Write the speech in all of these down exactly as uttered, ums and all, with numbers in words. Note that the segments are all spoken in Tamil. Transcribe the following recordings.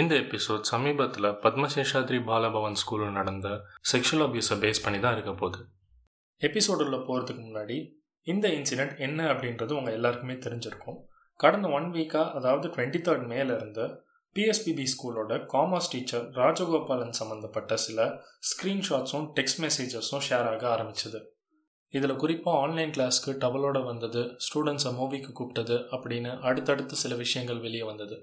இந்த எபிசோட் சமீபத்தில் பத்மசேஷாத்ரி பாலபவன் ஸ்கூலில் நடந்த செக்ஷுவல் அபியூஸை பேஸ் பண்ணி தான் இருக்க போகுது. எபிசோடுள்ள போகிறதுக்கு முன்னாடி இந்த இன்சிடெண்ட் என்ன அப்படின்றது உங்கள் எல்லாருக்குமே தெரிஞ்சிருக்கும். கடந்த ஒன் வீக்காக, அதாவது டுவெண்ட்டி தேர்ட் மேலேருந்து பிஎஸ்பிபி ஸ்கூலோட காமர்ஸ் டீச்சர் ராஜகோபாலன் சம்மந்தப்பட்ட சில ஸ்க்ரீன்ஷாட்ஸும் டெக்ஸ்ட் மெசேஜஸும் ஷேர் ஆக ஆரம்பிச்சுது. இதில் குறிப்பாக ஆன்லைன் கிளாஸ்க்கு டவலோட வந்தது, ஸ்டூடெண்ட்ஸை மூவிக்கு கூப்பிட்டது அப்படின்னு அடுத்தடுத்து சில விஷயங்கள் வெளியே வந்தது.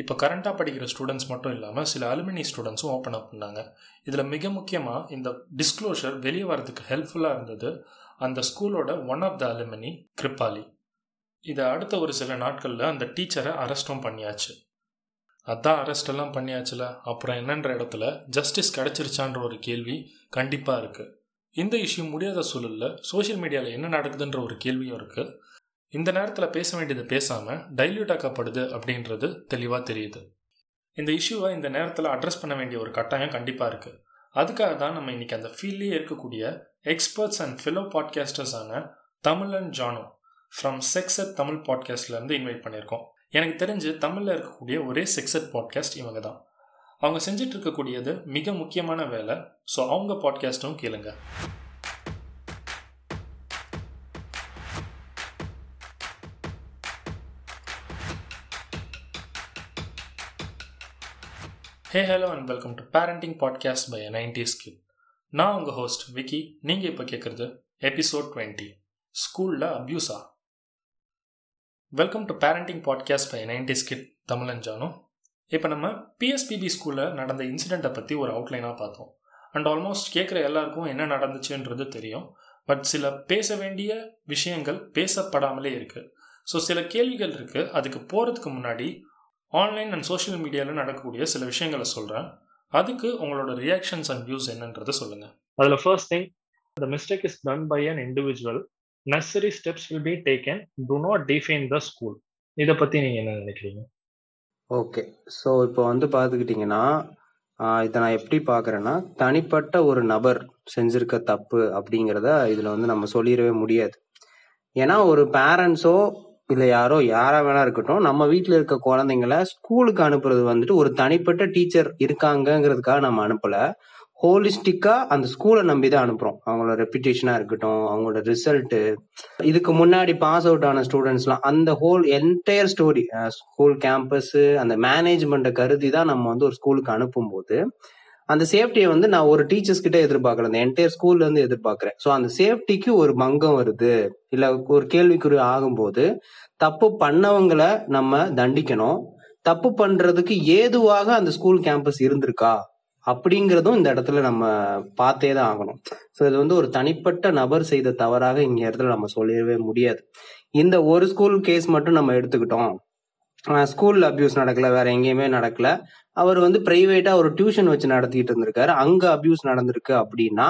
இப்போ கரண்ட்டாக படிக்கிற ஸ்டூடெண்ட்ஸ் மட்டும் இல்லாமல் சில அலுமினி ஸ்டூடெண்ட்ஸும் ஓப்பன் அப் பண்ணாங்க. இதில் மிக முக்கியமாக இந்த டிஸ்க்ளோஷர் வெளியே வரதுக்கு ஹெல்ப்ஃபுல்லாக இருந்தது அந்த ஸ்கூலோட one of the alumni Kripali. இதை அடுத்த ஒரு சில நாட்களில் அந்த டீச்சரை அரெஸ்ட்டும் பண்ணியாச்சு. அதான் அரெஸ்டெல்லாம் பண்ணியாச்சுல, அப்புறம் என்னன்ற இடத்துல ஜஸ்டிஸ் கிடச்சிருச்சான்ற ஒரு கேள்வி கண்டிப்பாக இருக்குது. இந்த இஷ்யூ முடியாத சூழலில் சோஷியல் மீடியாவில் என்ன நடக்குதுன்ற ஒரு கேள்வியும் இருக்குது. இந்த நேரத்தில் பேச வேண்டியது பேசாமல் டைல்யூட் ஆக்கப்படுது அப்படின்றது தெளிவாக தெரியுது. இந்த இஷ்யூவை இந்த நேரத்தில் அட்ரஸ் பண்ண வேண்டிய ஒரு கட்டாயம் கண்டிப்பாக இருக்குது. அதுக்காக தான் நம்ம இன்றைக்கி அந்த ஃபீல்ட்லேயே இருக்கக்கூடிய எக்ஸ்பர்ட்ஸ் அண்ட் ஃபெலோ பாட்காஸ்டர்ஸான தமிழ் அண்ட் ஜானோ ஃப்ரம் செக்ஸட் தமிழ் பாட்காஸ்ட்லேருந்து இன்வைட் பண்ணியிருக்கோம். எனக்கு தெரிஞ்சு தமிழில் இருக்கக்கூடிய ஒரே செக்ஸட் பாட்காஸ்ட் இவங்க தான். அவங்க செஞ்சிட்டு இருக்கக்கூடியது மிக முக்கியமான வேலை. ஸோ அவங்க பாட்காஸ்ட்டும் கேளுங்க. Hey hello and welcome to parenting podcast by ninety kid. நான் உங்கள் ஹோஸ்ட் விக்கி. நீங்கள் இப்போ கேட்குறது எபிசோட் டுவெண்ட்டி, ஸ்கூலில் அப்யூஸா. Welcome to parenting podcast by ninety kid Tamil and ஜானோ. இப்போ நம்ம பிஎஸ்பிபி ஸ்கூலில் நடந்த இன்சிடெண்ட்டை பற்றி ஒரு அவுட்லைனாக பார்த்தோம். அண்ட் ஆல்மோஸ்ட் கேட்குற எல்லாருக்கும் என்ன நடந்துச்சுன்றது தெரியும். பட் சில பேச வேண்டிய விஷயங்கள் பேசப்படாமலே இருக்குது. ஸோ சில கேள்விகள் இருக்குது. அதுக்கு போகிறதுக்கு முன்னாடி ஆன்லைன் அண்ட் சோஷியல் மீடியாவில் நடக்கக்கூடிய சில விஷயங்களை சொல்கிறேன். அதுக்கு உங்களோட ரியாக்ஷன்ஸ் அண்ட் வியூஸ் என்னன்றதை சொல்லுங்கள். அதில் first thing, the mistake is done by an individual, necessary steps will be taken, to not define the school. இதை பற்றி நீங்கள் என்ன நினைக்கிறீங்க? ஓகே, ஸோ இப்போ வந்து பார்த்துக்கிட்டிங்கன்னா, இதை நான் எப்படி பார்க்குறேன்னா, தனிப்பட்ட ஒரு நபர் செஞ்சுருக்க தப்பு அப்படிங்கிறத இதில் வந்து நம்ம சொல்லிடவே முடியாது. ஏன்னா ஒரு பேரண்ட்ஸோ இல்லை யாரோ யாராக வேணா இருக்கட்டும், நம்ம வீட்டில் இருக்க குழந்தைங்களை ஸ்கூலுக்கு அனுப்புறது வந்துட்டு ஒரு தனிப்பட்ட டீச்சர் இருக்காங்கிறதுக்காக நம்ம அனுப்பலை. ஹோலிஸ்டிக்காக அந்த ஸ்கூலை நம்பி தான் அனுப்புகிறோம். அவங்களோட ரெப்யூட்டேஷனாக இருக்கட்டும், அவங்களோட ரிசல்ட்டு, இதுக்கு முன்னாடி பாஸ் அவுட் ஆன ஸ்டூடெண்ட்ஸ்லாம் அந்த whole entire story, school campus, அந்த மேனேஜ்மெண்ட்டை கருதி தான் நம்ம வந்து ஒரு ஸ்கூலுக்கு அனுப்பும்போது அந்த சேஃப்டியை வந்து நான் ஒரு டீச்சர்ஸ் கிட்ட எதிர்பார்க்கறேன், அந்த என்டையர் ஸ்கூல்ல இருந்து எதிர்பார்க்கிறேன். ஸோ அந்த சேஃப்டிக்கு ஒரு பங்கம் வருது, இல்லை ஒரு கேள்விக்குறி ஆகும்போது தப்பு பண்ணவங்களை நம்ம தண்டிக்கணும். தப்பு பண்றதுக்கு ஏதுவாக அந்த ஸ்கூல் கேம்பஸ் இருந்திருக்கா அப்படிங்கிறதும் இந்த இடத்துல நம்ம பார்த்தே தான் ஆகணும். ஸோ இது வந்து ஒரு தனிப்பட்ட நபர் செய்த தவறாக இங்க இடத்துல நம்ம சொல்லவே முடியாது. இந்த ஒரு ஸ்கூல் கேஸ் மட்டும் நம்ம எடுத்துக்கிட்டோம், ஸ்கூல்ல அபியூஸ் நடக்கல, வேற எங்கேயுமே நடக்கல, அவர் வந்து பிரைவேட்டா ஒரு டியூஷன் வச்சு நடத்திட்டு இருந்திருக்காரு, அங்க அபியூஸ் நடந்திருக்கு அப்படின்னா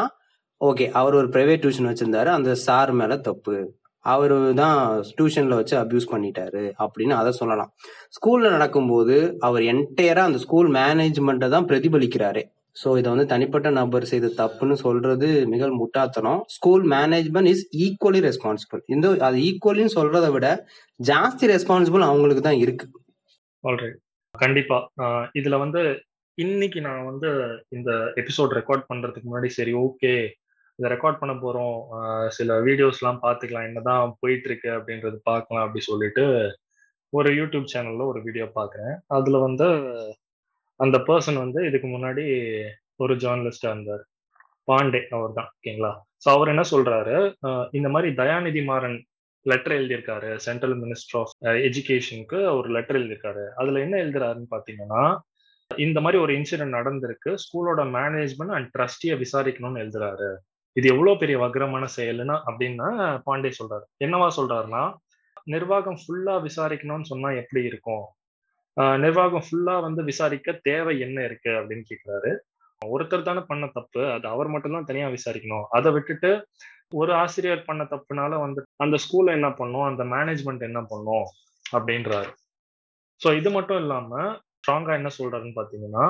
ஓகே, அவர் ஒரு பிரைவேட் டியூஷன் வச்சிருந்தாரு, அந்த சார் மேல தப்பு, அவரு தான் டியூஷன்ல வச்சு அபியூஸ் பண்ணிட்டாரு அப்படின்னு அதை சொல்லலாம். ஸ்கூல்ல நடக்கும்போது அவர் என்டையரா அந்த ஸ்கூல் மேனேஜ்மெண்ட்டை தான் பிரதிபலிக்கிறாரு. ஸோ இதை வந்து தனிப்பட்ட நபர் செய்த தப்புன்னு சொல்றது மிக முட்டாத்தனம். School management is equally responsible. இந்த அது ஈக்குவலின்னு சொல்றதை விட ஜாஸ்தி ரெஸ்பான்சிபிள் அவங்களுக்கு தான் இருக்கு. ஆல்ரைட், கண்டிப்பா. இதுல வந்து இன்னைக்கு நான் வந்து இந்த எபிசோட் ரெக்கார்ட் பண்றதுக்கு முன்னாடி சரி ஓகே இதை ரெக்கார்ட் பண்ண போறோம், சில வீடியோஸ்லாம் பார்த்துக்கலாம், என்னதான் போயிட்டு இருக்கு அப்படின்றது பார்க்கலாம் அப்படி சொல்லிட்டு ஒரு யூடியூப் சேனல்ல ஒரு வீடியோ பார்க்குறேன். அதுல வந்து அந்த பர்சன் வந்து இதுக்கு முன்னாடி ஒரு ஜேர்னலிஸ்டாக இருந்தார், பாண்டே அவர் தான், ஓகேங்களா. ஸோ அவர் என்ன சொல்கிறாரு, இந்த மாதிரி தயாநிதி மாறன் லெட்டர் எழுதியிருக்காரு, சென்ட்ரல் மினிஸ்டர் ஆஃப் எஜுகேஷனுக்கு ஒரு லெட்டர் எழுதியிருக்காரு. அதில் என்ன எழுதுறாருன்னு பார்த்தீங்கன்னா, இந்த மாதிரி ஒரு இன்சிடென்ட் நடந்திருக்கு, ஸ்கூலோட மேனேஜ்மெண்ட் அண்ட் ட்ரஸ்டியை விசாரிக்கணும்னு எழுதுறாரு. இது எவ்வளோ பெரிய வக்ரமான செயலுன்னா அப்படின்னா பாண்டே சொல்கிறாரு. என்னவா சொல்கிறாருன்னா, நிர்வாகம் ஃபுல்லாக விசாரிக்கணும்னு சொன்னால் எப்படி இருக்கும், நிர்வாகம் ஃபுல்லா வந்து விசாரிக்க தேவை என்ன இருக்கு அப்படின்னு கேட்கிறாரு. ஒருத்தர் தானே பண்ண தப்பு, அது அவர் மட்டும் தான் தனியா விசாரிக்கணும். அதை விட்டுட்டு ஒரு ஆசிரியர் பண்ண தப்புனால வந்து அந்த ஸ்கூல்ல என்ன பண்ணும், அந்த மேனேஜ்மெண்ட் என்ன பண்ணும் அப்படின்றாரு. ஸோ இது மட்டும் இல்லாம ஸ்ட்ராங்கா என்ன சொல்றாருன்னு பாத்தீங்கன்னா,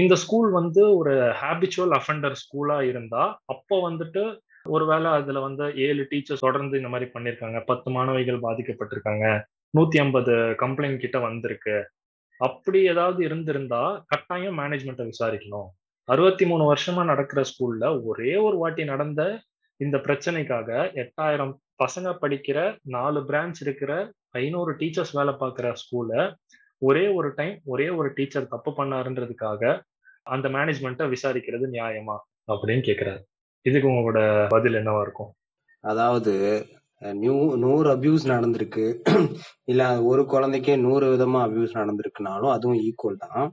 இந்த ஸ்கூல் வந்து ஒரு ஹேபிச்சுவல் அஃபெண்டர் ஸ்கூலா இருந்தா அப்போ வந்துட்டு ஒருவேளை அதுல வந்து ஏழு டீச்சர்ஸ் தொடர்ந்து இந்த மாதிரி பண்ணியிருக்காங்க, பத்து மாணவிகள் பாதிக்கப்பட்டிருக்காங்க, நூத்தி ஐம்பது கம்ப்ளைண்ட் கிட்ட வந்திருக்கு, அப்படி ஏதாவது இருந்திருந்தா கட்டாயம் மேனேஜ்மெண்ட்டை விசாரிக்கணும். அறுபத்தி மூணு வருஷமா நடக்கிற ஸ்கூல்ல ஒரே ஒரு வாட்டி நடந்த இந்த பிரச்சனைக்காக எட்டாயிரம் பசங்க படிக்கிற நாலு பிரான்ச் இருக்கிற ஐநூறு டீச்சர்ஸ் வேலை பார்க்குற ஸ்கூலை ஒரே ஒரு டைம் ஒரே ஒரு டீச்சர் தப்பு பண்ணாருன்றதுக்காக அந்த மேனேஜ்மெண்ட்டை விசாரிக்கிறது நியாயமா அப்படின்னு கேட்குறாரு. இதுக்கு உங்களோட பதில் என்னவா இருக்கும்? அதாவது நியூ நூறு அபியூஸ் நடந்திருக்கு, இல்லை ஒரு குழந்தைக்கே நூறு விதமா அபியூஸ் நடந்திருக்குனாலும் அதுவும் ஈக்குவல் தான்.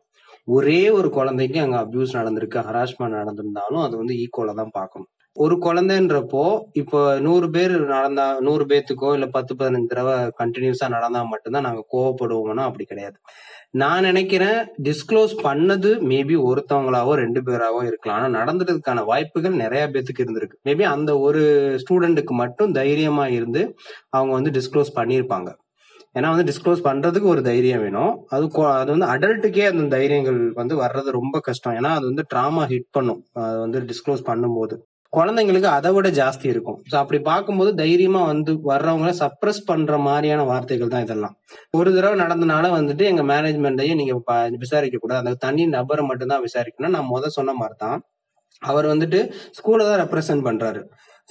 ஒரே ஒரு குழந்தைக்கு அங்கே அபியூஸ் நடந்திருக்கு, ஹராஸ்மெண்ட் நடந்திருந்தாலும் அது வந்து ஈக்குவலாக தான் பார்க்கணும். ஒரு குழந்தைன்றப்போ இப்போ நூறு பேர் நடந்தா நூறு பேர்த்துக்கோ இல்லை பத்து பதினஞ்சு தடவை கண்டினியூஸா நடந்தா மட்டும்தான் நாங்கள் கோவப்படுவோம்னா அப்படி கிடையாது. நான் நினைக்கிறேன் டிஸ்க்ளோஸ் பண்ணது மேபி ஒருத்தவங்களாவோ ரெண்டு பேராவோ இருக்கலாம், ஆனால் நடந்ததுக்கான வாய்ப்புகள் நிறைய பேத்துக்கு இருந்திருக்கு. மேபி அந்த ஒரு ஸ்டூடெண்ட்டுக்கு மட்டும் தைரியமா இருந்து அவங்க வந்து டிஸ்க்ளோஸ் பண்ணியிருப்பாங்க. ஏன்னா வந்து டிஸ்க்ளோஸ் பண்றதுக்கு ஒரு தைரியம் வேணும். அது அது வந்து அடல்ட்டுக்கே அந்த தைரியங்கள் வந்து வர்றது ரொம்ப கஷ்டம். ஏன்னா அது வந்து ட்ராமா ஹிட் பண்ணும், அது வந்து டிஸ்க்ளோஸ் பண்ணும்போது குழந்தைங்களுக்கு அதை விட ஜாஸ்தி இருக்கும். ஸோ அப்படி பார்க்கும்போது தைரியமா வந்து வர்றவங்கள சப்ரஸ் பண்ற மாதிரியான வார்த்தைகள் தான் இதெல்லாம். ஒரு தடவை நடந்தனால வந்துட்டு எங்க மேனேஜ்மெண்ட்டையும் நீங்க விசாரிக்க கூடாது, அந்த தனி நபரை மட்டும்தான் விசாரிக்கணும். நான் முத சொன்ன மாதிரி தான் அவர் வந்துட்டு ஸ்கூலை தான் ரெப்ரசென்ட் பண்றாரு.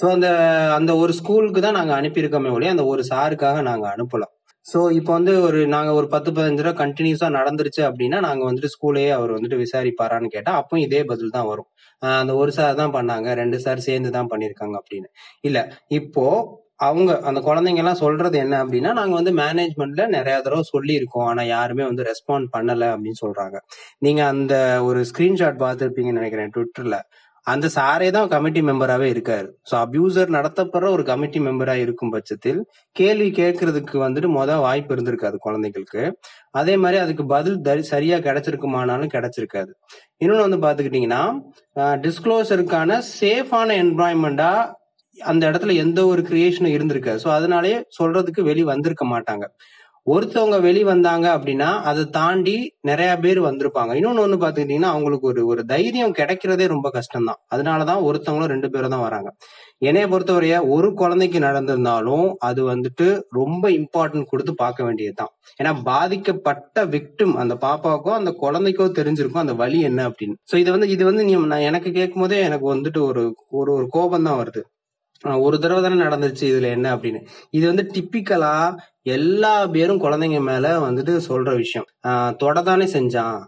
ஸோ அந்த அந்த ஒரு ஸ்கூலுக்கு தான் நாங்க அனுப்பியிருக்கோமே ஒழிய அந்த ஒரு சாருக்காக நாங்க அனுப்பலாம். ஸோ இப்போ வந்து ஒரு நாங்கள் ஒரு பத்து பதினஞ்சு ரூபா கண்டினியூஸாக நடந்துருச்சு அப்படின்னா நாங்கள் வந்துட்டு ஸ்கூலையே அவர் வந்துட்டு விசாரிப்பாரான்னு கேட்டால் அப்பவும் இதே பதில் தான் வரும், அந்த ஒரு சார் தான் பண்ணாங்க, ரெண்டு சார் சேர்ந்து தான் பண்ணியிருக்காங்க அப்படின்னு. இல்லை, இப்போது அவங்க அந்த குழந்தைங்கெல்லாம் சொல்கிறது என்ன அப்படின்னா நாங்கள் வந்து மேனேஜ்மெண்ட்டில் நிறையா தடவை சொல்லியிருக்கோம் ஆனால் யாருமே வந்து ரெஸ்பாண்ட் பண்ணலை அப்படின்னு சொல்கிறாங்க. நீங்கள் அந்த ஒரு ஸ்க்ரீன்ஷாட் பார்த்துருப்பீங்கன்னு நினைக்கிறேன் ட்விட்டரில். அந்த சாரே தான் கமிட்டி மெம்பராகவே இருக்காரு. ஸோ அபியூசர் நடத்தப்படுற ஒரு கமிட்டி மெம்பராக இருக்கும் பட்சத்தில் கேள்வி கேட்கறதுக்கு வந்துட்டு மொதல் வாய்ப்பு இருந்திருக்காது குழந்தைங்களுக்கு. அதே மாதிரி அதுக்கு பதில் தரி சரியா கிடைச்சிருக்குமானாலும் கிடைச்சிருக்காது. இன்னொன்று வந்து பார்த்துக்கிட்டிங்கன்னா டிஸ்க்ளோசருக்கான சேஃபான என்வாயன்மெண்டா அந்த இடத்துல எந்த ஒரு கிரியேஷனும் இருந்திருக்காது. ஸோ அதனாலேயே சொல்றதுக்கு வெளி வந்திருக்க மாட்டாங்க. ஒருத்தவங்க வெளி வந்தாங்க அப்படின்னா அதை தாண்டி நிறைய பேர் வந்திருப்பாங்க. இன்னொன்னு ஒண்ணு பாத்துக்கிட்டீங்கன்னா அவங்களுக்கு ஒரு ஒரு தைரியம் கிடைக்கிறதே ரொம்ப கஷ்டம் தான். அதனாலதான் ஒருத்தவங்களும் ரெண்டு பேரும் தான் வராங்க. என்னைய பொறுத்தவரைய ஒரு குழந்தைக்கு நடந்திருந்தாலும் அது வந்துட்டு ரொம்ப இம்பார்ட்டன்ட் கொடுத்து பார்க்க வேண்டியதுதான். ஏன்னா பாதிக்கப்பட்ட விக்டிம் அந்த பாப்பாவுக்கோ அந்த குழந்தைக்கோ தெரிஞ்சிருக்கும் அந்த வலி என்ன அப்படின்னு. சோ இது வந்து இது வந்து நீ நான் எனக்கு கேட்கும் போதே எனக்கு வந்துட்டு ஒரு ஒரு ஒரு கோபம் தான் வருது. ஒரு தடவை தானே நடந்துச்சு, இதுல என்ன அப்படின்னு. இது வந்து டிப்பிக்கலா எல்லா பேரும் குழந்தைங்க மேல வந்துட்டு சொல்ற விஷயம். ஆஹ் தொடதானே செஞ்சான்,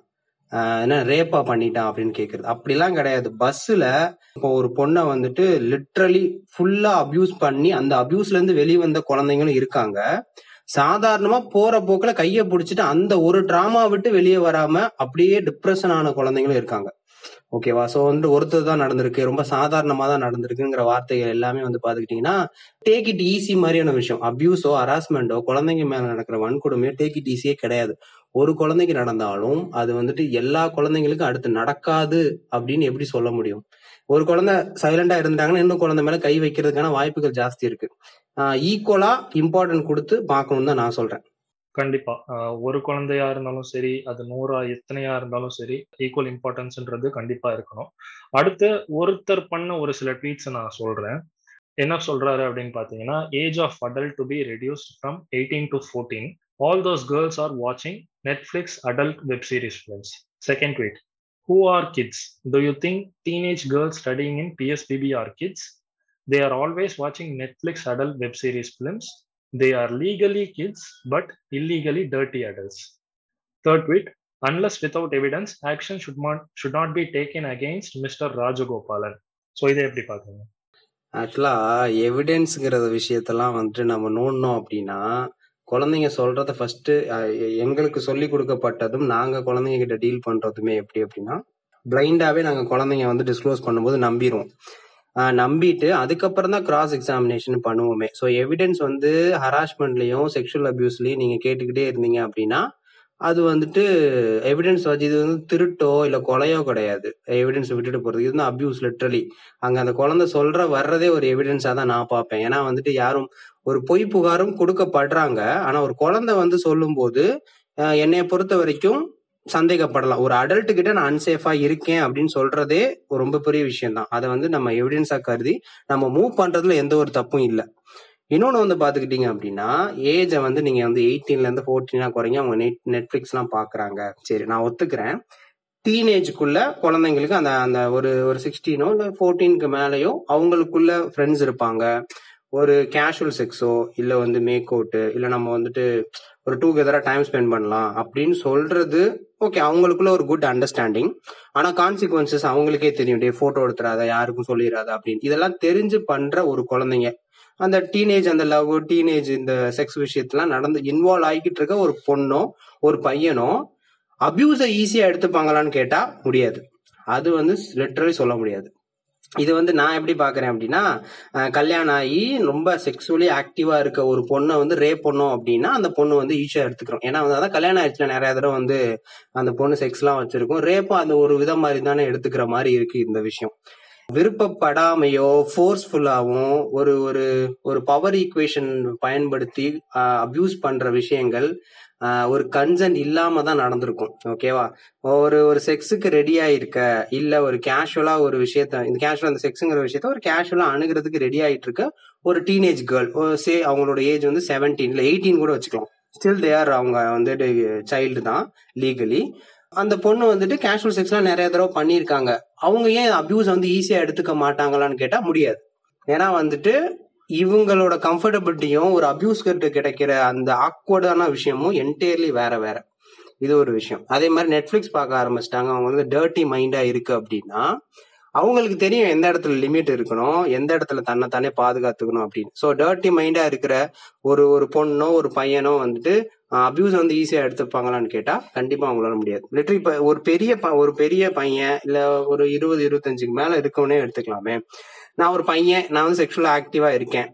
என்ன ரேப்பா பண்ணிட்டான் அப்படின்னு கேக்குறது அப்படிலாம் கிடையாது. பஸ்ல இப்போ ஒரு பொண்ணை வந்துட்டு லிட்ரலி ஃபுல்லா அபியூஸ் பண்ணி அந்த அபியூஸ்ல இருந்து வெளியே வந்த குழந்தைங்களும் இருக்காங்க. சாதாரணமா போற போக்குல கைய பிடிச்சிட்டு அந்த ஒரு டிராமா விட்டு வெளியே வராம அப்படியே டிப்ரெஷன் ஆன குழந்தைங்களும் இருக்காங்க. ஓகேவா? சோ வந்து ஒருத்தர் தான் நடந்திருக்கு, ரொம்ப சாதாரணமா தான் நடந்திருக்குங்கிற வார்த்தைகள் எல்லாமே வந்து பாத்துக்கிட்டீங்கன்னா டேக் இட் ஈஸி மாதிரியான விஷயம். அபியூஸோ ஹராஸ்மெண்டோ குழந்தைங்க மேல நடக்கிற வன்கொடுமையோ டேக் இட் ஈஸியே கிடையாது. ஒரு குழந்தைக்கு நடந்தாலும் அது வந்துட்டு எல்லா குழந்தைங்களுக்கும் அடுத்து நடக்காது அப்படின்னு எப்படி சொல்ல முடியும்? ஒரு குழந்தை சைலண்டா இருந்தாங்கன்னா இன்னும் குழந்தை மேல கை வைக்கிறதுக்கான வாய்ப்புகள் ஜாஸ்தி இருக்கு. ஆஹ் ஈக்குவலா இம்பார்ட்டன்ட் கொடுத்து பார்க்கணும்னு தான் நான் சொல்றேன். கண்டிப்பா ஒரு குழந்தையா இருந்தாலும் சரி, அது நூறா எத்தனையா இருந்தாலும் சரி, ஈக்குவல் இம்பார்ட்டன்ஸ்ன்றது கண்டிப்பா இருக்கணும். அடுத்து ஒருத்தர் பண்ண ஒரு சில ட்வீட்ஸ் நான் சொல்றேன். என்ன சொல்றாரு அப்படின்னு பாத்தீங்கன்னா, age of adult to B reduce from eighteen to fourteen. All those girls are வாட்சிங் Netflix adult web series films. Second tweet, who are kids? Do you think teenage girls studying in PSBB are kids? They are always வாட்சிங் Netflix adult web series films. They are legally kids, but illegally dirty adults. Third tweet, unless without evidence, action should not should not be taken against Mister Rajagopalan. So, இதை எப்படி பார்க்குறீங்க? ஆக்சுவலா எவிடென்ஸ்ங்கிற விஷயத்தெல்லாம் வந்துட்டு நம்ம நோண்டணும் அப்படின்னா குழந்தைங்க சொல்றத ஃபர்ஸ்ட் எங்களுக்கு சொல்லி கொடுக்கப்பட்டதும் நாங்க குழந்தைங்க கிட்ட டீல் பண்றதுமே எப்படி அப்படின்னா பிளைண்டாவே நாங்க குழந்தைங்க வந்து டிஸ்க்ளோஸ் பண்ணும்போது நம்பிடுவோம். நம்பிட்டு அதுக்கப்புறம் தான் கிராஸ் எக்ஸாமினேஷன் பண்ணுவோமே. ஸோ எவிடன்ஸ் வந்து ஹராஸ்மெண்ட்லையும் செக்ஷுவல் அபியூஸ்லையும் நீங்கள் கேட்டுக்கிட்டே இருந்தீங்க அப்படின்னா அது வந்துட்டு எவிடன்ஸ் வச்சு இது வந்து திருட்டோ இல்லை கொலையோ கிடையாது. எவிடன்ஸ் விட்டுட்டு போகிறது இது வந்து அபியூஸ் லிட்ரலி. அங்கே அந்த குழந்தை சொல்கிற வர்றதே ஒரு எவிடன்ஸாக தான் நான் பார்ப்பேன். ஏன்னா வந்துட்டு யாரும் ஒரு பொய் புகாரும் கொடுக்கப்படுறாங்க. ஆனால் ஒரு குழந்தை வந்து சொல்லும்போது என்னைய பொறுத்த வரைக்கும் சந்தேகப்படலாம். ஒரு அடல்ட்டு கிட்ட நான் அன்சேஃபா இருக்கேன் அப்படின்னு சொல்றதே ரொம்ப பெரிய விஷயம் தான். அதை வந்து நம்ம எவிடன்ஸா கருதி நம்ம மூவ் பண்றதுல எந்த ஒரு தப்பும் இல்லை. இன்னொன்று வந்து பார்த்துக்கிட்டீங்க அப்படின்னா, ஏஜை வந்து நீங்கள் வந்து எயிட்டீன்லேருந்து ஃபோர்டீனாக குறைங்க அவங்க நெட் நெட்ஃப்ளிக்ஸ்லாம் பார்க்குறாங்க. சரி, நான் ஒத்துக்கிறேன். டீனேஜுக்குள்ளே குழந்தைங்களுக்கு அந்த அந்த ஒரு ஒரு சிக்ஸ்டீனோ இல்லை ஃபோர்டீனுக்கு மேலேயோ அவங்களுக்குள்ள ஃப்ரெண்ட்ஸ் இருப்பாங்க. ஒரு கேஷுவல் செக்ஸோ இல்லை வந்து மேக் அவுட்டு இல்லை நம்ம வந்துட்டு ஒரு டூகெதராக டைம் ஸ்பெண்ட் பண்ணலாம் அப்படின்னு சொல்கிறது ஓகே, அவங்களுக்குள்ள ஒரு குட் அண்டர்ஸ்டாண்டிங். ஆனால் கான்சிக்வன்சஸ் அவங்களுக்கே தெரியும். டே ஃபோட்டோ எடுத்துறாத, யாருக்கும் சொல்லிடாத அப்படின்னு இதெல்லாம் தெரிஞ்சு பண்ணுற ஒரு குழந்தைங்க, அந்த டீனேஜ், அந்த லவ், டீனேஜ், இந்த செக்ஸ் விஷயத்தெல்லாம் நடந்து இன்வால்வ் ஆகிக்கிட்டு இருக்க ஒரு பொண்ணோ ஒரு பையனோ அபியூஸை ஈஸியாக எடுத்துப்பாங்களான்னு கேட்டால் முடியாது. அது வந்து லிட்டரலி சொல்ல முடியாது. இது வந்து நான் எப்படி பார்க்குறேன் அப்படின்னா, கல்யாணம் ஆகி ரொம்ப செக்ஸுவலி ஆக்டிவாக இருக்க ஒரு பொண்ணை வந்து ரேப் பண்ணோம் அப்படின்னா அந்த பொண்ணு வந்து ஈஸியாக எடுத்துக்கிறோம். ஏன்னா வந்து அதான் கல்யாணம் ஆயிடுச்சுன்னா நிறையா தடவை வந்து அந்த பொண்ணு செக்ஸ்லாம் வச்சுருக்கோம். ரேப்பும் அந்த ஒரு விதம் மாதிரி தானே எடுத்துக்கிற மாதிரி இருக்குது. இந்த விஷயம் விருப்பப்படாமையோ ஃபோர்ஸ்ஃபுல்லாகவும் ஒரு ஒரு ஒரு பவர் ஈக்குவேஷன் பயன்படுத்தி அப்யூஸ் பண்ணுற விஷயங்கள் ஒரு கன்சென்ட் இல்லாம தான் நடந்திருக்கும். ஓகேவா, ஒரு ஒரு செக்ஸுக்கு ரெடியா இருக்க இல்ல ஒரு கேஷுவலா ஒரு விஷயத்த, இந்த கேஷுவலா அந்த செக்ஸுங்கிற விஷயத்த ஒரு கேஷுவலா அணுகிறதுக்கு ரெடி ஆயிட்டு இருக்க ஒரு டீனேஜ் கேர்ள், சே அவங்களோட ஏஜ் வந்து செவன்டீன் இல்ல எயிட்டீன் கூட வச்சுக்கலாம். ஸ்டில் தே ஆர், அவங்க வந்துட்டு சைல்டு தான் லீகலி. அந்த பொண்ணு வந்துட்டு கேஷுவல் செக்ஸ்லாம் நிறைய தடவை பண்ணியிருக்காங்க. அவங்க ஏன் அப்யூஸ் வந்து ஈஸியா எடுத்துக்க மாட்டாங்களான்னு கேட்டா முடியாது. ஏன்னா வந்துட்டு இவங்களோட கம்ஃபர்டபிலிட்டியும் ஒரு அபியூஸ்கிட்ட கிடைக்கிற அந்த ஆக்வர்டான விஷயமும் என்டையர்லி வேற வேற. இது ஒரு விஷயம். அதே மாதிரி நெட்ஃபிளிக்ஸ் பார்க்க ஆரம்பிச்சிட்டாங்க, அவங்க வந்து டர்ட்டி மைண்டா இருக்கு அப்படின்னா அவங்களுக்கு தெரியும் எந்த இடத்துல லிமிட் இருக்கணும், எந்த இடத்துல தன்னை தானே பாதுகாத்துக்கணும் அப்படின்னு. ஸோ டர்ட்டி மைண்டா இருக்கிற ஒரு ஒரு பொண்ணோ ஒரு பையனோ வந்துட்டு அபியூஸ் வந்து ஈஸியா எடுத்துப்பாங்களான்னு கேட்டா கண்டிப்பா அவங்களால முடியாது. லிட்டரி இப்போ ஒரு பெரிய ஒரு பெரிய பையன் இல்ல ஒரு இருபது இருபத்தஞ்சுக்கு மேல இருக்கவனே எடுத்துக்கலாமே. நான் ஒரு பையன், நான் வந்து செக்ஷுவலா ஆக்டிவா இருக்கேன்,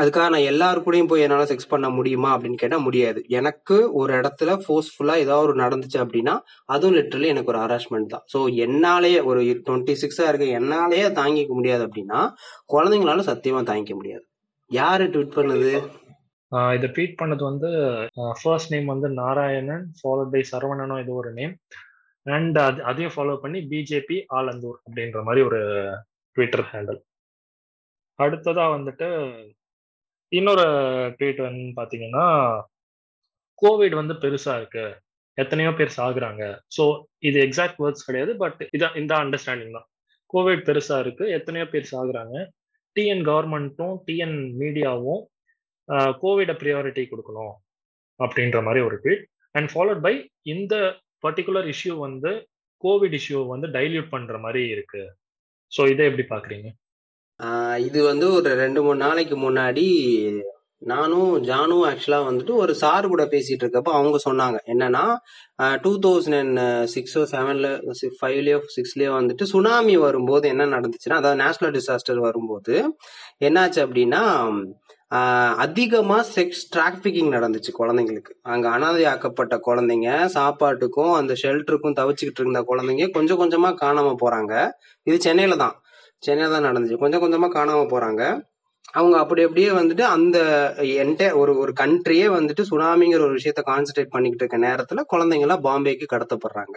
அதுக்காக நான் எல்லாருக்கூடையும் போய் என்னால் செக்ஸ் பண்ண முடியுமா அப்படின்னு கேட்டால் முடியாது. எனக்கு ஒரு இடத்துல ஃபோர்ஸ்ஃபுல்லாக ஏதாவது ஒரு நடந்துச்சு அப்படின்னா அதுவும் லிட்டரலி எனக்கு ஒரு ஹராஸ்மெண்ட் தான். ஸோ என்னாலேயே ஒரு டுவெண்ட்டி சிக்ஸாக இருக்கு, என்னாலேயே தாங்கிக்க முடியாது அப்படின்னா குழந்தைங்களால சத்தியமாக தாங்கிக்க முடியாது. யாரு ட்வீட் பண்ணுது இதை? ட்வீட் பண்ணது வந்து ஃபர்ஸ்ட் நேம் வந்து நாராயணன் ஃபாலோட் பை சரவணனோ இது ஒரு நேம், அண்ட் அது அதையும் ஃபாலோ பண்ணி பிஜேபி ஆலந்தூர் அப்படின்ற மாதிரி ஒரு ட்விட்டர் ஹேண்டில். அடுத்ததா வந்துட்டு இன்னொரு ட்வீட் வந்து பார்த்தீங்கன்னா, கோவிட் வந்து பெருசா இருக்கு, எத்தனையோ பேர் சாகுறாங்க. ஸோ இது எக்ஸாக்ட் வேர்ட்ஸ் கிடையாது, பட் இதான் இந்த அண்டர்ஸ்டாண்டிங் தான். கோவிட் பெருசா இருக்கு, எத்தனையோ பேர் சாகுறாங்க. டிஎன் கவர்மெண்ட்டும் டிஎன் மீடியாவும் கோவிட ப்ரியாரிட்டி கொடுக்கணும் அப்படின்ற மாதிரி ஒரு ட்வீட், அண்ட் ஃபாலோட் பை இந்த பர்டிகுலர் இஷ்யூ வந்து கோவிட் இஷ்யூ வந்து டைல்யூட் பண்ற மாதிரி இருக்கு. ஸோ இதை எப்படி பார்க்குறீங்க? இது வந்து ஒரு ரெண்டு மூணு நாளைக்கு முன்னாடி நானும் ஜானும் ஆக்சுவலாக வந்துட்டு ஒரு சார் கூட பேசிகிட்டு இருக்கப்போ அவங்க சொன்னாங்க என்னன்னா, டூ தௌசண்ட் அண்ட் சிக்ஸோ செவன்ல ஃபைவ்லேயோ சிக்ஸ்லேயோ வந்துட்டு சுனாமி வரும்போது என்ன நடந்துச்சுன்னா, அதாவது நேஷ்னல் டிசாஸ்டர் வரும்போது என்னாச்சு அப்படின்னா, அதிகமாக செக்ஸ் டிராஃபிக்கிங் நடந்துச்சு குழந்தைங்களுக்கு. அங்கே அனாதையாக்கப்பட்ட குழந்தைங்க, சாப்பாட்டுக்கும் அந்த ஷெல்டருக்கும் தவிச்சுக்கிட்டு இருந்த குழந்தைங்க கொஞ்சம் கொஞ்சமாக காணாமல் போகிறாங்க. இது சென்னையில் தான் சென்னையில் தான் நடந்துச்சு. கொஞ்சம் கொஞ்சமாக காணாமல் போகிறாங்க. அவங்க அப்படி அப்படியே வந்துட்டு அந்த என்ட ஒரு ஒரு கண்ட்ரியே வந்துட்டு சுனாமிங்கிற ஒரு விஷயத்த கான்சன்ட்ரேட் பண்ணிக்கிட்டு இருக்க நேரத்தில் குழந்தைங்களாம் பாம்பேக்கு கடத்தப்படுறாங்க.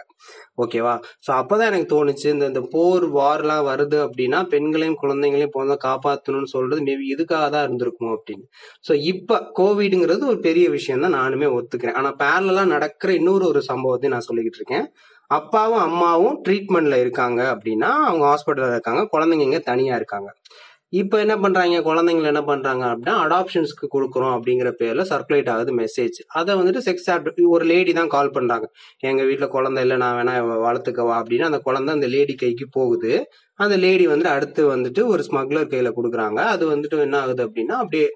ஓகேவா, ஸோ அப்போதான் எனக்கு தோணுச்சு, இந்த இந்த போர் வார்லாம் வருது அப்படின்னா பெண்களையும் குழந்தைங்களையும் போதான் காப்பாற்றணும்னு சொல்றது மேபி இதுக்காக தான் இருந்திருக்குமோ அப்படின்னு. ஸோ இப்போ கோவிடுங்கிறது ஒரு பெரிய விஷயம் தான், நானுமே ஒத்துக்கிறேன். ஆனால் பேரலெல்லாம் நடக்கிற இன்னொரு ஒரு சம்பவத்தையும் நான் சொல்லிக்கிட்டு இருக்கேன். அப்பாவும் அம்மாவும் ட்ரீட்மெண்ட்ல இருக்காங்க அப்படின்னா, அவங்க ஹாஸ்பிட்டலில் இருக்காங்க, குழந்தைங்க தனியா இருக்காங்க. இப்போ என்ன பண்றாங்க, குழந்தைங்களை என்ன பண்றாங்க அப்படின்னா அடாப்ஷன்ஸ்க்கு கொடுக்குறோம் அப்படிங்கிற பேர்ல சர்க்குலேட் ஆகுது மெசேஜ். அதை வந்துட்டு செக்ஸ் ஆக்ட், ஒரு லேடி தான் கால் பண்றாங்க, எங்க வீட்டில் குழந்தை இல்லை, நான் வேணா வளர்த்துக்கவா அப்படின்னு. அந்த குழந்தை அந்த லேடி கைக்கு போகுது. அந்த லேடி வந்துட்டு அடுத்து வந்துட்டு ஒரு ஸ்மக்லர் கையில கொடுக்குறாங்க. அது வந்துட்டு என்ன ஆகுது அப்படின்னா அப்படியே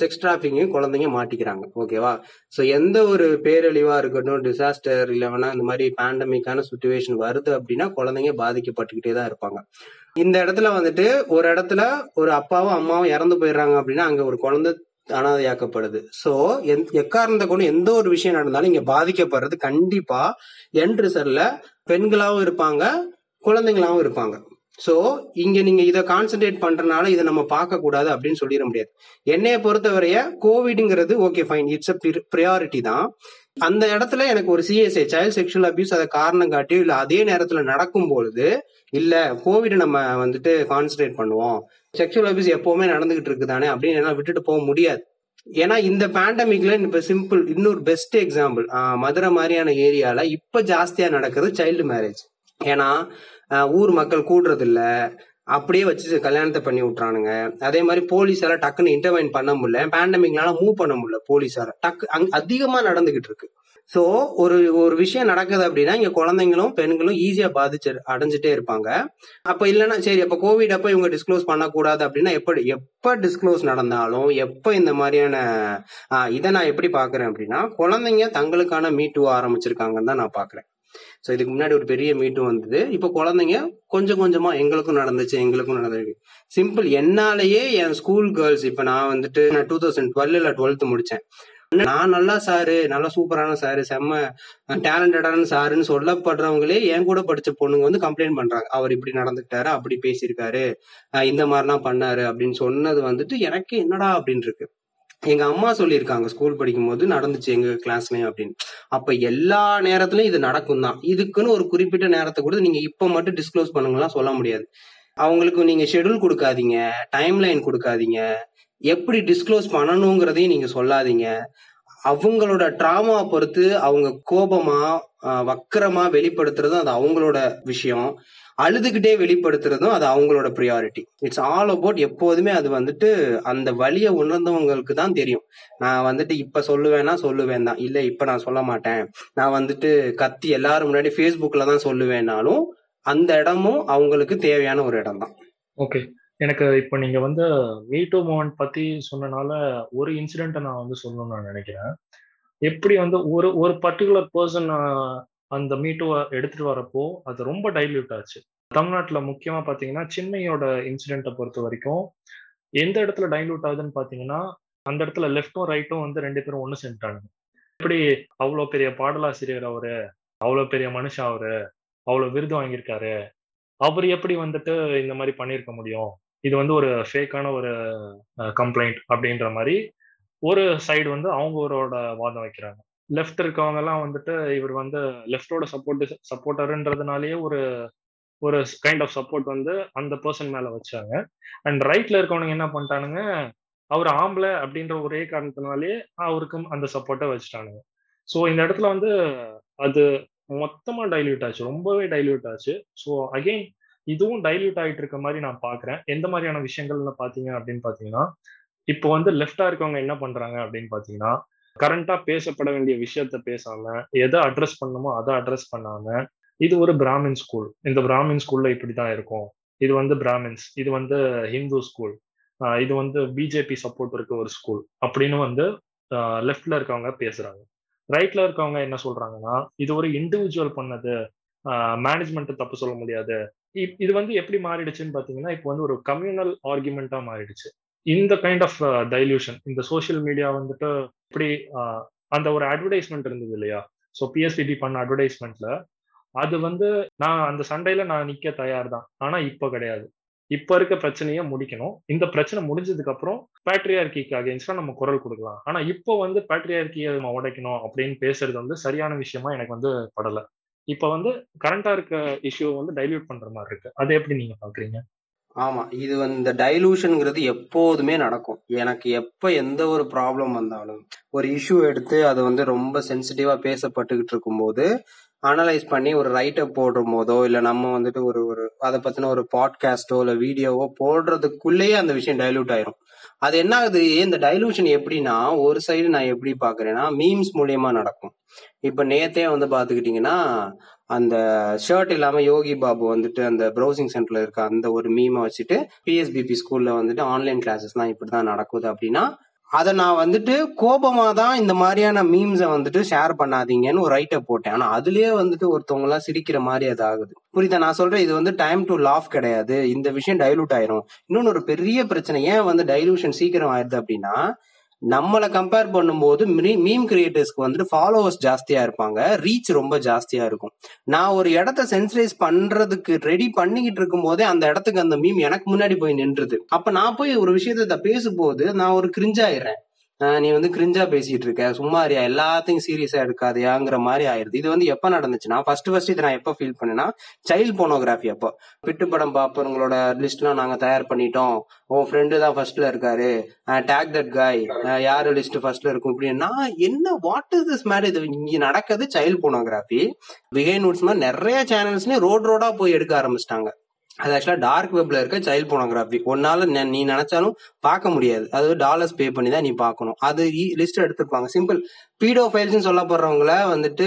செக்ஸ் டிராஃபிக்கையும் குழந்தைங்க மாட்டிக்கிறாங்க. ஓகேவா, ஸோ எந்த ஒரு பேரழிவா இருக்கட்டும், டிசாஸ்டர் இல்லைன்னா இந்த மாதிரி பேண்டமிக்கான சுச்சுவேஷன் வருது அப்படின்னா குழந்தைங்க பாதிக்கப்பட்டுக்கிட்டே தான் இருப்பாங்க. இந்த இடத்துல வந்துட்டு ஒரு இடத்துல ஒரு அப்பாவும் அம்மாவும் இறந்து போயிடுறாங்க அப்படின்னா அங்க ஒரு குழந்தை அனாதையாக்கப்படுது. ஸோ எந் எக்காரணத்தை கொண்டு எந்த ஒரு விஷயம் நடந்தாலும் இங்க பாதிக்கப்படுறது கண்டிப்பா என் ரிசல்ட்ல பெண்களாவும் இருப்பாங்க, குழந்தைங்களாவும் இருப்பாங்க. ஸோ இங்க நீங்க இதை கான்சென்ட்ரேட் பண்றதுனால இதை நம்ம பார்க்க கூடாது அப்படின்னு சொல்லிட முடியாது. என்னைய பொறுத்தவரைய கோவிடுங்கிறது okay fine, it's a priority தான். அந்த இடத்துல எனக்கு ஒரு சிஎஸ்ஐ சைல்ட் செக்ஷுவல் அபியூஸ் அதை காரணம் காட்டி இல்லை, அதே நேரத்துல நடக்கும் பொழுது இல்ல கோவிட நம்ம வந்துட்டு கான்சென்ட்ரேட் பண்ணுவோம், செக்ஷுவல் அபியூஸ் எப்பவுமே நடந்துகிட்டு இருக்குதானே அப்படின்னு எல்லாம் விட்டுட்டு போக முடியாது. ஏன்னா இந்த பேண்டமிக்ல இப்ப சிம்பிள் இன்னொரு பெஸ்ட் எக்ஸாம்பிள் மதுரை மாதிரியான ஏரியால இப்ப ஜாஸ்தியா நடக்கிறது சைல்டு மேரேஜ். ஏன்னா ஊர் மக்கள் கூடுறது இல்ல, அப்படியே வச்சு கல்யாணத்தை பண்ணி விட்டுறானுங்க. அதே மாதிரி போலீஸால டக்குன்னு இன்டர்வைன் பண்ண முடியல, பேண்டமிக்னால மூவ் பண்ண முடியல, போலீஸால டக்கு அங்க அதிகமா நடந்துகிட்டு இருக்கு. சோ ஒரு ஒரு விஷயம் நடக்குது அப்படின்னா இங்க குழந்தைங்களும் பெண்களும் ஈஸியா பாதிச்சு அடைஞ்சிட்டே இருப்பாங்க. அப்ப இல்லைன்னா சரி அப்ப கோவிட் அப்ப இவங்க டிஸ்க்ளோஸ் பண்ணக்கூடாது அப்படின்னா எப்படி எப்ப டிஸ்க்ளோஸ் நடந்தாலும் எப்ப இந்த மாதிரியான ஆஹ் இதை நான் எப்படி பாக்குறேன் அப்படின்னா குழந்தைங்க தங்களுக்கான மீட்டு ஆரம்பிச்சிருக்காங்கன்னு தான் நான் பாக்குறேன். சோ இதுக்கு முன்னாடி ஒரு பெரிய மீட்டு வந்தது, இப்ப குழந்தைங்க கொஞ்சம் கொஞ்சமா எங்களுக்கும் நடந்துச்சு எங்களுக்கும் நடந்துருக்கு. சிம்பிள் என்னாலேயே என் ஸ்கூல் கேர்ள்ஸ் இப்ப நான் வந்துட்டு நான் டூ தௌசண்ட் டுவெல்ல டுவெல்த் முடிச்சேன். நான் நல்லா சாரு நல்லா சூப்பரான சாரு செம்ம டேலண்டடான சாருன்னு சொல்லப்படுறவங்களே என் கூட படிச்ச பொண்ணுங்க வந்து கம்ப்ளைண்ட் பண்றாங்க, அவர் இப்படி நடந்துக்கிட்டாரு அப்படி பேசியிருக்காரு இந்த மாதிரிலாம் பண்ணாரு அப்படின்னு சொன்னது வந்துட்டு எனக்கு என்னடா அப்படின்னு இருக்கு. எங்க அம்மா சொல்லியிருக்காங்க ஸ்கூல் படிக்கும் போது நடந்துச்சு எங்க கிளாஸ்லயும் அப்படின்னு. அப்ப எல்லா நேரத்துலயும் இது நடக்கும் தான். இதுக்குன்னு ஒரு குறிப்பிட்ட நேரத்தை கூட நீங்க இப்ப மட்டும் டிஸ்க்ளோஸ் பண்ணுங்கலாம் சொல்ல முடியாது. அவங்களுக்கு நீங்க ஷெடியூல் கொடுக்காதீங்க, டைம் லைன் கொடுக்காதீங்க, எப்படி டிஸ்க்ளோஸ் பண்ணணுங்கிறதையும் நீங்க சொல்லாதீங்க. அவங்களோட டிராமா பொறுத்து அவங்க கோபமா வக்கரமா வெளிப்படுத்துறதும் அது அவங்களோட விஷயம், அழுதுகிட்டே வெளிப்படுத்துறதும் அது அவங்களோட ப்ரியாரிட்டி. இட்ஸ் ஆல் அபவுட் எப்போதுமே அது வந்துட்டு அந்த வலியை உணர்ந்தவங்களுக்கு தான் தெரியும். நான் வந்துட்டு இப்ப சொல்லுவேன்னா சொல்லுவேன் தான், இல்ல இப்ப நான் சொல்ல மாட்டேன், நான் வந்துட்டு கத்தி எல்லாரும் முன்னாடி ஃபேஸ்புக்ல தான் சொல்லுவேன்னாலும் அந்த இடமும் அவங்களுக்கு தேவையான ஒரு இடம் தான். ஓகே, எனக்கு இப்போ நீங்கள் வந்து மீட்டோ மூமெண்ட் பற்றி சொன்னனால ஒரு இன்சிடெண்ட்டை நான் வந்து சொல்லணும்னு நான் நினைக்கிறேன். எப்படி வந்து ஒரு ஒரு பர்டிகுலர் பர்சன் அந்த மீட்டோவை எடுத்துகிட்டு வரப்போ அது ரொம்ப டைல்யூட் ஆச்சு. தமிழ்நாட்டில் முக்கியமாக பார்த்தீங்கன்னா சென்னையோட இன்சிடெண்ட்டை பொறுத்த வரைக்கும் எந்த இடத்துல டைல்யூட் ஆகுதுன்னு பார்த்தீங்கன்னா அந்த இடத்துல லெஃப்ட்டும் ரைட்டும் வந்து ரெண்டு பேரும் ஒன்று செஞ்சுட்டாங்க. எப்படி அவ்வளோ பெரிய பாடலாசிரியர் அவரு, அவ்வளோ பெரிய மனுஷன் அவரு, அவ்வளோ விருது வாங்கியிருக்காரு, அவர் எப்படி வந்துட்டு இந்த மாதிரி பண்ணியிருக்க முடியும், இது வந்து ஒரு ஃபேக்கான ஒரு கம்ப்ளைண்ட் அப்படின்ற மாதிரி ஒரு சைடு வந்து அவங்களோட வாதம் வைக்கிறாங்க. லெஃப்ட் இருக்கவங்க எல்லாம் வந்துட்டு இவர் வந்து லெஃப்டோட சப்போர்ட் சப்போர்ட்டருன்றதுனாலேயே ஒரு ஒரு கைண்ட் ஆஃப் சப்போர்ட் வந்து அந்த பர்சன் மேல வச்சாங்க. அண்ட் ரைட்ல இருக்கவனுங்க என்ன பண்ணிட்டானுங்க, அவர் ஆம்பளை அப்படின்ற ஒரே காரணத்தினாலேயே அவருக்கும் அந்த சப்போர்ட்டை வச்சுட்டானுங்க. ஸோ இந்த இடத்துல வந்து அது மொத்தமாக டைல்யூட் ஆச்சு, ரொம்பவே டைல்யூட் ஆச்சு. ஸோ அகெயின் இதுவும் டைல்யூட் ஆகிட்டு இருக்க மாதிரி நான் பார்க்குறேன். எந்த மாதிரியான விஷயங்கள்ல பார்த்தீங்க அப்படின்னு பார்த்தீங்கன்னா இப்போ வந்து லெஃப்டாக இருக்கவங்க என்ன பண்ணுறாங்க அப்படின்னு பார்த்தீங்கன்னா கரண்ட்டாக பேசப்பட வேண்டிய விஷயத்த பேசாமல் எதை அட்ரஸ் பண்ணணுமோ அதை அட்ரஸ் பண்ணாமல் இது ஒரு பிராமின் ஸ்கூல், இந்த பிராமின் ஸ்கூலில் இப்படி தான் இருக்கும், இது வந்து பிராமின்ஸ், இது வந்து ஹிந்து ஸ்கூல், இது வந்து பிஜேபி சப்போர்ட் இருக்க ஒரு ஸ்கூல் அப்படின்னு வந்து லெஃப்டில் இருக்கவங்க பேசுகிறாங்க. ரைட்ல இருக்கவங்க என்ன சொல்றாங்கன்னா இது ஒரு இண்டிவிஜுவல் பண்ணது, மேனேஜ்மெண்ட் தப்பு சொல்ல முடியாது. இது வந்து எப்படி மாறிடுச்சுன்னு பாத்தீங்கன்னா இப்போ வந்து ஒரு கம்யூனல் ஆர்குமெண்டா மாறிடுச்சு. இந்த கைண்ட் ஆஃப் டைல்யூஷன் இந்த சோசியல் மீடியா வந்துட்டு இப்படி அந்த ஒரு அட்வர்டைஸ்மெண்ட் இருந்தது இல்லையா, ஸோ பிஎஸ்பிபி பண்ண அட்வர்டைஸ்மெண்ட்ல அது வந்து நான் அந்த சண்டையில நான் நிக்க தயார் தான், ஆனா இப்போ கிடையாது, இப்போ இருக்க பிரச்சனையை முடிக்கணும், இந்த பிரச்சனை முடிஞ்சதுக்கு அப்புறம் பேட்ரியார்கிக்கு அகேன்ஸ்டா நம்ம குரல் கொடுக்கலாம், ஆனா இப்போ வந்து பேட்ரியார்கியை நம்ம உடைக்கணும் அப்படின்னு பேசுறது வந்து சரியான விஷயமா எனக்கு வந்து படலை. இப்போ வந்து கரண்டா இருக்க இஷ்யூ வந்து டைல்யூட் பண்ற மாதிரி இருக்கு. அதை எப்படி நீங்க பாக்குறீங்க? ஆமா, இது வந்து டைலூஷன்ங்கிறது எப்போதுமே நடக்கும். எனக்கு எப்ப எந்த ஒரு ப்ராப்ளம் வந்தாலும் ஒரு இஷ்யூ எடுத்து அது வந்து ரொம்ப சென்சிட்டிவா பேசப்பட்டுக்கிட்டு இருக்கும் போது அனலைஸ் பண்ணி ஒரு ரைட்டப் போடும் போதோ இல்ல நம்ம வந்துட்டு ஒரு ஒரு அதை பத்தின ஒரு பாட்காஸ்டோ இல்ல வீடியோவோ போடுறதுக்குள்ளேயே அந்த விஷயம் டைல்யூட் ஆயிரும். அது என்ன ஆகுது, இந்த டைல்யூஷன் எப்படின்னா ஒரு சைடு நான் எப்படி பாக்குறேன்னா மீம்ஸ் மூலியமா நடக்கும். இப்ப நேத்தே வந்து பாத்துக்கிட்டீங்கன்னா அந்த ஷர்ட் இல்லாம யோகி பாபு வந்துட்டு அந்த ப்ரௌசிங் சென்டர்ல இருக்க அந்த ஒரு மீமை வச்சுட்டு பிஎஸ்பிபி ஸ்கூல்ல வந்துட்டு ஆன்லைன் கிளாஸஸ் தான் இப்படிதான் நடக்குது அப்படின்னா அதை நான் வந்துட்டு கோபமா தான் இந்த மாதிரியான மீம்ஸை வந்துட்டு ஷேர் பண்ணாதீங்கன்னு ஒரு ரைட்டை போட்டேன். ஆனா அதுலயே வந்துட்டு ஒருத்தவங்க எல்லாம் சிரிக்கிற மாதிரி அது ஆகுது. புரியுதா நான் சொல்றேன்? இது வந்து டைம் டு லாஃப் கிடையாது, இந்த விஷயம் டைலூட் ஆயிரும். இன்னொன்னு ஒரு பெரிய பிரச்சனை ஏன் வந்து டைலூஷன் சீக்கிரம் ஆயிடுது அப்படின்னா நம்மளை கம்பேர் பண்ணும்போது மீம் கிரியேட்டர்ஸ்க்கு வந்துட்டு ஃபாலோவர்ஸ் ஜாஸ்தியா இருப்பாங்க, ரீச் ரொம்ப ஜாஸ்தியா இருக்கும். நான் ஒரு இடத்த சென்சரைஸ் பண்றதுக்கு ரெடி பண்ணிக்கிட்டு இருக்கும் போதே அந்த இடத்துக்கு அந்த மீம் எனக்கு முன்னாடி போய் நின்றுது. அப்ப நான் போய் ஒரு விஷயத்த பேசும்போது நான் ஒரு கிரிஞ்சாயிடுறேன். நீ வந்து கிரிஞ்சா பேசிட்டு இருக்க, சும்மாரியா, எல்லாத்தையும் சீரியஸா எடுக்காதையாங்கிற மாதிரி ஆயிடுது. இது வந்து எப்ப நடந்துச்சுன்னா, ஃபர்ஸ்ட் ஃபர்ஸ்ட் இதை நான் எப்ப ஃபீல் பண்ணேன்னா சைல்ட் போனோகிராஃபி அப்போ. பிட்டு படம் பாப்பவங்களோட லிஸ்ட்லாம் நாங்க தயார் பண்ணிட்டோம், உன் ஃப்ரெண்டு தான் ஃபர்ஸ்ட்ல இருக்காரு, டேக் தட் காய், யாரு லிஸ்ட் ஃபர்ஸ்ட்ல இருக்கும் அப்படின்னா என்ன, வாட் இஸ் திஸ் மேட்? இது இங்க நடக்குது சைல்ட் போனோகிராஃபி. விகை நூட்ஸ் மாதிரி நிறைய சேனல்ஸ்லயே ரோட் ரோடா போய் எடுக்க ஆரம்பிச்சிட்டாங்க. அது ஆக்சுவலா டார்க் வெப்ல இருக்க சைல்ட் போனோகிராஃபி. ஒன்னால நீ நினைச்சாலும் பார்க்க முடியாது, அது டாலர்ஸ் பே பண்ணி தான் நீ பார்க்கணும். அது லிஸ்ட் எடுத்துருப்பாங்க. சிம்பிள் பீடோ ஃபைல்ஸ் சொல்லப்படுறவங்கள வந்துட்டு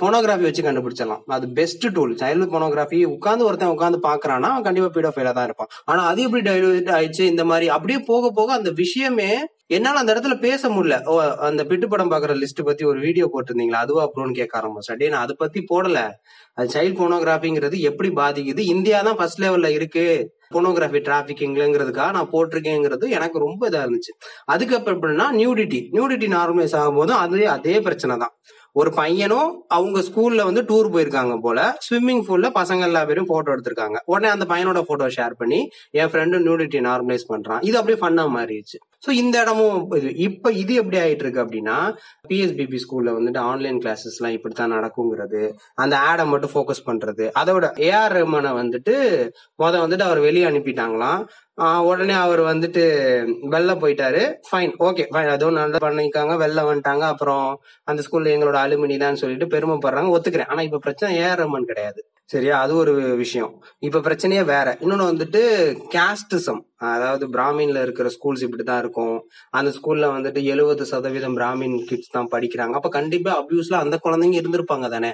போனோகிராஃபி வச்சு கண்டுபிடிச்சிடலாம். அது பெஸ்ட் டூல். சைல்டு போனோகிராஃபி உட்காந்து ஒருத்தன் உட்காந்து பாக்குறான்னா கண்டிப்பா பீடோ ஃபைலா தான் இருப்பான். ஆனா அது எப்படி டைலூட் ஆயிடுச்சு இந்த மாதிரி அப்படியே போக போக அந்த விஷயமே என்னால அந்த இடத்துல பேச முடியல. ஓ, அந்த பிட்டு படம் பாக்குற லிஸ்ட் பத்தி ஒரு வீடியோ போட்டிருந்தீங்களா, அதுவா அப்ரோன்னு கேட்க ஆரம்பிச்சு. அப்படியே நான் அதை பத்தி போடல. அது சைல்ட் போனோகிராஃபிங்கிறது எப்படி பாதிக்குது, இந்தியா தான் ஃபர்ஸ்ட் லெவல்ல இருக்கு போனோகிராஃபி டிராபிக்கிங்கிறதுக்காக நான் போட்டிருக்கேங்கிறது எனக்கு ரொம்ப இதா இருந்துச்சு. அதுக்கப்புறம் எப்படின்னா நியூடிட்டி நியூடிட்டி நார்மலைஸ் ஆகும்போதும் அதுவே அதே பிரச்சனை தான். ஒரு பையனும் அவங்க ஸ்கூல்ல வந்து டூர் போயிருக்காங்க போல, ஸ்விம்மிங் பூல்ல பசங்க எல்லா பேரும் போட்டோ எடுத்திருக்காங்க. உடனே அந்த பையனோட போட்டோ ஷேர் பண்ணி என் ஃப்ரெண்டு நியூடிட்டி நார்மலைஸ் பண்றான். இது அப்படியே ஃபன்னா மாறிடுச்சு. ஸோ இந்த இடமும் இப்ப இது எப்படி ஆயிட்டு இருக்கு அப்படின்னா, பிஎஸ்பிபி ஸ்கூல்ல வந்துட்டு ஆன்லைன் கிளாஸஸ் எல்லாம் இப்படித்தான் நடக்குங்கிறது, அந்த ஆடை மட்டும் போக்கஸ் பண்றது. அதோட ஏஆர் ரஹ்மானை வந்துட்டு முத வந்துட்டு அவர் வெளியே அனுப்பிட்டாங்களாம். உடனே அவர் வந்துட்டு வெளில போயிட்டாரு. ஃபைன், ஓகே, ஃபைன், அதோ நல்லா பண்ணிருக்காங்க, வெளில வந்துட்டாங்க. அப்புறம் அந்த ஸ்கூல்ல எங்களோட அலுமினி தான் சொல்லிட்டு பெருமைப்படுறாங்க, ஒத்துக்கிறேன். ஆனா இப்ப பிரச்சனை ஏஆர் ரஹ்மான் கிடையாது, சரியா? அது ஒரு விஷயம். இப்ப பிரச்சனையே வேற. இன்னொன்னு வந்துட்டு கேஸ்டிசம், அதாவது பிராமின்ல இருக்கிற ஸ்கூல்ஸ் இப்படிதான் இருக்கும், அந்த ஸ்கூல்ல வந்துட்டு எழுபது சதவீதம் பிராமின் கிட்ஸ் தான் படிக்கிறாங்க. அப்ப கண்டிப்பா அபியூஸ்ல அந்த குழந்தைங்க இருந்திருப்பாங்க தானே.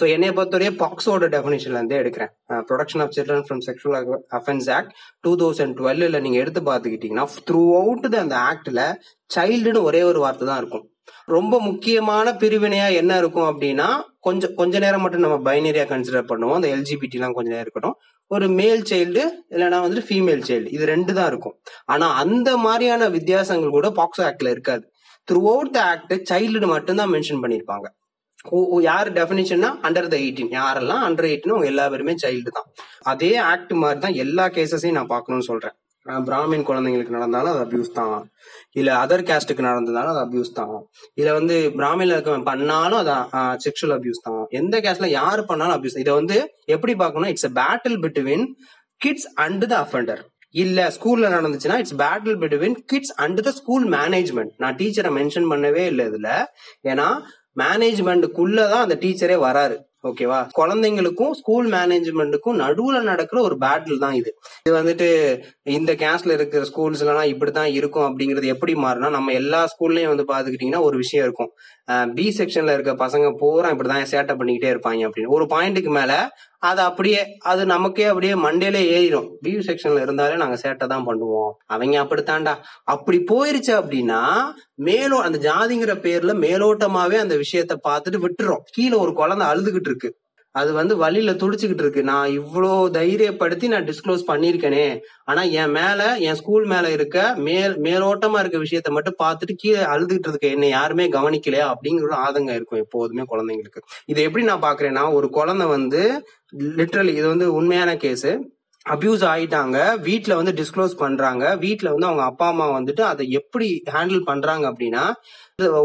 சோ என்னைய பொறுத்தவரையே பாக்ஸோட டெபினிஷன்ல இருந்தே எடுக்கிறேன். Protection of children from sexual offence act two thousand டுவெல்ல நீங்க எடுத்து பாத்துக்கிட்டீங்கன்னா த்ரூ அவுட் அந்த ஆக்ட்ல சைல்டுன்னு ஒரே ஒரு வார்த்தை தான் இருக்கும். ரொம்ப முக்கியமான பிரிவினையா என்ன இருக்கும் அப்படின்னா, கொஞ்சம் கொஞ்ச நேரம் மட்டும் நம்ம பைனரியா கன்சிடர் பண்ணுவோம். அந்த எல்ஜிபிடி எல்லாம் கொஞ்ச நேரம் இருக்கட்டும், ஒரு மேல் சைல்டு இல்லைன்னா வந்துட்டு ஃபீமேல் சைல்டு, இது ரெண்டு தான் இருக்கும். ஆனா அந்த மாதிரியான வித்தியாசங்கள் கூட பாக்ஸோ ஆக்ட்ல இருக்காது. Throughout the act child மட்டும்தான் மென்ஷன் பண்ணிருப்பாங்க. யார் டெபினிஷன்னா அண்டர் த எயிட்டீன், யாரெல்லாம் அண்டர் எயிட்டீன் அவங்க எல்லா பேருமே சைல்டு தான். அதே ஆக்ட் மாதிரி தான் எல்லா கேசஸையும் நான் பாக்கணும்னு சொல்றேன். பிராமின் குழந்தைங்களுக்கு நடந்தாலும் அது அபியூஸ் தான், இல்ல அதர் கேஸ்டுக்கு நடந்ததாலும் அது அபியூஸ் தான், இல்ல வந்து பிராமின்ல இருக்க பண்ணாலும் அது செக்ஷுவல் அபியூஸ் தான். எந்த கேஸ்ல யாரு பண்ணாலும் அபியூஸ். இதை வந்து எப்படி பாக்கணும், it's a battle between kids and the offender. இல்ல ஸ்கூல்ல நடந்துச்சுன்னா it's battle between kids and the school management. நான் டீச்சரை மென்ஷன் பண்ணவே இல்லை இதுல, ஏன்னா மேனேஜ்மெண்ட்டுக்குள்ளதான் அந்த டீச்சரே வராரு. ஓகேவா? குழந்தைங்களுக்கும் ஸ்கூல் மேனேஜ்மெண்ட்டுக்கும் நடுவுல நடக்கிற ஒரு பேட்டில் தான் இது. இது வந்துட்டு இந்த கேஸ்ல இருக்கிற ஸ்கூல்ஸ் எல்லாம் இப்படிதான் இருக்கும் அப்படிங்கறது எப்படி மாறினா, நம்ம எல்லா ஸ்கூல்லயும் வந்து பாத்துக்கிட்டீங்கன்னா ஒரு விஷயம் இருக்கும். பி செக்ஷன்ல இருக்க பசங்க பூரா இப்படிதான் சேட்டை பண்ணிக்கிட்டே இருப்பாங்க அப்படின்னு ஒரு பாயிண்ட்டுக்கு மேல அது அப்படியே அது நமக்கே அப்படியே மண்டேல ஏறிடும். பி செக்ஷன்ல இருந்தாலே நாங்க சேட்டை தான் பண்ணுவோம், அவங்க அப்படித்தான்டா. அப்படி போயிருச்சு அப்படின்னா மேலோ அந்த ஜாதிங்கிற பேர்ல மேலோட்டமாவே அந்த விஷயத்த பார்த்துட்டு விட்டுறோம். கீழே ஒரு குழந்தை அழுதுகிட்டு இருக்கு, அது வந்து வழியில துடிச்சுக்கிட்டு இருக்கு, நான் இவ்வளோ தைரியப்படுத்தி நான் டிஸ்க்ளோஸ் பண்ணிருக்கேனே, ஆனா என் மேல என் ஸ்கூல் மேல இருக்க மேல் மேலோட்டமா இருக்க விஷயத்த மட்டும் பார்த்துட்டு கீழே அழுதுகிட்டு இருக்க என்னை யாருமே கவனிக்கலையா அப்படிங்கிற ஆதங்கம் இருக்கும் எப்போதுமே குழந்தைங்களுக்கு. இதை எப்படி நான் பாக்குறேன்னா, ஒரு குழந்தை வந்து லிட்ரலி இது வந்து உண்மையான கேஸ், அபியூஸ் ஆயிட்டாங்க, வீட்டுல வந்து டிஸ்க்ளோஸ் பண்றாங்க, வீட்டுல வந்து அவங்க அப்பா அம்மா வந்துட்டு அதை எப்படி ஹேண்டில் பண்றாங்க அப்படின்னா,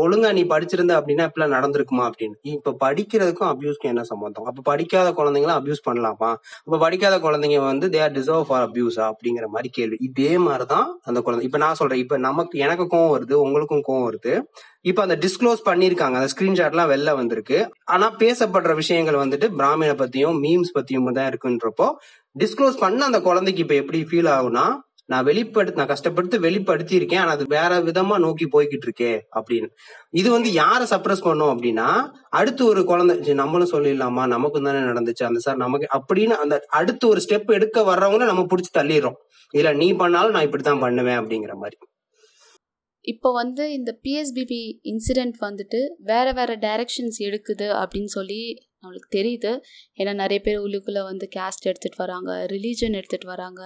ஒழுங்கா நீ படிச்சிருந்த அப்படின்னா இப்பெல்லாம் நடந்திருக்குமா அப்படின்னு. இப்ப படிக்கிறதுக்கும் அபியூஸ்க்கும் என்ன சம்பந்தம்? அப்ப படிக்காத குழந்தைங்களாம் அபியூஸ் பண்ணலாமா? அப்ப படிக்காத குழந்தைங்க வந்து தே ஆர் டிசர்வ் ஃபார் அபியூஸா அப்படிங்கிற மாதிரி கேள்வி. இதே மாதிரிதான் அந்த குழந்தை. இப்ப நான் சொல்றேன், இப்ப நமக்கு எனக்கு கோவம் வருது, உங்களுக்கும் கோவம் வருது. இப்ப அந்த டிஸ்க்ளோஸ் பண்ணிருக்காங்க, அந்த ஸ்கிரீன்ஷாட் எல்லாம் வெளில வந்திருக்கு. ஆனா பேசப்படுற விஷயங்கள் வந்துட்டு பிராமினை பத்தியும் மீம்ஸ் பத்தியும் தான் இருக்குன்றப்போ டிஸ்க்ளோஸ் பண்ண அந்த குழந்தைக்கு இப்ப எப்படி ஃபீல் ஆகுனா, நான் வெளிப்படுத்த நான் கஷ்டப்படுத்தி வெளிப்படுத்தி இருக்கேன், ஆனா அது வேற விதமா நோக்கி போய்கிட்டு இருக்கே அப்படின்னு. இது வந்து யாரை சப்ரஸ் பண்ணோம் அப்படின்னா, அடுத்து ஒரு குழந்தை நம்மளும் சொல்லிடலாமா, நமக்கும் தானே நடந்துச்சு அந்த சார் நமக்கு அப்படின்னு அந்த அடுத்து ஒரு ஸ்டெப் எடுக்க வர்றவங்கள நம்ம பிடிச்சி தள்ளிடுறோம். இல்ல நீ பண்ணாலும் நான் இப்படித்தான் பண்ணுவேன் அப்படிங்கிற மாதிரி. இப்போ வந்து இந்த பிஎஸ்பிபி இன்சிடென்ட் வந்துட்டு வேற வேற டைரக்ஷன்ஸ் எடுக்குது அப்படின்னு சொல்லி நம்மளுக்கு தெரியுது. ஏன்னா நிறைய பேர் உள்ளுக்குள்ள வந்து கேஸ்ட் எடுத்துட்டு வராங்க, ரிலீஜன் எடுத்துட்டு வராங்க,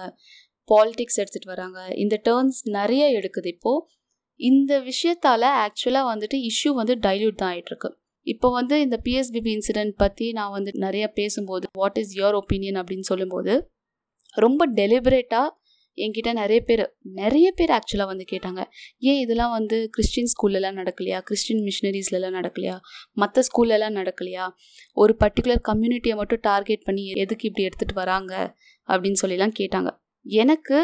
பாலிடிக்ஸ் எடுத்துகிட்டு வராங்க, இந்த டேர்ன்ஸ் நிறைய எடுக்குது. இப்போது இந்த விஷயத்தால் ஆக்சுவலாக வந்துட்டு இஷ்யூ வந்து டைல்யூட் தான் ஆகிட்டுருக்கு. இப்போ வந்து இந்த பிஎஸ்பிபி இன்சிடென்ட் பற்றி நான் வந்து நிறையா பேசும்போது வாட் இஸ் யுவர் ஒப்பீனியன் அப்படின்னு சொல்லும்போது ரொம்ப டெலிபரேட்டாக என்கிட்ட நிறைய பேர் நிறைய பேர் ஆக்சுவலாக வந்து கேட்டாங்க, ஏன் இதெல்லாம் வந்து கிறிஸ்டின் ஸ்கூல்லலாம் நடக்கலையா, கிறிஸ்டின் மிஷினரிஸ்லலாம் நடக்கலையா, மற்ற ஸ்கூல்லலாம் நடக்கலையா, ஒரு பர்டிகுலர் கம்யூனிட்டியை மட்டும் டார்கெட் பண்ணி எதுக்கு இப்படி எடுத்துகிட்டு வராங்க அப்படின்னு சொல்லிலாம் கேட்டாங்க. எனக்கு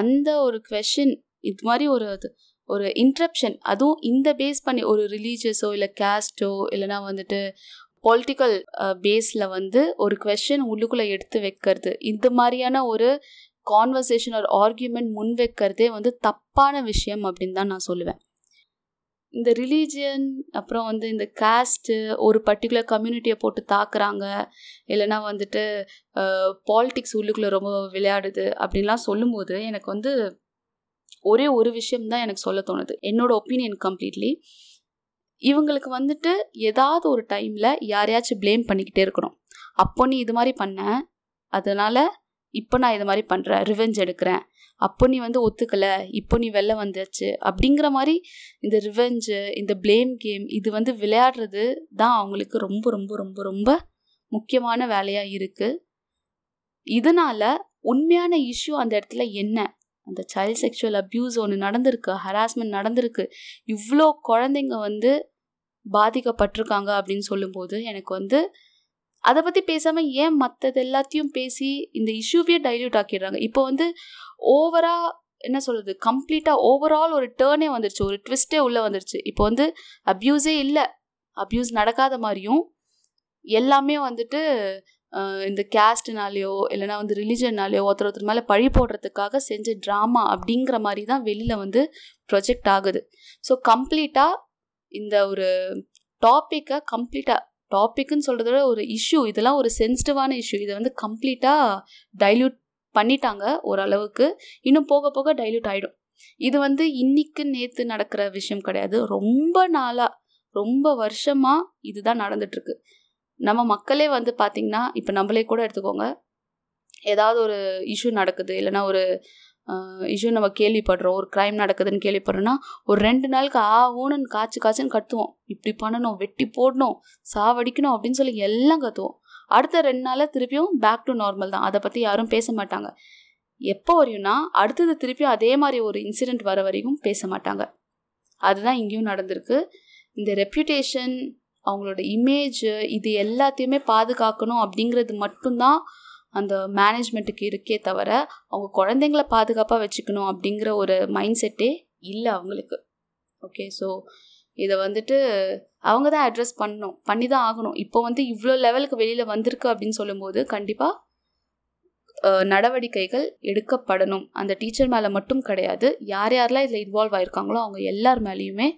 அந்த ஒரு குவெஸ்சன், இது மாதிரி ஒரு ஒரு இன்ட்ரப்ஷன், அதுவும் இந்த பேஸ் பண்ணி ஒரு ரிலீஜியஸோ இல்லை கேஸ்ட்டோ இல்லைனா வந்துட்டு பொலிட்டிக்கல் பேஸில் வந்து ஒரு குவெஸ்சன் உள்ளுக்குள்ளே எடுத்து வைக்கிறது, இந்த மாதிரியான ஒரு கான்வர்சேஷன் ஒரு ஆர்கியூமெண்ட் முன் வைக்கிறதே வந்து தப்பான விஷயம் அப்படின்னு தான் நான் சொல்லுவேன். இந்த ரிலீஜியன் அப்புறம் வந்து இந்த காஸ்ட்டு ஒரு பர்டிகுலர் கம்யூனிட்டியை போட்டு தாக்குறாங்க, இல்லைனா வந்துட்டு பாலிடிக்ஸ் உள்ளுக்குள்ளே ரொம்ப விளையாடுது அப்படின்லாம் சொல்லும்போது எனக்கு வந்து ஒரே ஒரு விஷயம்தான் எனக்கு சொல்ல தோணுது. என்னோடய ஒப்பீனியன் கம்ப்ளீட்லி, இவங்களுக்கு வந்துட்டு ஏதாவது ஒரு டைமில் யாரையாச்சும் ப்ளேம் பண்ணிக்கிட்டே இருக்கணும். அப்போ நீ இது மாதிரி பண்ண, அதனால் இப்போ நான் இது மாதிரி பண்ணுறேன், ரிவெஞ்ச் எடுக்கிறேன், அப்போ நீ வந்து ஒத்துக்கலை, இப்போ நீ வெளில வந்துச்சு அப்படிங்கிற மாதிரி இந்த ரிவெஞ்சு, இந்த ப்ளேம் கேம், இது வந்து விளையாடுறது தான் அவங்களுக்கு ரொம்ப ரொம்ப ரொம்ப ரொம்ப முக்கியமான வேலையாக இருக்குது. இதனால் உண்மையான இஷ்யூ அந்த இடத்துல என்ன, அந்த சைல்ட் செக்ஷுவல் அப்யூஸ் ஒன்று நடந்திருக்கு, ஹராஸ்மெண்ட் நடந்திருக்கு, இவ்வளோ குழந்தைங்க வந்து பாதிக்கப்பட்டிருக்காங்க அப்படின்னு சொல்லும்போது எனக்கு வந்து அதை பற்றி பேசாமல் ஏன் மற்றது எல்லாத்தையும் பேசி இந்த இஷ்யூவே டைல்யூட் ஆக்கிடுறாங்க. இப்போ வந்து ஓவராக என்ன சொல்கிறது, கம்ப்ளீட்டாக ஓவரால் ஒரு டேர்னே வந்துருச்சு, ஒரு ட்விஸ்ட்டே உள்ளே வந்துருச்சு. இப்போ வந்து அப்யூஸே இல்லை, அப்யூஸ் நடக்காத மாதிரியும் எல்லாமே வந்துட்டு இந்த கேஸ்ட்னாலேயோ இல்லைனா வந்து ரிலீஜன்னாலேயோ ஒருத்தர் ஒருத்தர் மேலே பழி போடுறதுக்காக செஞ்ச ட்ராமா அப்படிங்கிற மாதிரி தான் வெளியில் வந்து ப்ரொஜெக்ட் ஆகுது. ஸோ கம்ப்ளீட்டாக இந்த ஒரு டாப்பிக்கை கம்ப்ளீட்டாக டாப்பிக்குன்னு சொல்கிறத விட ஒரு இஷ்யூ, இதெல்லாம் ஒரு சென்சிட்டிவான இஷ்யூ, இதை வந்து கம்ப்ளீட்டாக டைல்யூட் பண்ணிட்டாங்க ஓரளவுக்கு. இன்னும் போக போக டைல்யூட் ஆகிடும். இது வந்து இன்றைக்கு நேற்று நடக்கிற விஷயம் கிடையாது, ரொம்ப நாளாக ரொம்ப வருஷமாக இது தான் நடந்துகிட்ருக்கு. நம்ம மக்களே வந்து பார்த்திங்கன்னா, இப்போ நம்மளே கூட எடுத்துக்கோங்க, ஏதாவது ஒரு இஷ்யூ நடக்குது, இல்லைனா ஒரு இஷ்யூ நம்ம கேள்விப்படுறோம், ஒரு க்ரைம் நடக்குதுன்னு கேள்விப்படுறோன்னா ஒரு ரெண்டு நாளுக்கு ஆ ஊனன்னு காய்ச்சி காய்ச்சின்னு கற்றுவோம், இப்படி பண்ணணும், வெட்டி போடணும், சாவடிக்கணும் அப்படின்னு சொல்லி எல்லாம் கற்றுவோம். அடுத்த ரெண்டு நாளில் திருப்பியும் பேக் டு நார்மல் தான், அதை பற்றி யாரும் பேச மாட்டாங்க. எப்போ வரையும்னா அடுத்தது திருப்பியும் அதே மாதிரி ஒரு இன்சிடெண்ட் வர வரைக்கும் பேச மாட்டாங்க. அதுதான் இங்கேயும் நடந்திருக்கு. இந்த ரெப்யூட்டேஷன், அவங்களோட இமேஜ், இது எல்லாத்தையுமே பாதுகாக்கணும் அப்படிங்கிறது மட்டும்தான் அந்த மேனேஜ்மெண்ட்டுக்கு இருக்கே தவிர அவங்க குழந்தைங்கள பாதுகாப்பாக வச்சுக்கணும் அப்படிங்கிற ஒரு மைண்ட் செட்டே இல்லை அவங்களுக்கு. ஓகே, ஸோ இதை வந்துட்டு அவங்க தான் அட்ரஸ் பண்ணணும், பண்ணி தான் ஆகணும். இப்போ வந்து இவ்வளோ லெவலுக்கு வெளியில் வந்திருக்கு அப்படின்னு சொல்லும்போது கண்டிப்பாக நடவடிக்கைகள் எடுக்கப்படணும். அந்த டீச்சர் மேலே மட்டும் கிடையாது, யார் யாரெல்லாம் இதில் இன்வால்வ் ஆகிருக்காங்களோ அவங்க எல்லார் மேலேயுமே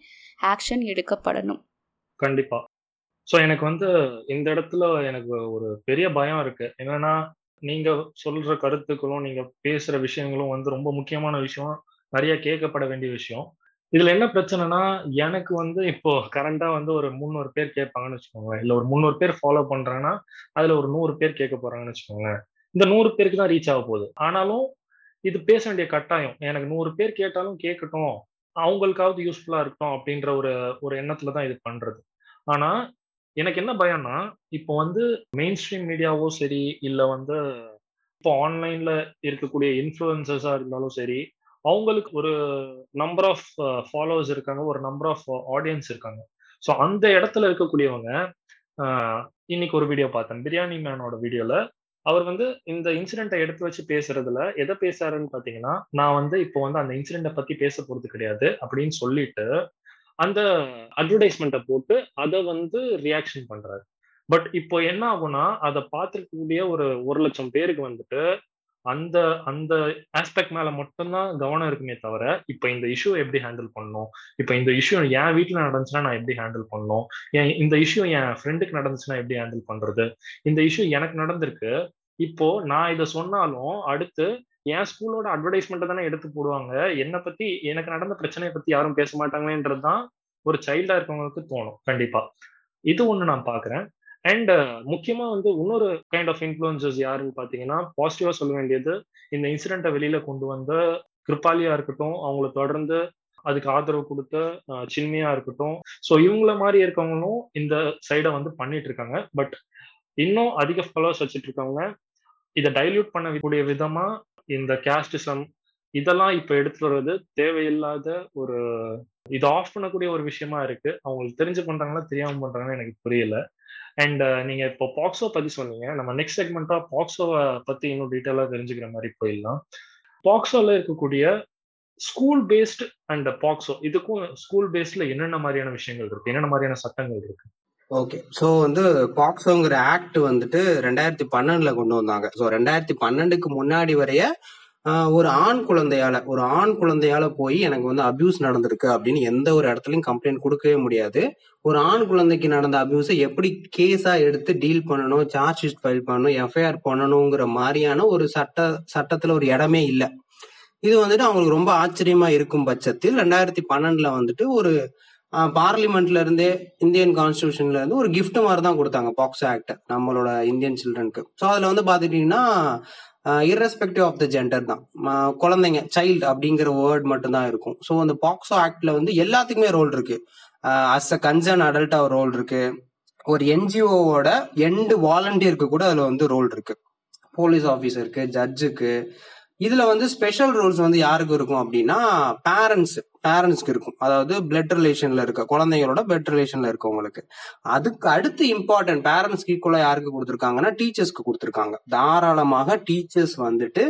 ஆக்ஷன் எடுக்கப்படணும். கண்டிப்பாக. ஸோ எனக்கு வந்து இந்த இடத்துல எனக்கு ஒரு பெரிய பயம் இருக்குது. என்னென்னா நீங்கள் சொல்கிற கருத்துக்களும் நீங்கள் பேசுகிற விஷயங்களும் வந்து ரொம்ப முக்கியமான விஷயம், நிறைய கேட்கப்பட வேண்டிய விஷயம். இதில் என்ன பிரச்சனைனா, எனக்கு வந்து இப்போது கரண்டாக வந்து ஒரு முந்நூறு பேர் கேட்பாங்கன்னு வச்சுக்கோங்களேன், இல்லை ஒரு முந்நூறு பேர் ஃபாலோ பண்ணுறாங்கன்னா அதில் ஒரு நூறு பேர் கேட்க போகிறாங்கன்னு வச்சுக்கோங்களேன். இந்த நூறு பேருக்கு தான் ரீச் ஆக போகுது. ஆனாலும் இது பேச வேண்டிய கட்டாயம், எனக்கு நூறு பேர் கேட்டாலும் கேட்கட்டும், அவங்களுக்காவது யூஸ்ஃபுல்லாக இருக்கட்டும் அப்படின்ற ஒரு ஒரு எண்ணத்தில் தான் இது பண்ணுறது. ஆனால் எனக்கு என்ன பயம்னா, இப்போ வந்து மெயின் ஸ்ட்ரீம் மீடியாவோ சரி, இல்லை வந்து இப்போ ஆன்லைனில் இருக்கக்கூடிய இன்ஃப்ளூயன்சஸாக இருந்தாலும் சரி, அவங்களுக்கு ஒரு நம்பர் ஆஃப் ஃபாலோவர்ஸ் இருக்காங்க, ஒரு நம்பர் ஆஃப் ஆடியன்ஸ் இருக்காங்க. ஸோ அந்த இடத்துல இருக்கக்கூடியவங்க, இன்னைக்கு ஒரு வீடியோ பார்த்தேன் பிரியாணி மேனோட வீடியோவில், அவர் வந்து இந்த இன்சிடெண்ட்டை எடுத்து வச்சு பேசுறதுல எதை பேசுறாருன்னு பார்த்தீங்கன்னா, நான் வந்து இப்போ வந்து அந்த இன்சிடெண்ட்டை பற்றி பேச போகிறது கிடையாது அப்படின்னு சொல்லிட்டு அந்த அட்வர்டைஸ்மெண்ட்டை போட்டு அதை வந்து ரியாக்ஷன் பண்ணுறாரு. பட் இப்போ என்ன ஆகும்னா, அதை பார்த்துருக்கக்கூடிய ஒரு ஒரு லட்சம் பேருக்கு வந்துட்டு அந்த அந்த ஆஸ்பெக்ட் மேலே மட்டும்தான் கவனம் இருக்குமே தவிர, இப்போ இந்த இஷ்யூ எப்படி ஹேண்டில் பண்ணணும், இப்போ இந்த இஷ்யூ என் வீட்டில் நடந்துச்சுன்னா நான் எப்படி ஹேண்டில் பண்ணணும், என் இந்த இஷ்யூ என் ஃப்ரெண்டுக்கு நடந்துச்சுன்னா எப்படி ஹேண்டில் பண்ணுறது, இந்த இஷ்யூ எனக்கு நடந்திருக்கு, இப்போது நான் இதை சொன்னாலும் அடுத்து என் ஸ்கூலோட அட்வர்டைஸ்மெண்ட்டை தானே எடுத்து போடுவாங்க, என்னை பற்றி எனக்கு நடந்த பிரச்சனையை பற்றி யாரும் பேச மாட்டாங்களேன்றது தான் ஒரு சைல்டாக இருக்கவங்களுக்கு தோணும். கண்டிப்பாக இது ஒன்று நான் பார்க்குறேன். அண்ட் முக்கியமாக வந்து இன்னொரு கைண்ட் ஆஃப் இன்ஃப்ளூயன்சஸ் யாருன்னு பார்த்தீங்கன்னா, பாசிட்டிவாக சொல்ல வேண்டியது இந்த இன்சிடெண்ட்டை வெளியில் கொண்டு வந்த கிருபாலியாக இருக்கட்டும், அவங்களை தொடர்ந்து அதுக்கு ஆதரவு கொடுத்த சின்மையாக இருக்கட்டும். ஸோ இவங்கள மாதிரி இருக்கவங்களும் இந்த சைடை வந்து பண்ணிட்டு இருக்காங்க. பட் இன்னும் அதிக ஃபாலோவர்ஸ் வச்சுட்டு இருக்கவங்க இதை டைல்யூட் பண்ணக்கூடிய விதமாக இந்த கேஸ்டிசம், இதெல்லாம் இப்ப எடுத்துட்டு வர்றது தேவையில்லாத ஒரு இது ஆஃப் பண்ணக்கூடிய ஒரு விஷயமா இருக்கு. அவங்களுக்கு தெரிஞ்சு பண்றாங்களா தெரியாம பண்றாங்கன்னு எனக்கு புரியல. அண்ட் நீங்க இப்போ பாக்ஸோ பத்தி சொன்னீங்க, நம்ம நெக்ஸ்ட் செக்மெண்டா பாக்ஸோவை பத்தி இன்னும் டீட்டெயிலா தெரிஞ்சுக்கிற மாதிரி போயிடலாம். பாக்ஸோல இருக்கக்கூடிய ஸ்கூல் பேஸ்டு அண்ட் பாக்ஸோ இதுக்கும் ஸ்கூல் பேஸ்ட்ல என்னென்ன மாதிரியான விஷயங்கள் இருக்கு, என்னென்ன மாதிரியான சட்டங்கள் இருக்கு? ஓகே, ஸோ வந்து பாக்ஸோங்கிற ஆக்ட் வந்துட்டு ரெண்டாயிரத்தி பன்னெண்டுல கொண்டு வந்தாங்க. ஸோ ரெண்டாயிரத்தி பன்னெண்டுக்கு முன்னாடி வரைய ஒரு ஆண் குழந்தையால ஒரு ஆண் குழந்தையால போய் எனக்கு வந்து அபியூஸ் நடந்திருக்கு அப்படின்னு எந்த ஒரு இடத்துலயும் கம்ப்ளைண்ட் கொடுக்கவே முடியாது. ஒரு ஆண் குழந்தைக்கு நடந்த அபியூஸை எப்படி கேஸா எடுத்து டீல் பண்ணணும், சார்ஜ் ஷீட் ஃபைல் பண்ணணும், எஃப்ஐஆர் பண்ணணுங்கிற மாதிரியான ஒரு சட்ட சட்டத்துல ஒரு இடமே இல்லை. இது வந்துட்டு அவங்களுக்கு ரொம்ப ஆச்சரியமா இருக்கும் பட்சத்தில் ரெண்டாயிரத்தி பன்னெண்டுல வந்துட்டு ஒரு பார்லிமெண்ட்ல இருந்தே இந்தியன் கான்ஸ்டியூஷன்ல இருந்து ஒரு கிஃப்ட் மாதிரி தான் கொடுத்தாங்க பாக்ஸோ ஆக்ட் நம்மளோட இந்தியன் சில்ட்ரனுக்கு. ஸோ அதுல வந்து பாத்துட்டீங்கன்னா இர்ரெஸ்பெக்டிவ் ஆஃப் த ஜெண்டர் தான், குழந்தைங்க சைல்டு அப்படிங்கிற வேர்ட் மட்டும்தான் இருக்கும். ஸோ அந்த பாக்ஸோ ஆக்ட்ல வந்து எல்லாத்துக்குமே ரோல் இருக்கு. அஸ் அ கன்சர்ன் அடல்ட்டா ஒரு ரோல் இருக்கு, ஒரு என்ஜிஓவோட எண்டு வாலண்டியருக்கு கூட அதுல வந்து ரோல் இருக்கு, போலீஸ் ஆஃபீஸருக்கு, ஜட்ஜுக்கு. இதுல வந்து ஸ்பெஷல் ரூல்ஸ் வந்து யாருக்கு இருக்கும் அப்படின்னா பேரண்ட்ஸ் பேரண்ட்ஸ்க்கு இருக்கும், அதாவது பிளட் ரிலேஷன்ல இருக்க குழந்தைங்களோட பிளட் ரிலேஷன்ல இருக்கவங்களுக்கு. அதுக்கு அடுத்து இம்பார்ட்டன்ட் பேரண்ட்ஸ்க்கு ஈக்குவலா யாருக்கு கொடுத்துருக்காங்கன்னா டீச்சர்ஸ்க்கு கொடுத்துருக்காங்க. தாராளமாக டீச்சர்ஸ் வந்துட்டு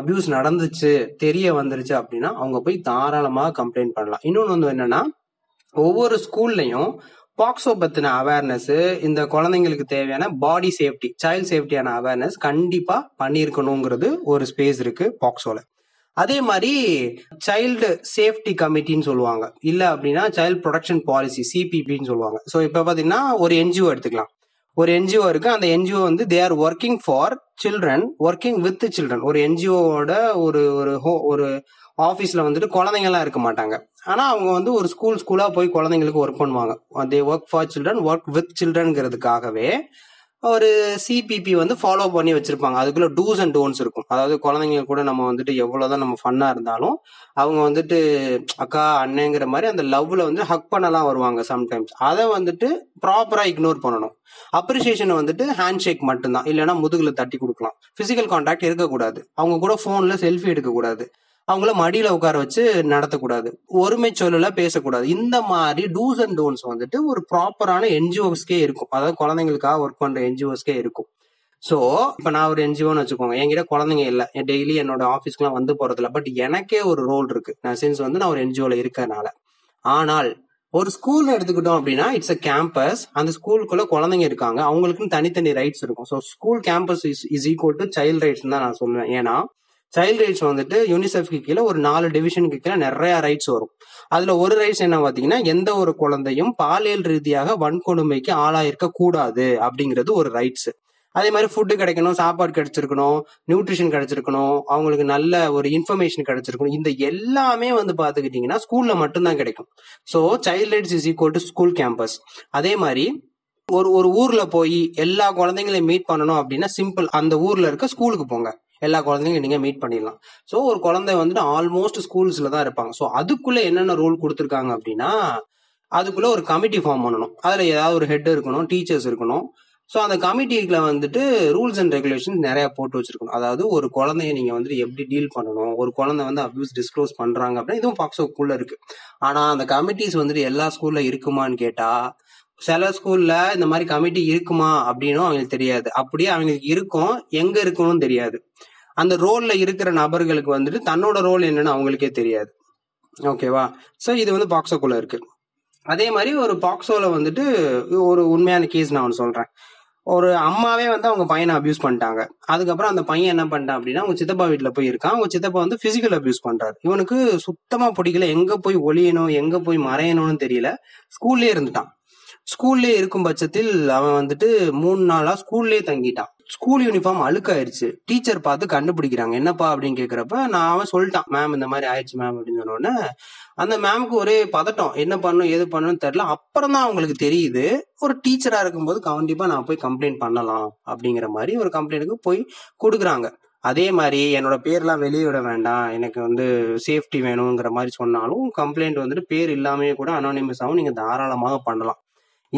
அபியூஸ் நடந்துச்சு தெரிய வந்துருச்சு அப்படின்னா அவங்க போய் தாராளமாக கம்ப்ளைண்ட் பண்ணலாம். இன்னொன்னு வந்து என்னன்னா ஒவ்வொரு ஸ்கூல்லையும் பாக்ஸோ பத்தின அவேர்னஸ், இந்த குழந்தைங்களுக்கு தேவையான பாடி சேஃப்டி, சைல்ட் சேஃப்டியான அவேர்னஸ் கண்டிப்பா பண்ணிருக்கணுங்கிறது ஒரு ஸ்பேஸ் இருக்கு பாக்ஸோல. அதே மாதிரி சைல்டு சேஃப்டி கமிட்டின்னு சொல்லுவாங்க, இல்ல அப்படின்னா சைல்டு ப்ரொடக்ஷன் பாலிசி சிபிபின்னு சொல்லுவாங்க. ஸோ இப்ப பாத்தீங்கன்னா ஒரு என்ஜிஓ எடுத்துக்கலாம், ஒரு என்ஜிஓ இருக்கு, அந்த என்ஜிஓ வந்து they are working for children, working with children. ஒரு என்ஜிஓட ஒரு ஒரு ஹோ ஒரு ஆஃபீஸ்ல வந்துட்டு குழந்தைங்கலாம் இருக்க மாட்டாங்க, ஆனா அவங்க வந்து ஒரு ஸ்கூல் ஸ்கூலா போய் குழந்தைங்களுக்கு ஒர்க் பண்ணுவாங்க. They work for children, work with சில்ட்ரன்ங்கிறதுக்காகவே ஒரு சிபிபி வந்து ஃபாலோ பண்ணி வச்சிருப்பாங்க. அதுக்குள்ள டூஸ் அண்ட் டோன்ஸ் இருக்கும், அதாவது குழந்தைங்க கூட நம்ம வந்துட்டு எவ்வளவுதான் நம்ம ஃபன்னா இருந்தாலும் அவங்க வந்துட்டு அக்கா அண்ணேங்கிற மாதிரி அந்த லவ்ல வந்து ஹக் பண்ணலாம் வருவாங்க சம்டைம்ஸ். அதை வந்துட்டு ப்ராப்பரா இக்னோர் பண்ணணும். அப்ரிசியேஷன் வந்துட்டு ஹேண்ட் ஷேக் மட்டும்தான், இல்லைன்னா முதுகுல தட்டி கொடுக்கலாம். பிசிக்கல் கான்டாக்ட் இருக்கக்கூடாது, அவங்க கூட போன்ல செல்ஃபி எடுக்கக்கூடாது, அவங்கள மடியில உட்கார வச்சு நடத்தக்கூடாது, ஒருமை சொல்லல பேசக்கூடாது. இந்த மாதிரி டூஸ் அண்ட் டோன்ஸ் வந்துட்டு ஒரு ப்ராப்பரான என்ஜிஓஸ்க்கே இருக்கும், அதாவது குழந்தைங்களுக்காக ஒர்க் பண்ற என்ஜிஓஸ்க்கே இருக்கும். சோ இப்ப நான் ஒரு என்ஜிஓன்னு வச்சுக்கோங்க, என்கிட்ட குழந்தைங்க இல்ல, டெய்லி என்னோட ஆபீஸ்க்கு எல்லாம் வந்து போறதுல, பட் எனக்கே ஒரு ரோல் இருக்கு, நான் சின்ஸ் வந்து நான் ஒரு என்ஜிஓல இருக்கறனால. ஆனால் ஒரு ஸ்கூல்ல எடுத்துக்கிட்டோம் அப்படின்னா இட்ஸ் அ கேம்பஸ், அந்த ஸ்கூலுக்குள்ள குழந்தைங்க இருக்காங்க, அவங்களுக்குன்னு தனித்தனி ரைட்ஸ் இருக்கும். So school campus is is equal to child rights தான் நான் சொல்லுவேன். ஏன்னா சைல்ட் ரைட்ஸ் வந்துட்டு யூனிசெஃப்க்கு கீழே ஒரு நாலு டிவிஷனுக்கு கீழே நிறைய ரைட்ஸ் வரும். அதுல ஒரு ரைட்ஸ் என்ன பாத்தீங்கன்னா, எந்த ஒரு குழந்தையும் பாலியல் ரீதியாக வன்கொடுமைக்கு ஆளாயிருக்க கூடாது அப்படிங்கிறது ஒரு ரைட்ஸ். அதே மாதிரி ஃபுட்டு கிடைக்கணும், சாப்பாடு கிடைச்சிருக்கணும், நியூட்ரிஷன் கிடைச்சிருக்கணும், அவங்களுக்கு நல்ல ஒரு இன்ஃபர்மேஷன் கிடைச்சிருக்கணும். இந்த எல்லாமே வந்து பாத்துக்கிட்டீங்கன்னா ஸ்கூல்ல மட்டும்தான் கிடைக்கும். So child rights is equal to school campus. அதே மாதிரி ஒரு ஒரு ஊர்ல போய் எல்லா குழந்தைங்களையும் மீட் பண்ணணும் அப்படின்னா சிம்பிள், அந்த ஊர்ல இருக்க ஸ்கூலுக்கு போங்க, எல்லா குழந்தைங்களும் நீங்க மீட் பண்ணிடலாம். ஸோ ஒரு குழந்தை வந்துட்டு ஆல்மோஸ்ட் ஸ்கூல்ஸ்ல தான் இருப்பாங்க. ஸோ அதுக்குள்ள என்னென்ன ரோல் கொடுத்துருக்காங்க அப்படின்னா அதுக்குள்ள ஒரு கமிட்டி ஃபார்ம் பண்ணணும், அதுல ஏதாவது ஒரு ஹெட் இருக்கணும், டீச்சர்ஸ் இருக்கணும். ஸோ அந்த கமிட்டிக்குள்ள வந்துட்டு ரூல்ஸ் அண்ட் ரெகுலேஷன் நிறைய போட்டு வச்சிருக்கணும், அதாவது ஒரு குழந்தைய நீங்க வந்துட்டு எப்படி டீல் பண்ணணும், ஒரு குழந்தை வந்து அபியூஸ் டிஸ்க்ளோஸ் பண்றாங்க அப்படின்னா இதுவும் பாக்ஸோக்குள்ள இருக்கு. ஆனா அந்த கமிட்டிஸ் வந்துட்டு எல்லா ஸ்கூல்ல இருக்குமான்னு கேட்டா சில ஸ்கூல்ல இந்த மாதிரி கமிட்டி இருக்குமா அப்படின்னும் அவங்களுக்கு தெரியாது, அப்படியே அவங்களுக்கு இருக்கும் எங்க இருக்கணும்னு தெரியாது, அந்த ரோல்ல இருக்கிற நபர்களுக்கு வந்துட்டு தன்னோட ரோல் என்னன்னு அவங்களுக்கே தெரியாது. ஓகேவா? சோ இது வந்து பாக்ஸோக்குள்ள இருக்கு. அதே மாதிரி ஒரு பாக்ஸோல வந்துட்டு ஒரு உண்மையான கேஸ் நான் ஒன்று சொல்றேன். ஒரு அம்மாவே வந்து அவங்க பையனை அபியூஸ் பண்ணிட்டாங்க, அதுக்கப்புறம் அந்த பையன் என்ன பண்ணிட்டான் அப்படின்னா அவங்க சித்தப்பா வீட்டுல போய் இருக்கான், அவங்க சித்தப்பா வந்து பிசிக்கல் அபியூஸ் பண்றாரு, இவனுக்கு சுத்தமா பிடிக்கல, எங்க போய் ஒளியணும் எங்க போய் மறையணும்னு தெரியல, ஸ்கூல்லயே இருந்துட்டான். ஸ்கூல்லே இருக்கும் பட்சத்தில் அவன் வந்துட்டு மூணு நாளா ஸ்கூல்லேயே தங்கிட்டான், ஸ்கூல் யூனிஃபார்ம் அழுக்காயிருச்சு, டீச்சர் பார்த்து கண்டுபிடிக்கிறாங்க, என்னப்பா அப்படின்னு கேட்கிறப்ப நான் அவன் சொல்லிட்டான், மேம் இந்த மாதிரி ஆயிடுச்சு மேம் அப்படின்னு சொன்னோடனே அந்த மேமுக்கு ஒரே பதட்டம், என்ன பண்ணணும் எது பண்ணணும்னு தெரியல. அப்புறம் தான் அவங்களுக்கு தெரியுது ஒரு டீச்சரா இருக்கும்போது கண்டிப்பா நான் போய் கம்ப்ளைண்ட் பண்ணலாம் அப்படிங்கிற மாதிரி ஒரு கம்ப்ளைண்ட்டுக்கு போய் கொடுக்குறாங்க. அதே மாதிரி என்னோட பேர்லாம் வெளியே விட வேண்டாம், எனக்கு வந்து சேஃப்டி வேணுங்கிற மாதிரி சொன்னாலும் கம்ப்ளைண்ட் வந்துட்டு பேர் இல்லாமயே கூட அனானிமஸ் ஆகும், நீங்க தாராளமாக பண்ணலாம்.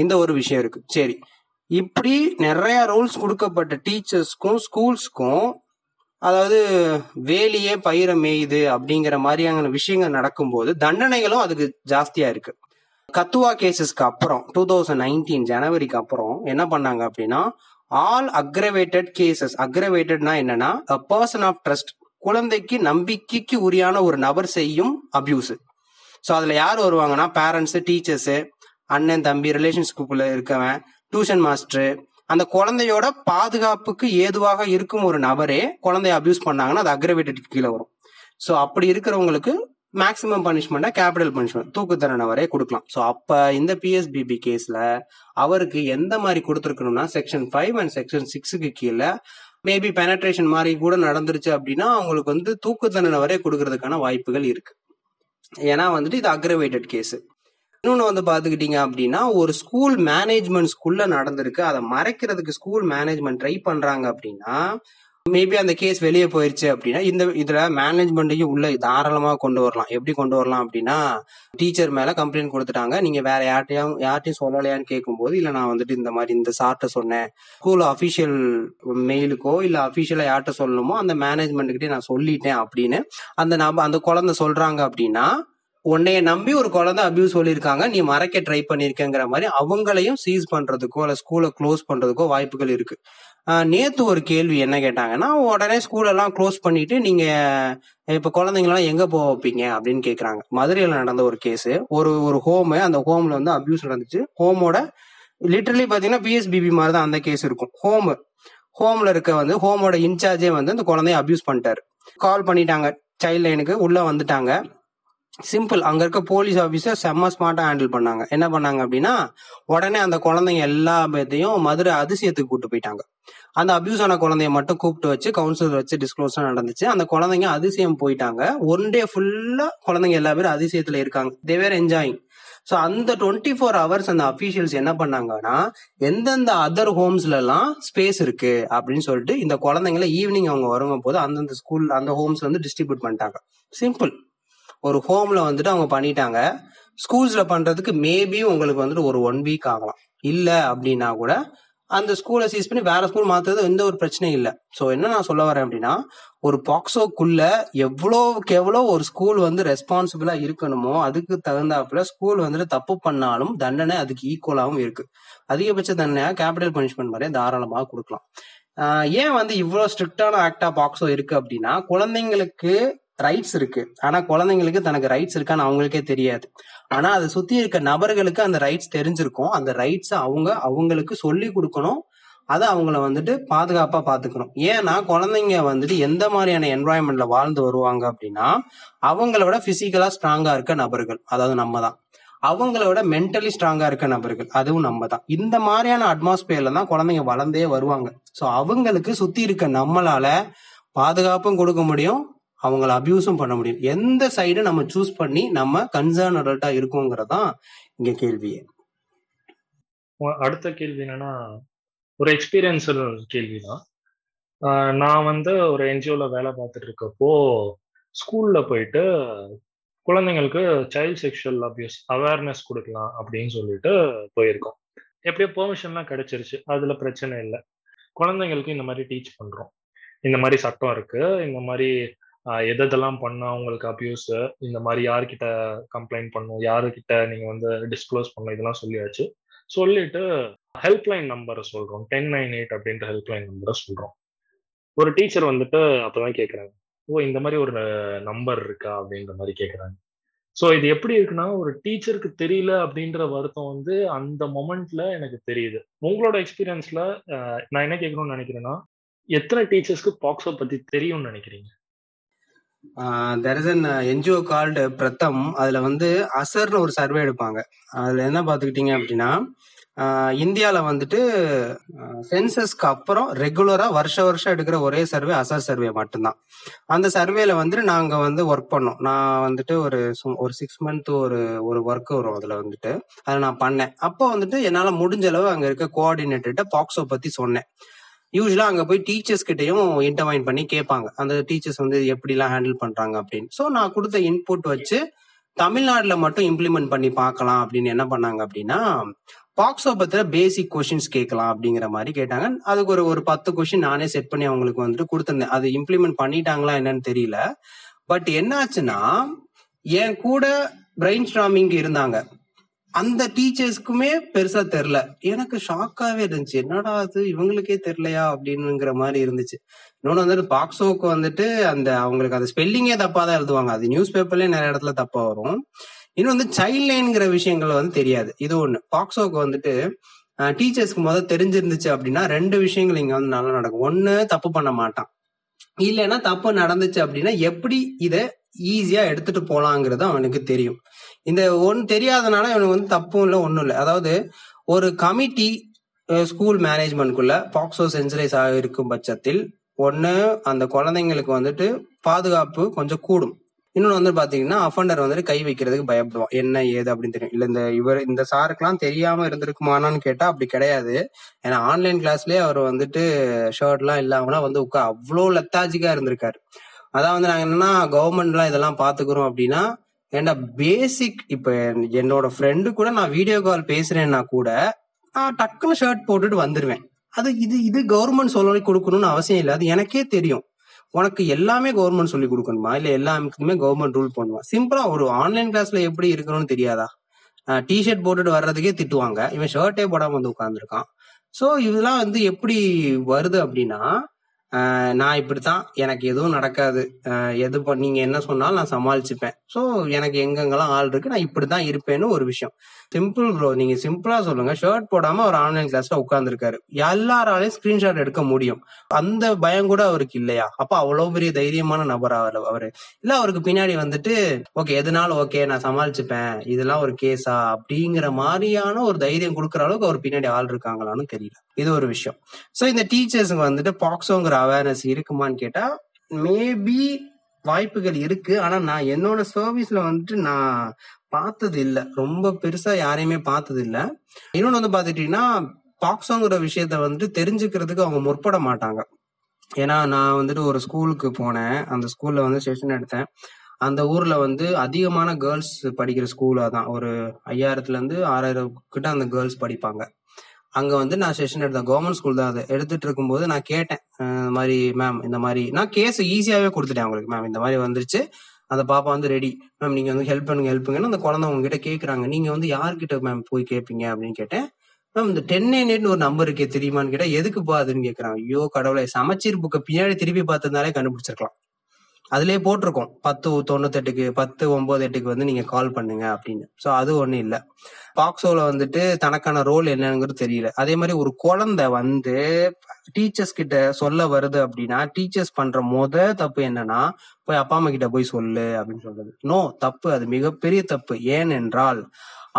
இந்த ஒரு விஷயம் இருக்கு. சரி, இப்படி நிறைய ரூல்ஸ் கொடுக்கப்பட்ட டீச்சர்ஸ்க்கும் ஸ்கூல்ஸ்க்கும் அதாவது வேலியே பயிரை மேயுது அப்படிங்கிற மாதிரியான விஷயங்கள் நடக்கும்போது தண்டனைகளும் அதுக்கு ஜாஸ்தியா இருக்கு. கத்துவா கேசஸ்க்கு அப்புறம் டூ தௌசண்ட் நைன்டீன் ஜனவரிக்கு அப்புறம் என்ன பண்ணாங்க அப்படின்னா, ஆல் அக்ரவேட்டட் கேசஸ், அக்ரவேட்டட்னா என்னன்னா a person of trust, குழந்தைக்கு நம்பிக்கைக்கு உரியான ஒரு நபர் செய்யும் அபியூஸ். ஸோ அதுல யார் வருவாங்கன்னா பேரண்ட்ஸ், டீச்சர்ஸ், அண்ணன் தம்பி ரிலேஷன்ஷிப்புக்குள்ள இருக்கவன், டியூஷன் மாஸ்டர், அந்த குழந்தையோட பாதுகாப்புக்கு ஏதுவாக இருக்கும் ஒரு நபரே குழந்தைய அபியூஸ் பண்ணாங்கன்னா அது அக்ரவேட்டட் கீழே வரும். ஸோ அப்படி இருக்கிறவங்களுக்கு மேக்சிமம் பனிஷ்மெண்டா கேபிட்டல் பனிஷ்மெண்ட், தூக்கு தண்டனை வரை கொடுக்கலாம். ஸோ அப்ப இந்த பிஎஸ்பிபி கேஸ்ல அவருக்கு எந்த மாதிரி கொடுத்துருக்கணும்னா செக்ஷன் ஃபைவ் அண்ட் செக்ஷன் சிக்ஸுக்கு கீழே மேபி பெனட்ரேஷன் மாதிரி கூட நடந்துருச்சு அப்படின்னா அவங்களுக்கு வந்து தூக்கு தண்டனை வரை கொடுக்கறதுக்கான வாய்ப்புகள் இருக்கு. ஏன்னா வந்துட்டு இது அக்ரவேட்டட் கேஸ். இன்னொன்று வந்து பார்த்துக்கிட்டீங்க அப்படின்னா ஒரு ஸ்கூல் மேனேஜ்மெண்ட்ஸ்குள்ளே நடந்திருக்கு, அதை மறைக்கிறதுக்கு ஸ்கூல் மேனேஜ்மெண்ட் ட்ரை பண்ணுறாங்க அப்படின்னா மேபி அந்த கேஸ் வெளியே போயிடுச்சு அப்படின்னா இந்த இதில் மேனேஜ்மெண்ட்டையும் உள்ள தாராளமாக கொண்டு வரலாம். எப்படி கொண்டு வரலாம் அப்படின்னா, டீச்சர் மேலே கம்ப்ளைண்ட் கொடுத்துட்டாங்க, நீங்கள் வேற யார்ட்டையும் யார்ட்டையும் சொல்லலையான்னு கேட்கும்போது, இல்லை நான் வந்துட்டு இந்த மாதிரி இந்த சார்ட்ட சொன்னேன், ஸ்கூல் அஃபிஷியல் மெயிலுக்கோ இல்லை அஃபிஷியலாக யார்கிட்ட சொல்லணுமோ அந்த மேனேஜ்மெண்ட்டுக்கிட்டே நான் சொல்லிட்டேன் அப்படின்னு அந்த நபர் அந்த குழந்தை சொல்கிறாங்க அப்படின்னா, உன்னைய நம்பி ஒரு குழந்தை அபியூஸ் சொல்லியிருக்காங்க, நீ மறைக்க ட்ரை பண்ணியிருக்கேங்கிற மாதிரி அவங்களையும் சீஸ் பண்றதுக்கோ இல்லை ஸ்கூலை க்ளோஸ் பண்றதுக்கோ வாய்ப்புகள் இருக்கு. நேத்து ஒரு கேள்வி என்ன கேட்டாங்கன்னா, உடனே ஸ்கூலெல்லாம் க்ளோஸ் பண்ணிட்டு நீங்க இப்ப குழந்தைங்களாம் எங்க போக வைப்பீங்க அப்படின்னு கேட்கறாங்க. மதுரையில நடந்த ஒரு கேஸ், ஒரு ஒரு ஹோமு, அந்த ஹோம்ல வந்து அபியூஸ் நடந்துச்சு. ஹோமோட லிட்டரலி பாத்தீங்கன்னா பிஎஸ்பிபி மாதிரி தான் அந்த கேஸ் இருக்கும். ஹோமு ஹோம்ல இருக்க வந்து ஹோமோட இன்சார்ஜே வந்து அந்த குழந்தைய அபியூஸ் பண்ணிட்டாரு. கால் பண்ணிட்டாங்க சைல்ட் லைனுக்கு, உள்ள வந்துட்டாங்க. சிம்பிள், அங்க இருக்க போலீஸ் ஆபீசர் செம்ம ஸ்மார்ட்டா ஹேண்டில் பண்ணாங்க. என்ன பண்ணாங்க அப்படின்னா, உடனே அந்த குழந்தைங்க எல்லா பேத்தையும் மதுரை அதிசயத்துக்கு கூப்பிட்டு போயிட்டாங்க. அந்த அபியூஸ் ஆன குழந்தைய மட்டும் கூப்பிட்டு வச்சு கவுன்சிலர் வச்சு டிஸ்க்ளோஸ் நடந்துச்சு. அந்த குழந்தைங்க அதிசயம் போயிட்டாங்க. ஒன் டே ஃபுல்லா குழந்தைங்க எல்லா பேரும் அதிசயத்துல இருக்காங்க, தே வேர் என்ஜாயிங். ஸோ அந்த டுவெண்ட்டி ஃபோர் ஹவர்ஸ் அந்த அஃபீஷியல்ஸ் என்ன பண்ணாங்கன்னா, எந்தெந்த அதர் ஹோம்ஸ்ல எல்லாம் ஸ்பேஸ் இருக்கு அப்படின்னு சொல்லிட்டு இந்த குழந்தைங்கள ஈவினிங் அவங்க வரும்போது அந்தந்த ஸ்கூல் அந்த ஹோம்ஸ்ல வந்து டிஸ்ட்ரிபியூட் பண்ணிட்டாங்க. சிம்பிள், ஒரு ஹோம்ல வந்துட்டு அவங்க பண்ணிட்டாங்க. ஸ்கூல்ஸ்ல பண்றதுக்கு மேபி உங்களுக்கு வந்துட்டு ஒரு ஒன் வீக் ஆகலாம், இல்ல அப்படின்னா கூட அந்த ஸ்கூலை சீஸ் பண்ணி வேற ஸ்கூல் மாத்துறது எந்த ஒரு பிரச்சனையும் இல்லை. ஸோ என்ன நான் சொல்ல வரேன் அப்படின்னா, ஒரு பாக்ஸோக்குள்ள எவ்வளோக்கு எவ்வளோ ஒரு ஸ்கூல் வந்து ரெஸ்பான்சிபிளா இருக்கணுமோ அதுக்கு தகுந்தாப்புல ஸ்கூல் வந்துட்டு தப்பு பண்ணாலும் தண்டனை அதுக்கு ஈக்குவலாகவும் இருக்கு. அதிகபட்ச தண்டனையா கேபிட்டல் பனிஷ்மெண்ட் மாதிரியே தாராளமாக கொடுக்கலாம். ஏன் வந்து இவ்வளோ ஸ்ட்ரிக்டான ஆக்டா பாக்ஸோ இருக்கு அப்படின்னா, குழந்தைங்களுக்கு ரைட்ஸ் இருக்கு, ஆனா குழந்தைங்களுக்கு தனக்கு ரைட்ஸ் இருக்கான்னு அவங்களுக்கே தெரியாது. ஆனா அதை சுத்தி இருக்க நபர்களுக்கு அந்த ரைட்ஸ் தெரிஞ்சிருக்கும். அந்த ரைட்ஸ் அவங்க அவங்களுக்கு சொல்லி கொடுக்கணும், அதை அவங்கள வந்துட்டு பாதுகாப்பா பாத்துக்கணும். ஏன்னா குழந்தைங்க வந்துட்டு எந்த மாதிரியான என்வாயன்மெண்ட்ல வாழ்ந்து வருவாங்க அப்படின்னா, அவங்களோட பிசிக்கலா ஸ்ட்ராங்கா இருக்க நபர்கள், அதாவது நம்ம தான், அவங்களோட மென்டலி ஸ்ட்ராங்கா இருக்க நபர்கள், அதுவும் நம்ம தான். இந்த மாதிரியான அட்மாஸ்பியர்ல தான் குழந்தைங்க வளர்ந்தே வருவாங்க. ஸோ அவங்களுக்கு சுத்தி இருக்க நம்மளால பாதுகாப்பும் கொடுக்க முடியும், அவங்கள அபியூஸும் பண்ண முடியும். எந்த சைடு நம்ம சூஸ் பண்ணி நம்ம கன்சர்ன் அடல்ட்டா இருக்கோங்கிறதான் இங்க கேள்வியே. அடுத்த கேள்வி என்னன்னா, ஒரு எக்ஸ்பீரியன்ஸல் கேள்விதான். நான் வந்து ஒரு என்ஜிஓல வேலை பார்த்துட்டு இருக்கப்போ ஸ்கூல்ல போயிட்டு குழந்தைங்களுக்கு சைல்ட் செக்ஷுவல் அபியூஸ் அவேர்னஸ் கொடுக்கலாம் அப்படின்னு சொல்லிட்டு போயிருக்கோம். எப்படியோ பெர்மிஷன்லாம் கிடைச்சிருச்சு, அதுல பிரச்சனை இல்லை. குழந்தைங்களுக்கு இந்த மாதிரி டீச் பண்றோம், இந்த மாதிரி சட்டம் இருக்கு, இந்த மாதிரி எதெல்லாம் பண்ணா உங்களுக்கு அபியூஸ், இந்த மாதிரி யார்கிட்ட கம்ப்ளைண்ட் பண்ணும், யாருக்கிட்ட நீங்க வந்து டிஸ்க்ளோஸ் பண்ணும், இதெல்லாம் சொல்லியாச்சு. சொல்லிட்டு ஹெல்ப்லைன் நம்பரை சொல்றோம், டென் நைன் எயிட் அப்படின்ற ஹெல்ப்லைன் நம்பரை சொல்றோம். ஒரு டீச்சர் வந்துட்டு அப்பதான் கேட்குறாங்க, ஓ இந்த மாதிரி ஒரு நம்பர் இருக்கா அப்படின்ற மாதிரி கேட்குறாங்க. ஸோ இது எப்படி இருக்குன்னா, ஒரு டீச்சருக்கு தெரியல அப்படின்ற வருத்தம் வந்து அந்த மொமெண்ட்ல எனக்கு தெரியுது. உங்களோட எக்ஸ்பீரியன்ஸ்ல நான் என்ன கேட்கணும்னு நினைக்கிறேன்னா, எத்தனை டீச்சர்ஸ்க்கு பாக்ஸோ பத்தி தெரியும்னு நினைக்கிறீங்க? There is an NGO called Pratham. அதுல வந்து அசர்னு ஒரு சர்வே எடுப்பாங்க. அதுல என்ன பாத்துக்கிட்டீங்க அப்படின்னா, இந்தியால வந்துட்டு சென்சஸ்க்கு அப்புறம் ரெகுலரா வருஷ வருஷம் எடுக்கிற ஒரே சர்வே அசர் சர்வே மட்டும்தான். அந்த சர்வேல வந்துட்டு நாங்க வந்து ஒர்க் பண்ணோம். நான் வந்துட்டு ஒரு ஒரு சிக்ஸ் மந்த் ஒரு ஒரு ஒர்க் வரும், அதுல வந்துட்டு அதை நான் பண்ணேன். அப்போ வந்துட்டு என்னால முடிஞ்ச அளவு அங்க இருக்க கோஆர்டினேட்டர்கிட்ட பாக்ஸோ பத்தி சொன்னேன். யூஸ்வலா அங்க போய் டீச்சர்ஸ் கிட்டையும் இன்டர்வைன் பண்ணி கேட்பாங்க, அந்த டீச்சர்ஸ் வந்து எப்படிலாம் ஹேண்டில் பண்றாங்க அப்படின்னு. ஸோ நான் கொடுத்த இன்புட் வச்சு தமிழ்நாடுல மட்டும் இம்ப்ளிமெண்ட் பண்ணி பார்க்கலாம் அப்படின்னு என்ன பண்ணாங்க அப்படின்னா, பாக்ஸோ பத்திர பேசிக் கொஸ்டின்ஸ் கேட்கலாம் அப்படிங்கிற மாதிரி கேட்டாங்க. அதுக்கு ஒரு ஒரு பத்து கொஸ்டின் நானே செட் பண்ணி அவங்களுக்கு வந்துட்டு கொடுத்திருந்தேன். அது இம்ப்ளிமெண்ட் பண்ணிட்டாங்களா என்னன்னு தெரியல. பட் என்ன ஆச்சுன்னா, என் கூட பிரெயின் ஸ்டார்மிங் இருந்தாங்க, அந்த டீச்சர்ஸ்க்குமே பெருசா தெரியல. எனக்கு ஷாக்காவே இருந்துச்சு, என்னடா அது இவங்களுக்கே தெரியலையா அப்படின்னுங்கிற மாதிரி இருந்துச்சு. இன்னொன்னு வந்துட்டு பாக்ஸோக்கு வந்துட்டு அந்த அவங்களுக்கு அந்த ஸ்பெல்லிங்கே தப்பா தான் எழுதுவாங்க. அது நியூஸ் பேப்பர்லயே நிறைய இடத்துல தப்பா வரும். இன்னும் வந்து சைல்ட் லைன்ங்கிற விஷயங்கள் வந்து தெரியாது. இது ஒண்ணு. பாக்ஸோக்கு வந்துட்டு டீச்சர்ஸ்க்கு முதல் தெரிஞ்சிருந்துச்சு அப்படின்னா ரெண்டு விஷயங்கள் இங்க வந்து நல்லா நடக்கும். ஒண்ணு, தப்பு பண்ண மாட்டான், இல்லைன்னா தப்பு நடந்துச்சு அப்படின்னா எப்படி இதை ஈஸியா எடுத்துட்டு போலாங்கிறது அவனுக்கு தெரியும். இந்த ஒன்னு தெரியாதனால இவனுக்கு வந்து தப்பும் இல்லை, ஒன்றும் இல்லை. அதாவது ஒரு கமிட்டி ஸ்கூல் மேனேஜ்மெண்ட்குள்ள பாக்ஸோ சென்சரைஸ் ஆக இருக்கும் பட்சத்தில் ஒன்று, அந்த குழந்தைங்களுக்கு வந்துட்டு பாதுகாப்பு கொஞ்சம் கூடும். இன்னொன்று வந்து பார்த்தீங்கன்னா, அஃபண்டர் வந்துட்டு கை வைக்கிறதுக்கு பயப்படுவான், என்ன ஏது அப்படின்னு தெரியும். இல்லை இந்த இவர் இந்த சாருக்கெல்லாம் தெரியாமல் இருந்திருக்குமானான்னு கேட்டால் அப்படி கிடையாது. ஏன்னா ஆன்லைன் கிளாஸ்லேயே அவர் வந்துட்டு ஷர்ட்லாம் இல்லாமலாம் வந்து உட்கா அவ்வளோ லெத்தாஜிக்காக இருந்திருக்காரு. அதான் வந்து நாங்கள் என்னன்னா, கவர்மெண்ட்லாம் இதெல்லாம் பார்த்துக்கிறோம் அப்படின்னா, ஏன்னா பேசிக் இப்போ என்னோட ஃப்ரெண்டு கூட நான் வீடியோ கால் பேசுறேன்னா கூட நான் டக்குன்னு ஷர்ட் போட்டுட்டு வந்துடுவேன். அது இது இது கவர்மெண்ட் சொல்லி கொடுக்கணும்னு அவசியம் இல்லை, அது எனக்கே தெரியும். உனக்கு எல்லாமே கவர்மெண்ட் சொல்லி கொடுக்கணுமா? இல்லை எல்லாமே கவர்மெண்ட் ரூல் பண்ணுவா? சிம்பிளா ஒரு ஆன்லைன் கிளாஸ்ல எப்படி இருக்கணும்னு தெரியாதா? டிஷர்ட் போட்டுட்டு வர்றதுக்கே திட்டுவாங்க, இவன் ஷர்ட்டே போடாம வந்து உட்காந்துருக்கான். ஸோ இதெல்லாம் வந்து எப்படி வருது அப்படின்னா, நான் இப்படித்தான், எனக்கு எதுவும் நடக்காது, எது நீங்க என்ன சொன்னாலும் நான் சமாளிச்சுப்பேன், ஸோ எனக்கு எங்கெங்கெல்லாம் ஆள் இருக்கு, நான் இப்படிதான் இருப்பேன்னு ஒரு விஷயம். சிம்பிள் ப்ரோ, நீங்க சிம்பிளா சொல்லுங்க, ஷர்ட் போடாம ஒரு ஆன்லைன் கிளாஸ்ல உட்காந்துருக்காரு, எல்லாராலையும் ஸ்கிரீன்ஷாட் எடுக்க முடியும், அந்த பயம் கூட அவருக்கு இல்லையா? அப்ப அவ்வளவு பெரிய தைரியமான நபரா அவரு? இல்ல அவருக்கு பின்னாடி வந்துட்டு ஓகே எதுனாலும் ஓகே நான் சமாளிச்சுப்பேன், இதெல்லாம் ஒரு கேஸா அப்படிங்கிற மாதிரியான ஒரு தைரியம் கொடுக்குற அளவுக்கு அவர் பின்னாடி ஆள் இருக்காங்களான்னு தெரியல. இது ஒரு விஷயம். ஸோ இந்த டீச்சர்ஸுங்க வந்துட்டு பாக்ஸோங்கிற அவேர்னஸ் இருக்குமான்னு கேட்டா, மேபி வாய்ப்புகள் இருக்கு. ஆனா நான் என்னோட சர்வீஸ்ல வந்துட்டு நான் பார்த்தது இல்லை, ரொம்ப பெருசா யாரையுமே பார்த்தது இல்லை. இன்னொன்னு வந்து பாத்துட்டீங்கன்னா, பாக்ஸோங்கிற விஷயத்த வந்துட்டு தெரிஞ்சுக்கிறதுக்கு அவங்க முற்பட மாட்டாங்க. ஏன்னா நான் வந்துட்டு ஒரு ஸ்கூலுக்கு போனேன், அந்த ஸ்கூல்ல வந்து செஷன் எடுத்தேன். அந்த ஊர்ல வந்து அதிகமான கேர்ள்ஸ் படிக்கிற ஸ்கூலா தான், ஒரு ஐயாயிரத்துல இருந்து ஆறாயிரம் கிட்ட அந்த கேர்ள்ஸ் படிப்பாங்க. அங்கே வந்து நான் செஷன் எடுத்தேன், கவர்மெண்ட் ஸ்கூல் தான் அது. எடுத்துட்டு இருக்கும்போது நான் கேட்டேன், இந்த மாதிரி மேம் இந்த மாதிரி, நான் கேஸ் ஈஸியாகவே கொடுத்துட்டேன் அவங்களுக்கு, மேம் இந்த மாதிரி வந்துருச்சு, அந்த பாப்பா வந்து ரெடி, மேம் நீங்கள் வந்து ஹெல்ப் பண்ணுங்க ஹெல்ப் பண்ணுங்கன்னு அந்த குழந்தை உங்ககிட்ட கேட்குறாங்க, நீங்கள் வந்து யார்கிட்ட மேம் போய் கேட்பீங்க அப்படின்னு கேட்டேன். மேம் இந்த டென் நைன் எயிட்னு ஒரு நம்பர் இருக்கே தெரியுமான்னு கேட்டால், எதுக்கு பாதுன்னு கேட்குறாங்க. ஐயோ கடவுளை, சமச்சீர் புக்கை பின்னாடி திருப்பி பார்த்துருந்தாலே கண்டுபிடிச்சிருக்கலாம், அதுலேயே போட்டிருக்கோம் பத்து தொண்ணூத்தெட்டுக்கு பத்து ஒன்பது எட்டுக்கு வந்து நீங்கள் கால் பண்ணுங்க அப்படின்னு. ஸோ அது ஒன்றும் இல்லை. பாக்ஸோவில் வந்துட்டு தனக்கான ரோல் என்னங்கிறது தெரியல. அதே மாதிரி ஒரு குழந்தை வந்து டீச்சர்ஸ் கிட்ட சொல்ல வருது அப்படின்னா, டீச்சர்ஸ் பண்ணுற முத தப்பு என்னன்னா, போய் அப்பா அம்மா கிட்ட போய் சொல்லு அப்படின்னு சொல்றது. நோ, தப்பு, அது மிகப்பெரிய தப்பு. ஏனென்றால்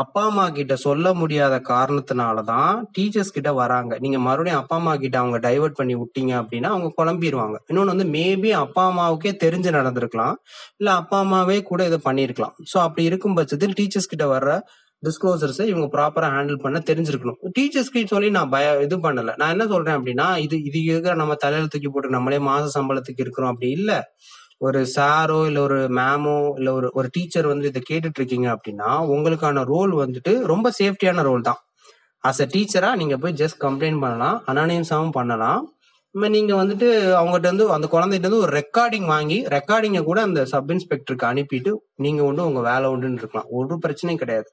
அப்பா அம்மா கிட்ட சொல்ல முடியாத காரணத்தினாலதான் டீச்சர்ஸ் கிட்ட வராங்க. நீங்க மறுபடியும் அப்பா அம்மா கிட்ட அவங்க டைவர்ட் பண்ணி விட்டீங்க அப்படின்னா அவங்க குழம்பிடுவாங்க. இன்னொன்னு வந்து மேபி அப்பா அம்மாவுக்கே தெரிஞ்சு நடந்திருக்கலாம், இல்ல அப்பா அம்மாவே கூட இதை பண்ணிருக்கலாம். சோ அப்படி இருக்கும் பட்சத்தில் டீச்சர்ஸ் கிட்ட வர்ற டிஸ்க்ளோசர்ஸை இவங்க ப்ராப்பரா ஹேண்டில் பண்ண தெரிஞ்சிருக்கணும். டீச்சர்ஸ்கிட்ட சொல்லி நான் பய இது பண்ணல, நான் என்ன சொல்றேன் அப்படின்னா, இது இது இருக்கிற நம்ம தலையில தூக்கி போட்டு நம்மளே மாச சம்பளத்துக்கு இருக்கிறோம் அப்படி இல்ல. ஒரு சாரோ இல்லை ஒரு மேமோ இல்லை ஒரு ஒரு டீச்சர் வந்து இதை கேட்டுட்டு இருக்கீங்க அப்படின்னா, உங்களுக்கான ரோல் வந்துட்டு ரொம்ப சேஃப்டியான ரோல் தான். அஸ் அ டீச்சரா நீங்க போய் ஜஸ்ட் கம்ப்ளைண்ட் பண்ணலாம், அனானிமஸாவும் பண்ணலாம். நீங்க வந்துட்டு அவங்ககிட்ட இருந்து அந்த குழந்தைகிட்ட இருந்து ஒரு ரெக்கார்டிங் வாங்கி, ரெக்கார்டிங்கை கூட அந்த சப் இன்ஸ்பெக்டருக்கு அனுப்பிட்டு நீங்க ஒன்று உங்க வேலை ஒன்றுன்னு இருக்கலாம், ஒரு பிரச்சனையும் கிடையாது.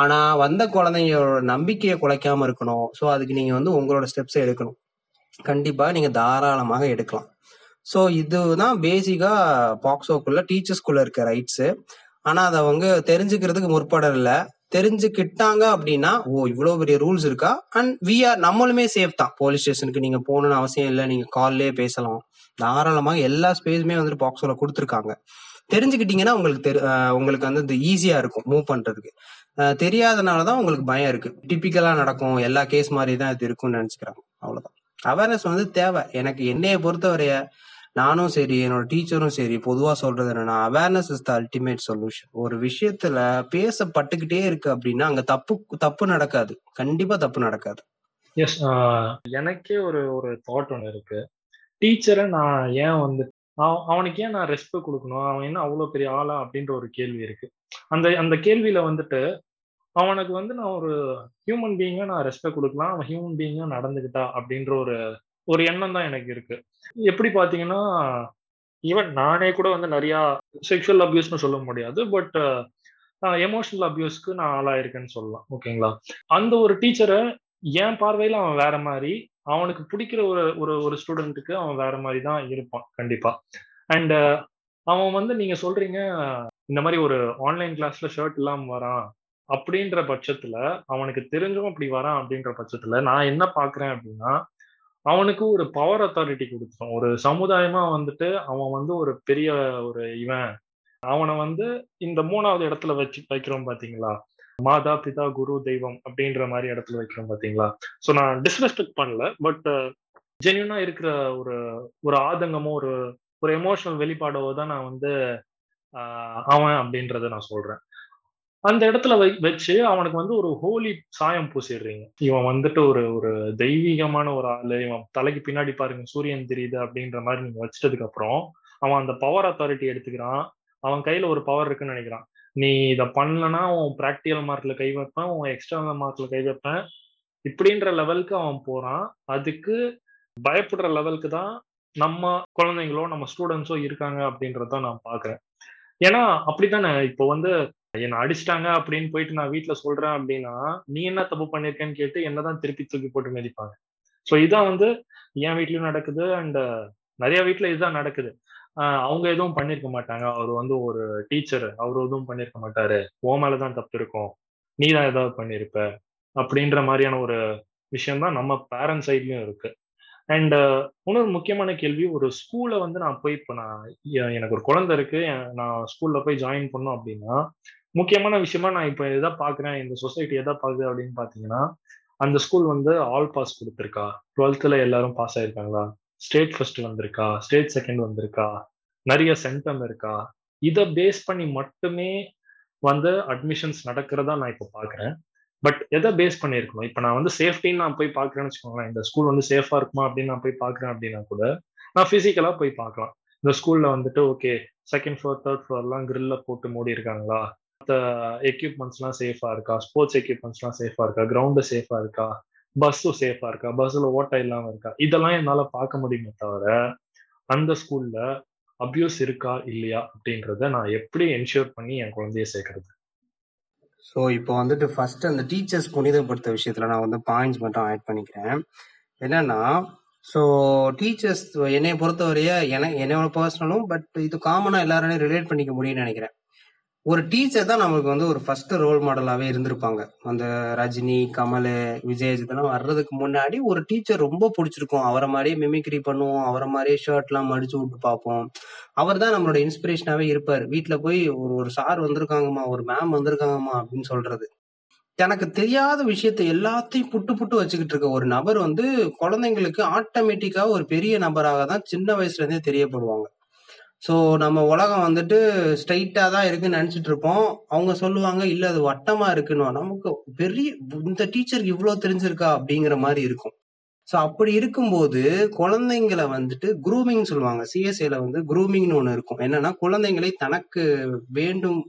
ஆனா வந்த குழந்தைங்களோட நம்பிக்கையை குலைக்காம இருக்கணும். ஸோ அதுக்கு நீங்க வந்து உங்களோட ஸ்டெப்ஸை எடுக்கணும், கண்டிப்பா நீங்க தாராளமாக எடுக்கலாம். ஸோ இதுதான் பேசிக்கா பாக்ஸோக்குள்ள டீச்சர்ஸ்குள்ள இருக்க ரைட்ஸ். ஆனா அதை அவங்க தெரிஞ்சுக்கிறதுக்கு முற்படல. தெரிஞ்சுக்கிட்டாங்க அப்படின்னா, ஓ இவ்வளோ பெரிய ரூல்ஸ் இருக்கா, அண்ட் வி ஆர் நம்மளுமே சேஃப் தான். போலீஸ் ஸ்டேஷனுக்கு நீங்க போகணும்னு அவசியம் இல்லை, நீங்க கால்லேயே பேசலாம் தாராளமாக. எல்லா ஸ்பேஸுமே வந்துட்டு பாக்ஸோல கொடுத்துருக்காங்க. தெரிஞ்சுக்கிட்டீங்கன்னா உங்களுக்கு தெரி உங்களுக்கு வந்து இது ஈஸியா இருக்கும் மூவ் பண்றதுக்கு. தெரியாதனாலதான் உங்களுக்கு பயம் இருக்கு. டிபிக்கலா நடக்கும், எல்லா கேஸ் மாதிரி தான் இது இருக்கும்னு நினைச்சுக்கிறாங்க. அவ்வளவுதான். அவேர்னஸ் வந்து தேவை. எனக்கு என்னைய பொறுத்தவரைய நானும் சரி என்னோட டீச்சரும் சரி பொதுவா சொல்றது என்னன்னா, awareness is the ultimate solution. ஒரு விஷயத்துல பேசப்பட்டுக்கிட்டே இருக்கு அப்படின்னா அங்க தப்பு தப்பு நடக்காது, கண்டிப்பா தப்பு நடக்காது. எஸ், எனக்கே ஒரு ஒரு தாட் ஒன்று இருக்கு. டீச்சரை நான் ஏன் வந்து அவனுக்கு ஏன் நான் ரெஸ்பெக்ட் கொடுக்கணும், அவன் என்ன அவ்வளோ பெரிய ஆளா அப்படின்ற ஒரு கேள்வி இருக்கு. அந்த அந்த கேள்வியில வந்துட்டு அவனுக்கு வந்து நான் ஒரு ஹியூமன் பீயிங்கா நான் ரெஸ்பெக்ட் கொடுக்கலாம், அவன் ஹியூமன் பீயிங்கா நடந்துக்கிட்டா அப்படின்ற ஒரு ஒரு எண்ணம் தான் எனக்கு இருக்கு. எப்படி பார்த்தீங்கன்னா ஈவன் நானே கூட வந்து நிறையா செக்ஷுவல் அப்யூஸ்னு சொல்ல முடியாது, பட் எமோஷனல் அப்யூஸ்க்கு நான் ஆளாயிருக்கேன்னு சொல்லலாம். ஓகேங்களா, அந்த ஒரு டீச்சரை என் பார்வையில் அவன் வேற மாதிரி, அவனுக்கு பிடிக்கிற ஒரு ஒரு ஒரு ஸ்டூடெண்ட்டுக்கு அவன் வேற மாதிரி தான் இருப்பான் கண்டிப்பா. அண்ட் அவன் வந்து நீங்க சொல்றீங்க இந்த மாதிரி ஒரு ஆன்லைன் கிளாஸ்ல ஷர்ட் இல்லாமல் வரான் அப்படின்ற பட்சத்துல, அவனுக்கு தெரிஞ்சும் அப்படி வரான் அப்படின்ற பட்சத்துல நான் என்ன பாக்குறேன் அப்படின்னா, அவனுக்கு ஒரு பவர் அத்தாரிட்டி கொடுத்துரும். ஒரு சமுதாயமா வந்துட்டு அவன் வந்து ஒரு பெரிய ஒரு இவன், அவனை வந்து இந்த மூணாவது இடத்துல வச்சு வைக்கிறோம் பாத்தீங்களா, மாதா பிதா குரு தெய்வம் அப்படின்ற மாதிரி இடத்துல வைக்கிறோம் பாத்தீங்களா. ஸோ நான் டிஸ்ரெஸ்பெக்ட் பண்ணல, பட் ஜென்யூனா இருக்கிற ஒரு ஒரு ஆதங்கமோ ஒரு ஒரு எமோஷனல் வெளிப்பாடோ தான் நான் வந்து அவன் அப்படின்றத நான் சொல்றேன். அந்த இடத்துல வை வச்சு அவனுக்கு வந்து ஒரு ஹோலி சாயம் பூசிடுறீங்க. இவன் வந்துட்டு ஒரு ஒரு தெய்வீகமான ஒரு ஆளு, இவன் தலைக்கு பின்னாடி பாருங்க சூரியன் தெரியுது அப்படின்ற மாதிரி நீங்க வச்சிட்டதுக்கு அப்புறம் அவன் அந்த பவர் அத்தாரிட்டி எடுத்துக்கிறான். அவன் கையில ஒரு பவர் இருக்குன்னு நினைக்கிறான். நீ இதை பண்ணலன்னா உன் ப்ராக்டிக்கல் மார்க்ல கை வைப்பேன், உன் எக்ஸ்டர்னல் மார்க்ல கை வைப்பேன் இப்படின்ற லெவலுக்கு அவன் போறான். அதுக்கு பயப்படுற லெவலுக்கு தான் நம்ம குழந்தைங்களோ நம்ம ஸ்டூடெண்ட்ஸோ இருக்காங்க அப்படின்றதான் நான் பாக்குறேன். ஏன்னா அப்படித்தானே, இப்போ வந்து என்னை அடிச்சிட்டாங்க அப்படின்னு போயிட்டு நான் வீட்டுல சொல்றேன் அப்படின்னா நீ என்ன தப்பு பண்ணிருக்கேன்னு கேட்டு என்னதான் திருப்பி தூக்கி போட்டு மிதிப்பாங்க. ஸோ இதான் வந்து என் வீட்லயும் நடக்குது, அண்ட் நிறைய வீட்டுல இதுதான் நடக்குது. ஆஹ் அவங்க எதுவும் பண்ணிருக்க மாட்டாங்க, அவர் வந்து ஒரு டீச்சர், அவரு எதுவும் பண்ணிருக்க மாட்டாரு, ஓ மேலதான் தப்பு இருக்கும், நீ தான் ஏதாவது பண்ணிருப்ப அப்படின்ற மாதிரியான ஒரு விஷயம்தான் நம்ம பேரண்ட்ஸ் சைட்லயும் இருக்கு. அண்ட் இன்னொரு முக்கியமான கேள்வி, ஒரு ஸ்கூல்ல வந்து நான் போய் இப்போ நான் எனக்கு ஒரு குழந்தை இருக்கு, நான் ஸ்கூல்ல போய் ஜாயின் பண்ணோம் அப்படின்னா முக்கியமான விஷயமா நான் இப்போ எதா பாக்குறேன், இந்த சொசைட்டி எதா பாக்குது அப்படின்னு பாத்தீங்கன்னா, அந்த ஸ்கூல் வந்து ஆல் பாஸ் கொடுத்துருக்கா, டுவெல்த்ல எல்லாரும் பாஸ் ஆயிருக்காங்களா, ஸ்டேட் ஃபர்ஸ்ட் வந்திருக்கா, ஸ்டேட் செகண்ட் வந்திருக்கா, நிறைய சென்டம் இருக்கா, இதை பேஸ் பண்ணி மட்டுமே வந்து அட்மிஷன்ஸ் நடக்கிறதா நான் இப்போ பாக்குறேன். பட் எதை பேஸ் பண்ணியிருக்கணும், இப்போ நான் வந்து சேஃப்டின்னு நான் போய் பார்க்குறேன்னு வச்சுக்கோங்களேன், இந்த ஸ்கூல் வந்து சேஃபா இருக்குமா அப்படின்னு நான் போய் பார்க்குறேன் அப்படின்னா கூட நான் ஃபிசிக்கலாக போய் பார்க்கலாம். இந்த ஸ்கூல்ல வந்துட்டு ஓகே செகண்ட் ஃப்ளோர் தேர்ட் ஃப்ளோர்லாம் கிரில்ல போட்டு மூடி இருக்காங்களா, மற்ற எக்யூப்மெண்ட்ஸ்லாம் சேஃபா இருக்கா, ஸ்போர்ட்ஸ் எக்யூப்மெண்ட்ஸ்லாம் சேஃபா இருக்கா, கிரவுண்டு சேஃபா இருக்கா, பஸ்ஸும் சேஃபா இருக்கா, பஸ்ஸில் ஓட்டை இல்லாமல் இருக்கா, இதெல்லாம் என்னால் பார்க்க முடியுமே தவிர அந்த ஸ்கூல்ல அப்யூஸ் இருக்கா இல்லையா அப்படின்றத நான் எப்படி என்ஷூர் பண்ணி என் குழந்தைய சேர்க்கறது. ஸோ இப்போ வந்துட்டு ஃபர்ஸ்ட் அந்த டீச்சர்ஸ் புனிதப்படுத்த விஷயத்துல நான் வந்து பாயிண்ட்ஸ் மட்டும் ஆட் பண்ணிக்கிறேன். என்னன்னா, ஸோ டீச்சர்ஸ் என்னை பொறுத்தவரையே என என்னோட பர்சனலும் பட் இது காமனாக எல்லாரும் ரிலேட் பண்ணிக்க முடியும்னு நினைக்கிறேன். ஒரு டீச்சர் தான் நம்மளுக்கு வந்து ஒரு ஃபர்ஸ்ட் ரோல் மாடலாகவே இருந்திருப்பாங்க. அந்த ரஜினி, கமல், விஜய் இதெல்லாம் வர்றதுக்கு முன்னாடி ஒரு டீச்சர் ரொம்ப பிடிச்சிருக்கும், அவரை மாதிரியே மிமிக்ரி பண்ணுவோம், அவரை மாதிரியே ஷர்ட்லாம் மடிச்சு விட்டு பார்ப்போம், அவர் தான் நம்மளோட இன்ஸ்பிரேஷனாகவே இருப்பார். வீட்டில் போய் ஒரு ஒரு சார் வந்திருக்காங்கம்மா, ஒரு மேம் வந்திருக்காங்கம்மா அப்படின்னு சொல்றது, தனக்கு தெரியாத விஷயத்த எல்லாத்தையும் புட்டு புட்டு வச்சுக்கிட்டு இருக்க ஒரு நபர் வந்து குழந்தைங்களுக்கு ஆட்டோமேட்டிக்காக ஒரு பெரிய நபராக தான் சின்ன வயசுலேருந்தே தெரியப்படுவாங்க. ஸோ நம்ம உலகம் வந்துட்டு ஸ்ட்ரைட்டாக தான் இருக்குன்னு நினச்சிட்டு இருப்போம், அவங்க சொல்லுவாங்க இல்லை அது வட்டமாக இருக்குன்னு, நமக்கு பெரிய இந்த டீச்சருக்கு இவ்வளோ தெரிஞ்சிருக்கா அப்படிங்கிற மாதிரி இருக்கும். ஸோ அப்படி இருக்கும்போது குழந்தைங்களை வந்துட்டு குரூமிங் சொல்லுவாங்க, சிஎஸ்ஐல வந்து குரூமிங்னு ஒன்று இருக்கும். என்னன்னா குழந்தைங்களை தனக்கு வேண்டும்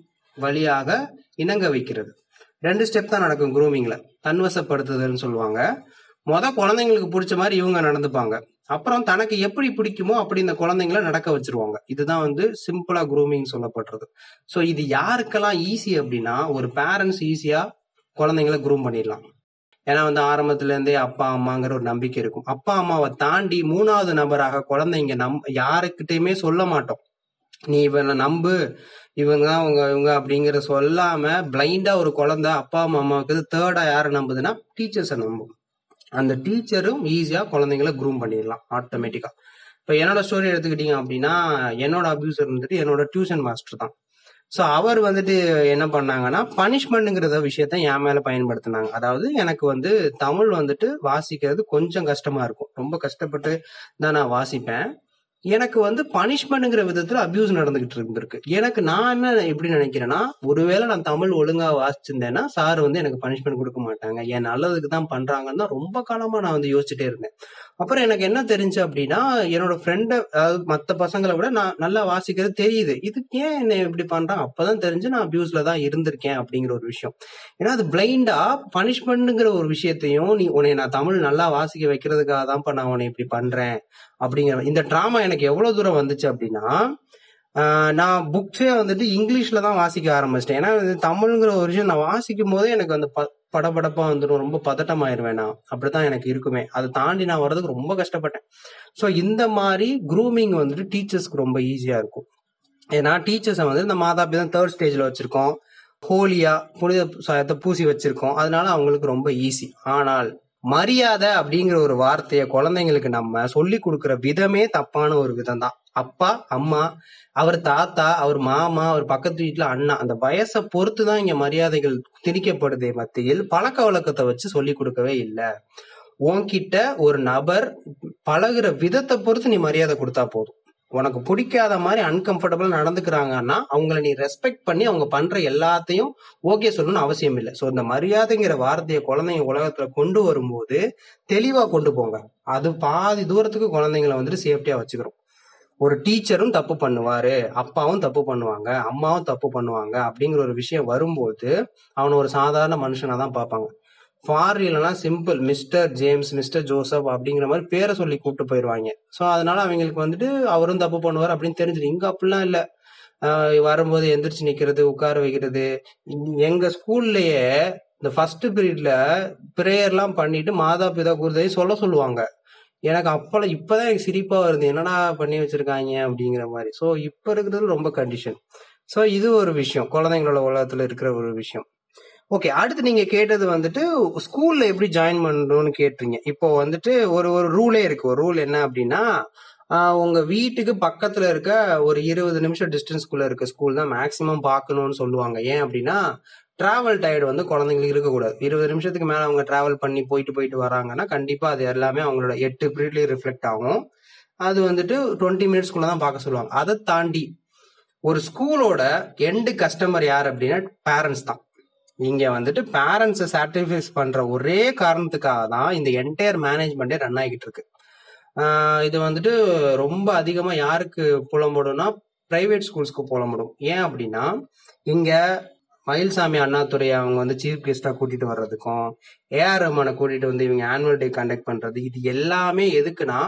வழியாக இணங்க வைக்கிறது. ரெண்டு ஸ்டெப் தான் நடக்கும் குரூமிங்ல, தன்வசப்படுத்துதல்னு சொல்லுவாங்க. மொதல் குழந்தைங்களுக்கு பிடிச்ச மாதிரி இவங்க நடந்துப்பாங்க, அப்புறம் தனக்கு எப்படி பிடிக்குமோ அப்படி இந்த குழந்தைங்கள நடக்க வச்சிருவாங்க. இதுதான் வந்து சிம்பிளா குரூமிங் சொல்லப்படுறது. ஸோ இது யாருக்கெல்லாம் ஈஸி அப்படின்னா, ஒரு பேரண்ட்ஸ் ஈஸியா குழந்தைங்கள குரூம் பண்ணிடலாம். ஏன்னா வந்து ஆரம்பத்துல இருந்தே அப்பா அம்மாங்கிற ஒரு நம்பிக்கை இருக்கும். அப்பா அம்மாவை தாண்டி மூணாவது நபராக குழந்தைங்க நம் யாருக்கிட்டையுமே சொல்ல மாட்டோம், நீ இவனை நம்பு, இவங்க தான் அவங்க இவங்க அப்படிங்கிற சொல்லாம பிளைண்டா ஒரு குழந்தை அப்பா அம்மா அம்மாவுக்கு தேர்டா யாரை நம்புதுன்னா டீச்சர்ஸை நம்பும். அந்த டீச்சரும் ஈஸியா குழந்தைங்களை குரூம் பண்ணிடலாம் ஆட்டோமேட்டிக்கா. இப்ப என்னோட ஸ்டோரி எடுத்துக்கிட்டீங்க அப்படின்னா, என்னோட அபியூசர் வந்துட்டு என்னோட டியூஷன் மாஸ்டர் தான். ஸோ அவர் வந்துட்டு என்ன பண்ணாங்கன்னா, பனிஷ்மெண்ட்டுங்கிறத விஷயத்த என் மேல பயன்படுத்தினாங்க. அதாவது எனக்கு வந்து தமிழ் வந்துட்டு வாசிக்கிறது கொஞ்சம் கஷ்டமா இருக்கும், ரொம்ப கஷ்டப்பட்டு தான் நான் வாசிப்பேன். எனக்கு வந்து பனிஷ்மெண்ட்ங்கிற விதத்துல அபியூஸ் நடந்துகிட்டு இருந்திருக்கு. எனக்கு நான் என்ன எப்படி நினைக்கிறேன்னா, ஒருவேளை நான் தமிழ் ஒழுங்கா வாசிச்சிருந்தேன்னா சார் வந்து எனக்கு பனிஷ்மெண்ட் கொடுக்க மாட்டாங்க, என் நல்லதுக்கு தான் பண்றாங்கன்னு தான் ரொம்ப காலமா நான் வந்து யோசிச்சுட்டே இருந்தேன். அப்புறம் எனக்கு என்ன தெரிஞ்சு அப்படின்னா, என்னோட ஃப்ரெண்டை, அதாவது மற்ற பசங்களை விட நான் நல்லா வாசிக்கிறது தெரியுது, இதுக்கு ஏன் என்ன இப்படி பண்றான், அப்பதான் தெரிஞ்சு நான் அபியூஸ்ல தான் இருந்திருக்கேன் அப்படிங்கிற ஒரு விஷயம். ஏன்னா அது பிளைண்டா பனிஷ்மெண்ட்ங்கிற ஒரு விஷயத்தையும், நீ உன்னை நான் தமிழ் நல்லா வாசிக்க வைக்கிறதுக்காக தான்ப்பா நான் உன்னை இப்படி பண்றேன் அப்படிங்கிற இந்த டிராமா எனக்கு எவ்வளவு தூரம் வந்துச்சு அப்படின்னா, நான் புக்ஸே வந்துட்டு இங்கிலீஷ்ல தான் வாசிக்க ஆரம்பிச்சிட்டேன். ஏன்னா தமிழ்ங்கிற ஒரு விஷயம் நான் வாசிக்கும் போதே எனக்கு அந்த படபடப்பா வந்துடும், ரொம்ப பதட்டமாயிருவேன் நான், அப்படித்தான் எனக்கு இருக்குமே. அதை தாண்டி நான் வர்றதுக்கு ரொம்ப கஷ்டப்பட்டேன். ஸோ இந்த மாதிரி குரூமிங் வந்துட்டு டீச்சர்ஸ்க்கு ரொம்ப ஈஸியா இருக்கும். ஏன்னா டீச்சர்ஸை வந்து இந்த மாதாப்பி தான் தேர்ட் ஸ்டேஜ்ல வச்சிருக்கோம், ஹோலியா புனித சாயத்தை பூசி வச்சிருக்கோம், அதனால அவங்களுக்கு ரொம்ப ஈஸி. ஆனால் மரியாதை அப்படிங்கிற ஒரு வார்த்தையை குழந்தைங்களுக்கு நம்ம சொல்லி கொடுக்குற விதமே தப்பான ஒரு விதம் தான். அப்பா, அம்மா, அவர் தாத்தா, அவர் மாமா, அவர் பக்கத்து வீட்டுல அண்ணா, அந்த வயசை பொறுத்து தான் இங்க மரியாதைகள் திணிக்கப்படுதே மத்தியில் பழக்க வழக்கத்தை வச்சு சொல்லி கொடுக்கவே இல்லை. உன்கிட்ட ஒரு நபர் பழகுற விதத்தை பொறுத்து நீ மரியாதை கொடுத்தா போதும். உனக்கு பிடிக்காத மாதிரி அன்கம்ஃபர்டபுள் நடந்துக்கிறாங்கன்னா அவங்கள நீ ரெஸ்பெக்ட் பண்ணி அவங்க பண்ற எல்லாத்தையும் ஓகே சொல்லணும்னு அவசியம் இல்லை. ஸோ இந்த மரியாதைங்கிற வார்த்தையை குழந்தைங்க உலகத்துல கொண்டு வரும்போது தெளிவா கொண்டு போங்க. அது பாதி தூரத்துக்கு குழந்தைங்களை வந்துட்டு சேஃப்டியா வச்சுக்கிறோம். ஒரு டீச்சரும் தப்பு பண்ணுவாரு, அப்பாவும் தப்பு பண்ணுவாங்க, அம்மாவும் தப்பு பண்ணுவாங்க அப்படிங்கிற ஒரு விஷயம் வரும்போது அவனை ஒரு சாதாரண மனுஷனா தான் பார்ப்பாங்க. ஃபாரின்லாம் simple mister James, mister Joseph அப்படிங்கிற மாதிரி பேரை சொல்லி கூப்பிட்டு போயிடுவாங்க. ஸோ அதனால அவங்களுக்கு வந்துட்டு அவரும் தப்பு பண்ணுவார் அப்படின்னு தெரிஞ்சிடும். இங்கே அப்படிலாம் இல்லை, வரும்போது எந்திரிச்சு நிற்கிறது, உட்கார வைக்கிறது. எங்கள் ஸ்கூல்லையே இந்த ஃபர்ஸ்ட் பீரியட்ல ப்ரேயர்லாம் பண்ணிட்டு மாதா பிதா குருதையும் சொல்ல சொல்லுவாங்க. எனக்கு அப்போல்லாம் இப்போதான் எனக்கு சிரிப்பாக வருது, என்னடா பண்ணி வச்சிருக்காங்க அப்படிங்கிற மாதிரி. ஸோ இப்போ இருக்கிறது ரொம்ப கண்டிஷன். ஸோ இது ஒரு விஷயம், குழந்தைங்களோட உலகத்தில் இருக்கிற ஒரு விஷயம். ஓகே, அடுத்து நீங்க கேட்டது வந்துட்டு ஸ்கூல்ல எப்படி ஜாயின் பண்ணணும்னு கேட்டீங்க. இப்போ வந்துட்டு ஒரு ஒரு ரூலே இருக்கு. ஒரு ரூல் என்ன அப்படின்னா, உங்க வீட்டுக்கு பக்கத்துல இருக்க ஒரு இருபது நிமிஷம் டிஸ்டன்ஸ்குள்ள இருக்க ஸ்கூல் தான் மேக்சிமம் பார்க்கணும்னு சொல்லுவாங்க. ஏன் அப்படின்னா டிராவல் டயர்டு வந்து குழந்தைங்களுக்கு இருக்கக்கூடாது. இருபது நிமிஷத்துக்கு மேல அவங்க டிராவல் பண்ணி போயிட்டு போயிட்டு வராங்கன்னா கண்டிப்பா அது எல்லாமே அவங்களோட எட்டு பீரியட்லயும் ரிஃப்ளெக்ட் ஆகும். அது வந்துட்டு டுவெண்ட்டி மினிட்ஸ்குள்ள தான் பார்க்க சொல்லுவாங்க. அதை தாண்டி ஒரு ஸ்கூலோட எண்டு கஸ்டமர் யார் அப்படின்னா பேரண்ட்ஸ் தான். இங்க வந்துட்டு பேரண்ட்ஸை சாக்ரிஃபைஸ் பண்ற ஒரே காரணத்துக்காக தான் இந்த என்டையர் மேனேஜ்மெண்டே ரன் ஆகிட்டு இருக்கு. இது வந்துட்டு ரொம்ப அதிகமா யாருக்கு புலம்படும்னா பிரைவேட் ஸ்கூல்ஸ்க்கு புலம்படும். ஏன் அப்படின்னா இங்க மயில்சாமி அண்ணாதுரை அவங்க வந்து சீஃப் கெஸ்டா கூட்டிட்டு வர்றதுக்கும், ஏஆர் ரஹ்மானை கூட்டிட்டு வந்து இவங்க ஆனுவல் டே கண்டக்ட் பண்றது, இது எல்லாமே எதுக்குன்னா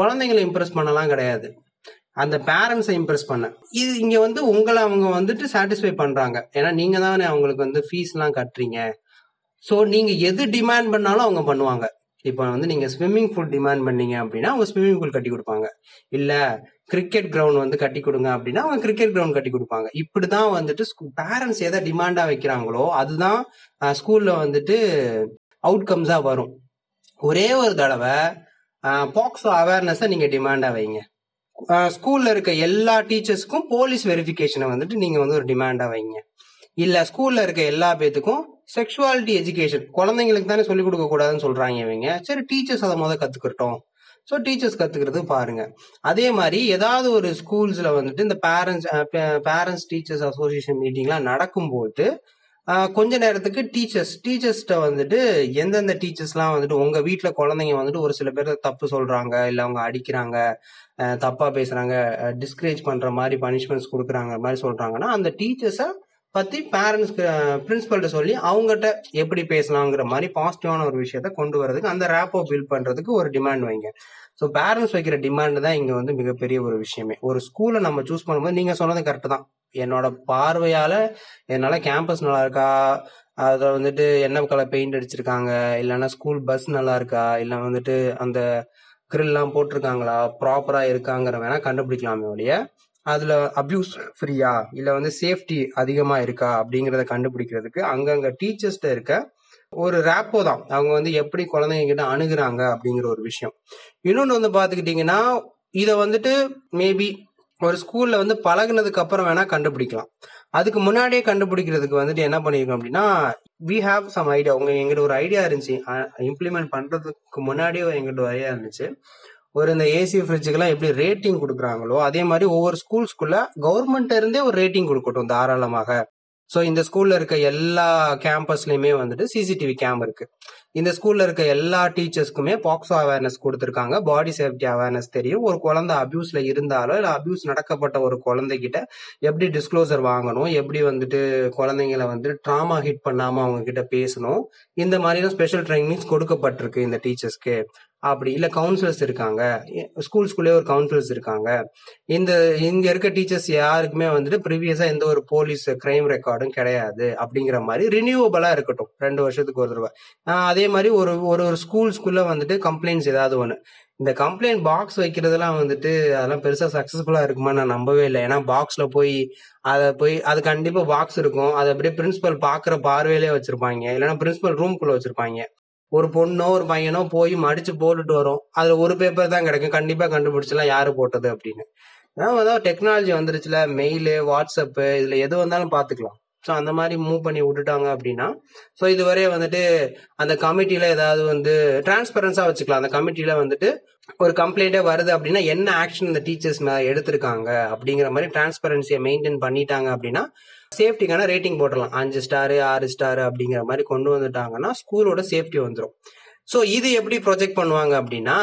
குழந்தைங்களை இம்ப்ரெஸ் பண்ணலாம் கிடையாது, அந்த பேரண்ட்ஸை இம்ப்ரெஸ் பண்ண. இது இங்க வந்து உங்களை அவங்க வந்துட்டு சாட்டிஸ்ஃபை பண்றாங்க. ஏன்னா நீங்க தானே அவங்களுக்கு வந்து ஃபீஸ் எல்லாம் கட்டுறீங்க. ஸோ நீங்க எது டிமாண்ட் பண்ணாலும் அவங்க பண்ணுவாங்க. இப்போ வந்து நீங்க ஸ்விம்மிங் பூல் டிமாண்ட் பண்ணீங்க அப்படின்னா அவங்க ஸ்விம்மிங் பூல் கட்டி கொடுப்பாங்க, இல்ல கிரிக்கெட் கிரவுண்ட் வந்து கட்டி கொடுங்க அப்படின்னா அவங்க கிரிக்கெட் கிரவுண்ட் கட்டி கொடுப்பாங்க. இப்படிதான் வந்துட்டு பேரண்ட்ஸ் எதை டிமாண்டா வைக்கிறாங்களோ அதுதான் ஸ்கூல்ல வந்துட்டு அவுட்கம்ஸா வரும். ஒரே ஒரு தடவை போக்ஸோ அவேர்னஸை நீங்க டிமாண்டா வைங்க. ஸ்கூல்ல இருக்க எல்லா டீச்சர்ஸ்க்கும் போலீஸ் வெரிஃபிகேஷனை வந்துட்டு நீங்க வந்து ஒரு டிமாண்டா வைங்க. இல்ல ஸ்கூல்ல இருக்க எல்லா பேத்துக்கும் செக்ஷுவாலிட்டி எஜுகேஷன், குழந்தைங்களுக்கு தானே சொல்லிக் கொடுக்க கூடாதுன்னு சொல்றாங்க இவங்க, சரி டீச்சர்ஸ் அதை முதல் கத்துக்கிட்டோம், ஸோ டீச்சர்ஸ் கத்துக்கிறது பாருங்க. அதே மாதிரி ஏதாவது ஒரு ஸ்கூல்ஸ்ல வந்துட்டு இந்த பேரண்ட்ஸ் பேரண்ட்ஸ் டீச்சர்ஸ் அசோசியேஷன் மீட்டிங்லாம் நடக்கும்போது கொஞ்ச நேரத்துக்கு டீச்சர்ஸ் டீச்சர்ஸ்ட வந்துட்டு எந்தெந்த டீச்சர்ஸ்லாம் வந்துட்டு உங்க வீட்டுல குழந்தைங்க வந்துட்டு ஒரு சில பேர் தப்பு சொல்றாங்க, இல்ல அவங்க அடிக்கிறாங்க, தப்பா பேசுறாங்க, டிஸ்கரேஜ் பண்ற மாதிரி பனிஷ்மெண்ட்ஸ் கொடுக்குறாங்க மாதிரி சொல்றாங்கன்னா அந்த டீச்சர்ஸை பத்தி பேரண்ட்ஸ் பிரின்சிபல்கிட்ட சொல்லி அவங்ககிட்ட எப்படி பேசலாங்கிற மாதிரி பாசிட்டிவான ஒரு விஷயத்த கொண்டு வரதுக்கு, அந்த ரேப்போ பில்ட் பண்றதுக்கு ஒரு டிமாண்ட் வைங்க. ஸோ பேரண்ட்ஸ் வைக்கிற டிமாண்ட் தான் இங்க வந்து மிகப்பெரிய ஒரு விஷயமே. ஒரு ஸ்கூலை நம்ம சூஸ் பண்ணும்போது நீங்க சொன்னது கரெக்ட் தான். என்னோட பார்வையால என்னால கேம்பஸ் நல்லா இருக்கா, அதை வந்துட்டு என்ன கலர் பெயிண்ட் அடிச்சிருக்காங்க, இல்லைன்னா ஸ்கூல் பஸ் நல்லா இருக்கா, இல்லை வந்துட்டு அந்த கிரில்லாம் போட்டிருக்காங்களா, ப்ராப்பரா இருக்காங்கிற வேணா கண்டுபிடிக்கலாமே ஒழிய அதுல அபியூஸ் ஃப்ரீயா இல்ல வந்து சேஃப்டி அதிகமா இருக்கா அப்படிங்கறத கண்டுபிடிக்கிறதுக்கு அங்கங்க டீச்சர்ஸ்ட இருக்க ஒரு ரேப்போ தான். அவங்க வந்து எப்படி குழந்தைங்க கிட்ட அணுகுறாங்க அப்படிங்கிற ஒரு விஷயம். இன்னொன்னு வந்து பாத்துக்கிட்டீங்கன்னா இதை வந்துட்டு மேபி ஒரு ஸ்கூல்ல வந்து பழகுனதுக்கு அப்புறம் வேணா கண்டுபிடிக்கலாம். அதுக்கு முன்னாடியே கண்டுபிடிக்கிறதுக்கு வந்துட்டு என்ன பண்ணிருக்கோம் அப்படின்னா, வி ஹாவ் சம் ஐடியா, உங்க எங்கிட்ட ஒரு ஐடியா இருந்துச்சு, இம்ப்ளிமெண்ட் பண்றதுக்கு முன்னாடியே எங்கிட்ட ஒரு ஐடியா இருந்துச்சு, ஒரு இந்த ஏசி ஃப்ரிட்ஜுக்கெல்லாம் எப்படி ரேட்டிங் கொடுக்குறாங்களோ அதே மாதிரி ஒவ்வொரு ஸ்கூல்ஸ்குள்ள கவர்மெண்ட் இருந்தே ஒரு ரேட்டிங் கொடுக்கட்டும் தாராளமாக. ஸோ இந்த ஸ்கூல்ல இருக்க எல்லா கேம்பஸ்லயுமே வந்துட்டு சிசிடிவி கேம் இருக்கு. இந்த ஸ்கூல்ல இருக்க எல்லா டீச்சர்ஸ்க்குமே பாக்ஸோ அவேர்னஸ் கொடுத்துருக்காங்க, பாடி சேஃப்டி அவேர்னஸ் தெரியும். ஒரு குழந்தை அபியூஸ்ல இருந்தாலோ இல்லை அபியூஸ் நடக்கப்பட்ட ஒரு குழந்தைகிட்ட எப்படி டிஸ்க்ளோசர் வாங்கணும், எப்படி வந்துட்டு குழந்தைங்களை வந்து ட்ராமா ஹிட் பண்ணாம அவங்க கிட்ட பேசணும், இந்த மாதிரிலாம் ஸ்பெஷல் ட்ரைனிங்ஸ் கொடுக்கப்பட்டிருக்கு இந்த டீச்சர்ஸ்க்கு. அப்படி இல்லை கவுன்சிலர்ஸ் இருக்காங்க, ஸ்கூல்ஸ்குள்ளே ஒரு கவுன்சிலர்ஸ் இருக்காங்க. இந்த இங்க இருக்க டீச்சர்ஸ் யாருக்குமே வந்துட்டு ப்ரீவியஸா எந்த ஒரு போலீஸ் கிரைம் ரெக்கார்டும் கிடையாது அப்படிங்கிற மாதிரி ரினியூவபிளா இருக்கட்டும், ரெண்டு வருஷத்துக்கு ஒரு தடவை. அதே மாதிரி ஒரு ஒரு ஒரு ஸ்கூல்ஸ்குள்ள வந்துட்டு கம்ப்ளைண்ட்ஸ் ஏதாவது ஒன்று, இந்த கம்ப்ளைண்ட் பாக்ஸ் வைக்கிறதுலாம் வந்துட்டு அதெல்லாம் பெருசா சக்சஸ்ஃபுல்லா இருக்குமா நான் நம்பவே இல்லை. ஏன்னா பாக்ஸ்ல போய் அதை போய் அது கண்டிப்பா பாக்ஸ் இருக்கும், அதை அப்படியே பிரின்சிபல் பாக்குற பார்வையிலே வச்சிருப்பாங்க, இல்லைன்னா பிரின்சிபல் ரூம்குள்ள வச்சிருப்பாங்க. ஒரு பொண்ணோ ஒரு பையனோ போய் மடிச்சு போட்டுட்டு வரும், அதுல ஒரு பேப்பர் தான் கிடைக்கும், கண்டிப்பா கண்டுபிடிச்சலாம் யாரு போட்டது அப்படின்னு. அதாவது டெக்னாலஜி வந்துருச்சுல, மெயிலு வாட்ஸ்அப்பு இதுல எது வந்தாலும் பாத்துக்கலாம். ஸோ அந்த மாதிரி மூவ் பண்ணி விட்டுட்டாங்க அப்படின்னா, ஸோ இதுவரையே வந்துட்டு அந்த கமிட்டியில ஏதாவது வந்து டிரான்ஸ்பரன்ஸா வச்சுக்கலாம். அந்த கமிட்டியில வந்துட்டு ஒரு கம்ப்ளைண்டே வருது அப்படின்னா என்ன ஆக்ஷன் இந்த டீச்சர்ஸ் எடுத்திருக்காங்க அப்படிங்கிற மாதிரி டிரான்ஸ்பரன்சியை மெயின்டைன் பண்ணிட்டாங்க அப்படின்னா சேஃப்டிக்கான ரேட்டிங் போட்டலாம். அஞ்சு ஸ்டாரு ஆறு ஸ்டாரு அப்படிங்கிற மாதிரி கொண்டு வந்துட்டாங்கன்னா ஸ்கூலோட சேஃப்டி வந்துடும். ஸோ இது எப்படி ப்ரொஜெக்ட் பண்ணுவாங்க அப்படின்னா,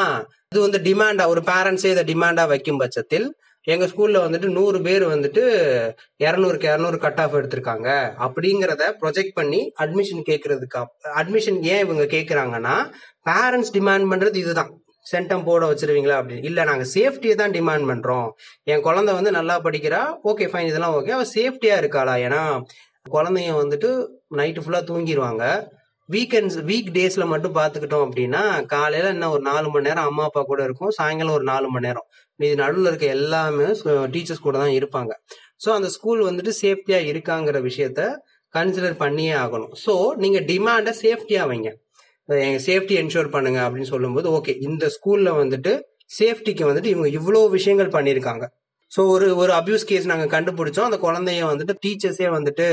இது வந்து டிமாண்டா ஒரு பேரண்ட்ஸே இதை டிமாண்டா வைக்கும் பட்சத்தில், எங்க ஸ்கூல்ல வந்துட்டு நூறு பேர் வந்துட்டு இரநூறுக்கு இரநூறு கட் ஆஃப் எடுத்திருக்காங்க அப்படிங்கிறத ப்ரொஜெக்ட் பண்ணி அட்மிஷன் கேட்கறதுக்கு. அட்மிஷன் ஏன் இவங்க கேட்கறாங்கன்னா, பேரண்ட்ஸ் டிமாண்ட் பண்றது இதுதான், சென்டம் போட வச்சிருவீங்களா அப்படின்னு. இல்லை, நாங்கள் சேஃப்டியை தான் டிமாண்ட் பண்றோம். என் குழந்தை வந்து நல்லா படிக்கிறா, ஓகே ஃபைன், இதெல்லாம் ஓகே. அவள் சேஃப்டியா இருக்காளா? ஏன்னா குழந்தைய வந்துட்டு நைட்டு ஃபுல்லா தூங்கிடுவாங்க. வீக்கெண்ட்ஸ் வீக் டேஸ்ல மட்டும் பார்த்துக்கிட்டோம் அப்படின்னா காலையில என்ன ஒரு நாலு மணி நேரம் அம்மா அப்பா கூட இருக்கும், சாயங்காலம் ஒரு நாலு மணி நேரம் இது நடுவில் இருக்க எல்லாமே டீச்சர்ஸ் கூட தான் இருப்பாங்க. ஸோ அந்த ஸ்கூல் வந்துட்டு சேஃப்டியா இருக்காங்கிற விஷயத்த கன்சிடர் பண்ணியே ஆகணும். ஸோ நீங்க டிமாண்டை சேஃப்டியா வைங்க, எங்க சேஃப்டி என்ஷூர் பண்ணுங்க அப்படின்னு சொல்லும்போது ஓகே, இந்த ஸ்கூல்ல வந்துட்டு சேஃப்டிக்கு வந்துட்டு இவங்க இவ்வளோ விஷயங்கள் பண்ணியிருக்காங்க. ஸோ ஒரு ஒரு அபியூஸ் கேஸ் நாங்கள் கண்டுபிடிச்சோம், அந்த குழந்தைய வந்துட்டு டீச்சர்ஸே வந்துட்டு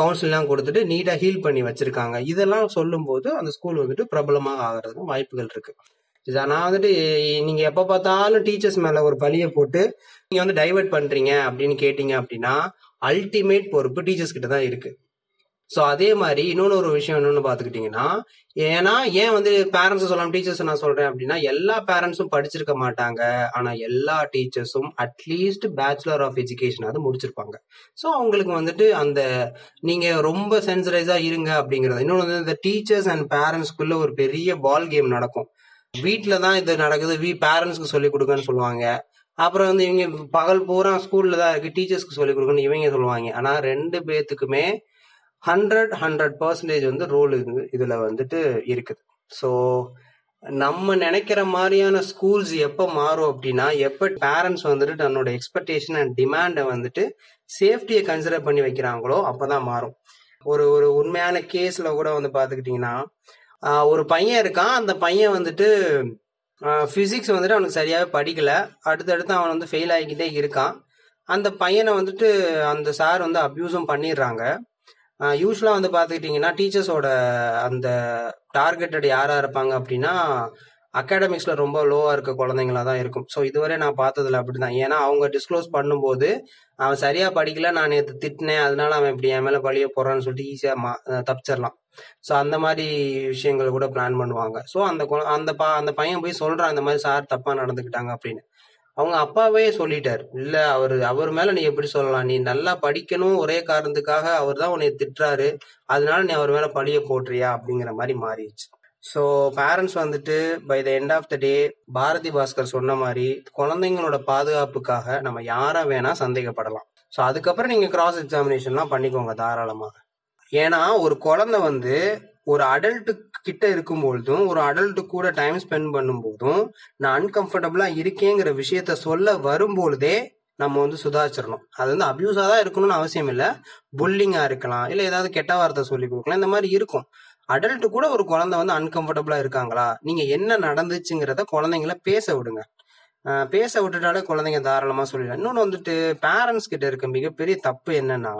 கவுன்சிலாம் கொடுத்துட்டு நீட்டாக ஹீல் பண்ணி வச்சிருக்காங்க. இதெல்லாம் சொல்லும்போது அந்த ஸ்கூல் வந்துட்டு பிரபலமாக ஆகிறதுக்கு வாய்ப்புகள் இருக்கு. நான் வந்துட்டு நீங்க எப்போ பார்த்தாலும் டீச்சர்ஸ் மேல ஒரு பழியை போட்டு நீங்க வந்து டைவர்ட் பண்றீங்க அப்படின்னு கேட்டீங்க அப்படின்னா அல்டிமேட் பொறுப்பு டீச்சர்ஸ் கிட்ட தான் இருக்கு. ஸோ அதே மாதிரி இன்னொன்று ஒரு விஷயம் என்னன்னு பார்த்துக்கிட்டிங்கன்னா, ஏன்னா ஏன் வந்து பேரண்ட்ஸை சொல்லாமல் டீச்சர்ஸ் நான் சொல்கிறேன் அப்படின்னா, எல்லா பேரண்ட்ஸும் படிச்சிருக்க மாட்டாங்க, ஆனால் எல்லா டீச்சர்ஸும் அட்லீஸ்ட் பேச்சுலர் ஆஃப் எஜுகேஷன் அது முடிச்சிருப்பாங்க. ஸோ அவங்களுக்கு வந்துட்டு அந்த நீங்கள் ரொம்ப சென்சிடைஸாக இருங்க அப்படிங்கிறது. இன்னொன்று வந்து இந்த டீச்சர்ஸ் அண்ட் பேரண்ட்ஸ்க்குள்ளே ஒரு பெரிய பால் கேம் நடக்கும். வீட்டில் தான் இது நடக்குது, வீ பேரண்ட்ஸ்க்கு சொல்லிக் கொடுங்கன்னு சொல்லுவாங்க. அப்புறம் வந்து இவங்க பகல் பூரா ஸ்கூலில் தான் இருக்குது டீச்சர்ஸ்க்கு சொல்லிக் கொடுங்கன்னு இவங்க சொல்லுவாங்க. ஆனால் ரெண்டு பேர்த்துக்குமே ஹண்ட்ரட் ஹண்ட்ரட் பர்சன்டேஜ் வந்து ரோல் இதுல வந்துட்டு இருக்குது. ஸோ நம்ம நினைக்கிற மாதிரியான ஸ்கூல்ஸ் எப்போ மாறும் அப்படின்னா, எப்போ பேரண்ட்ஸ் வந்துட்டு தன்னோட எக்ஸ்பெக்டேஷன் அண்ட் டிமாண்டை வந்துட்டு சேஃப்டியை கன்சிடர் பண்ணி வைக்கிறாங்களோ அப்போதான் மாறும். ஒரு ஒரு உண்மையான கேஸ்ல கூட வந்து பார்த்துக்கிட்டிங்கன்னா, ஒரு பையன் இருக்கான், அந்த பையன் வந்துட்டு ஃபிசிக்ஸ் வந்துட்டு அவனுக்கு சரியாகவே படிக்கல, அடுத்தடுத்து அவன் வந்து ஃபெயில் ஆகிக்கிட்டே இருக்கான். அந்த பையனை வந்துட்டு அந்த சார் வந்து அப்யூஸும் பண்ணிடுறாங்க. யூஸ்வலாக வந்து பார்த்துக்கிட்டிங்கன்னா டீச்சர்ஸோட அந்த டார்கெட்டட் யாராக இருப்பாங்க அப்படின்னா அகாடமிக்ஸில் ரொம்ப லோவாக இருக்க குழந்தைங்களா தான் இருக்கும். ஸோ இதுவரை நான் பார்த்ததில்ல அப்படி தான். ஏன்னா அவங்க டிஸ்க்ளோஸ் பண்ணும்போது அவன் சரியாக படிக்கல, நான் இதை திட்டினேன், அதனால அவன் இப்படி என் மேலே பழிய போடுறான்னு சொல்லிட்டு ஈஸியாக மா தப்பிச்சிடலாம். ஸோ அந்த மாதிரி விஷயங்கள் கூட பிளான் பண்ணுவாங்க. ஸோ அந்த அந்த பா அந்த பையன் போய் சொல்கிறான் இந்த மாதிரி சார் தப்பாக நடந்துக்கிட்டாங்க அப்படின்னு. அவங்க அப்பாவே சொல்லிட்டார், இல்லை அவர் அவர் மேலே நீ எப்படி சொல்லலாம், நீ நல்லா படிக்கணும் ஒரே காரணத்துக்காக அவர் தான் உன்னை திட்டுறாரு, அதனால நீ அவர் மேலே பழிய போட்டுறியா அப்படிங்கிற மாதிரி மாறிடுச்சு. ஸோ பேரண்ட்ஸ் வந்துட்டு by the end of the day Bharathi Bhaskar சொன்ன மாதிரி குழந்தைங்களோட பாதுகாப்புக்காக நம்ம யாரை வேணா சந்தேகப்படலாம். ஸோ அதுக்கப்புறம் நீங்கள் கிராஸ் எக்ஸாமினேஷன்லாம் பண்ணிக்கோங்க தாராளமாக. ஏன்னா ஒரு குழந்தை வந்து ஒரு அடல்ட்டு கிட்ட இருக்கும்பொழுதும் ஒரு அடல்ட்டு கூட டைம் ஸ்பெண்ட் பண்ணும்போதும் நான் அன்கம்ஃபர்டபுளா இருக்கேங்கிற விஷயத்த சொல்ல வரும்பொழுதே நம்ம வந்து சுதாரிச்சிடணும். அது வந்து அபியூஸா தான் இருக்கணும்னு அவசியம் இல்லை, புல்லிங்கா இருக்கலாம், இல்லை ஏதாவது கெட்ட வார்த்தை சொல்லி கொடுக்கலாம், இந்த மாதிரி இருக்கும். அடல்ட்டு கூட ஒரு குழந்தை வந்து அன்கம்ஃபர்டபுளா இருக்காங்களா, நீங்க என்ன நடந்துச்சுங்கிறத குழந்தைங்கள பேச விடுங்க. பேச விட்டுட்டாலே குழந்தைங்க தாராளமா சொல்லிடலாம். இன்னொன்று வந்துட்டு பேரண்ட்ஸ் கிட்ட இருக்க மிகப்பெரிய தப்பு என்னன்னா,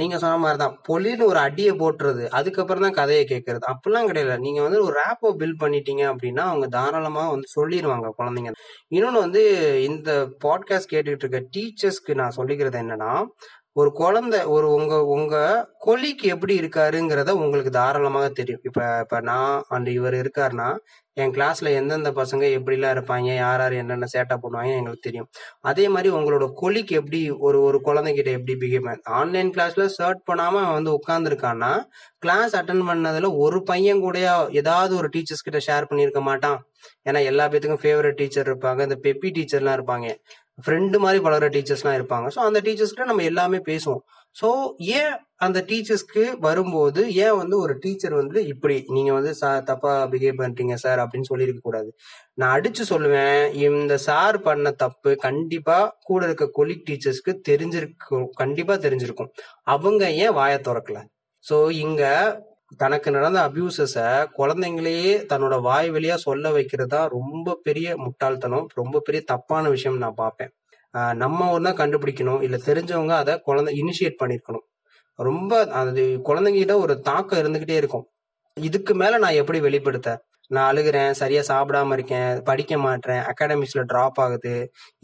நீங்க சொன்ன மாதிரிதான் பொலின்னு ஒரு அடியை போட்டுறது, அதுக்கப்புறம் தான் கதையை கேட்கறது அப்படிலாம் கிடையாது. நீங்க வந்து ஒரு ரேப்போ பில்ட் பண்ணிட்டீங்க அப்படின்னா அவங்க தாராளமா வந்து சொல்லிடுவாங்க குழந்தைங்க. இன்னொன்னு வந்து இந்த பாட்காஸ்ட் கேட்டுக்கிட்டு இருக்க டீச்சர்ஸ்க்கு நான் சொல்லிக்கிறது என்னன்னா, ஒரு குழந்தை ஒரு உங்க உங்க கொலிக்கு எப்படி இருக்காருங்கிறத உங்களுக்கு தாராளமாக தெரியும். இப்ப இப்ப நான் அண்ட் இவர் இருக்காருன்னா என் கிளாஸ்ல எந்தெந்த பசங்க எப்படிலாம் இருப்பாங்க, யார் யார் என்னென்ன சேட்டா பண்ணுவாங்க எங்களுக்கு தெரியும். அதே மாதிரி உங்களோட கொலிக்கு எப்படி ஒரு ஒரு குழந்தைகிட்ட எப்படி பிஹேவ் பண்ண, ஆன்லைன் கிளாஸ்ல சர்ச் பண்ணாம வந்து உட்காந்துருக்கான்னா கிளாஸ் அட்டன் பண்ணதுல ஒரு பையன் கூட ஏதாவது ஒரு டீச்சர்ஸ் கிட்ட ஷேர் பண்ணிருக்க மாட்டான். ஏன்னா எல்லா பேத்துக்கும் ஃபேவரட் டீச்சர் இருப்பாங்க, இந்த பெப்பி டீச்சர்லாம் இருப்பாங்க, ஃப்ரெண்டு மாதிரி பழகிற டீச்சர்ஸ்லாம் இருப்பாங்க. ஸோ அந்த டீச்சர்ஸ்கிட்ட நம்ம எல்லாமே பேசுவோம். ஸோ ஏன் அந்த டீச்சர்ஸ்க்கு வரும்போது ஏன் வந்து ஒரு டீச்சர் வந்து இப்படி நீங்கள் வந்து சா தப்பாக பிஹேவ் பண்ணுறீங்க சார் அப்படின்னு சொல்லியிருக்க கூடாது. நான் அடிச்சு சொல்லுவேன், இந்த சார் பண்ண தப்பு கண்டிப்பாக கூட இருக்க கொலிக் டீச்சர்ஸ்க்கு தெரிஞ்சிருக்கும், கண்டிப்பாக தெரிஞ்சிருக்கும். அவங்க ஏன் வாயை திறக்கல? ஸோ இங்கே தனக்கு நடந்த அபியூசஸை குழந்தைங்களையே தன்னோட வாய் வழியா சொல்ல வைக்கிறது தான் ரொம்ப பெரிய முட்டாள்தனம், ரொம்ப பெரிய தப்பான விஷயம் நான் பார்ப்பேன். நம்ம ஒன்னா கண்டுபிடிக்கணும், இல்லை தெரிஞ்சவங்க அதை குழந்தை இனிஷியேட் பண்ணிருக்கணும். ரொம்ப அது குழந்தைங்கிட்ட ஒரு தாக்கம் இருந்துகிட்டே இருக்கும். இதுக்கு மேல நான் எப்படி வெளிப்படுத்த, நான் அழுகிறேன், சரியா சாப்பிடாம இருக்கேன், படிக்க மாட்டேன், அகாடமிக்ஸ்ல டிராப் ஆகுது,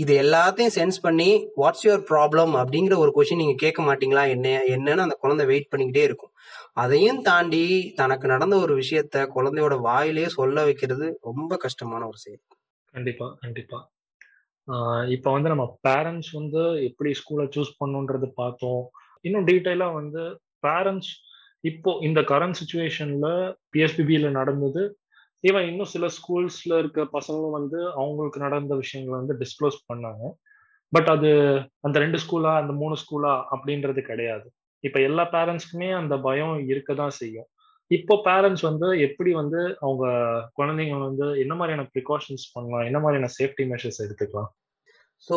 இது எல்லாத்தையும் சென்ஸ் பண்ணி வாட்ஸ் யுவர் ப்ராப்ளம் அப்படிங்கிற ஒரு கொஸ்டின் நீங்க கேட்க மாட்டீங்களா என்ன என்னன்னு அந்த குழந்தை வெயிட் பண்ணிக்கிட்டே இருக்கும். அதையும் தாண்டி தனக்கு நடந்த ஒரு விஷயத்த குழந்தையோட வாயிலேயே சொல்ல வைக்கிறது ரொம்ப கஷ்டமான ஒரு செயல். கண்டிப்பா கண்டிப்பா. ஆஹ் இப்ப வந்து நம்ம பேரண்ட்ஸ் வந்து எப்படி ஸ்கூலை சூஸ் பண்ணுன்றது பார்த்தோம். இன்னும் டீட்டெயிலா வந்து பேரண்ட்ஸ் இப்போ இந்த கரண்ட் சுச்சுவேஷன்ல பிஎஸ்பிபியில நடந்தது, ஈவன் இன்னும் சில ஸ்கூல்ஸ்ல இருக்க பசங்களும் வந்து அவங்களுக்கு நடந்த விஷயங்களை வந்து டிஸ்க்ளோஸ் பண்ணாங்க. பட் அது அந்த ரெண்டு ஸ்கூலா அந்த மூணு ஸ்கூலா அப்படின்றது கிடையாது. இப்ப எல்லா பேரண்ட்ஸ்க்குமே அந்த பயம் இருக்க தான் செய்யும். இப்போ பேரண்ட்ஸ் வந்து எப்படி வந்து அவங்க குழந்தைங்க வந்து என்ன மாதிரியான ப்ரிகாஷன்ஸ் பண்ணலாம், என்ன மாதிரியான சேஃப்டி மெஷர்ஸ் எடுத்துக்கலாம்? ஸோ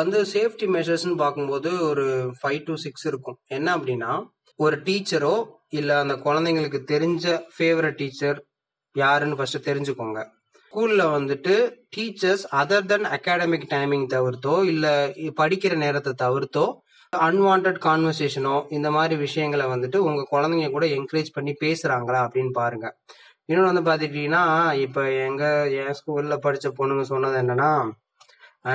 வந்து சேஃப்டி மெஷர்ஸ்ன்னு பார்க்கும்போது ஒரு ஃபைவ் டு சிக்ஸ் இருக்கும். என்ன அப்படின்னா, ஒரு டீச்சரோ இல்லை அந்த குழந்தைங்களுக்கு தெரிஞ்ச ஃபேவரட் டீச்சர் யாருன்னு ஃபர்ஸ்ட் தெரிஞ்சுக்கோங்க. ஸ்கூல்ல வந்துட்டு டீச்சர்ஸ் அதர் தென் அகாடமிக் டைமிங் தவிர்த்தோ இல்லை படிக்கிற நேரத்தை தவிர்த்தோ அன்வான்ட் கான்வர்சேஷனோ இந்த மாதிரி விஷயங்களை வந்துட்டு உங்க குழந்தைங்க கூட என்கரேஜ் பண்ணி பேசுறாங்களா அப்படின்னு பாருங்க. இன்னொன்று வந்து பார்த்துக்கிட்டீங்கன்னா, இப்போ எங்க என் ஸ்கூல்ல படித்த பொண்ணுங்க சொன்னது என்னன்னா,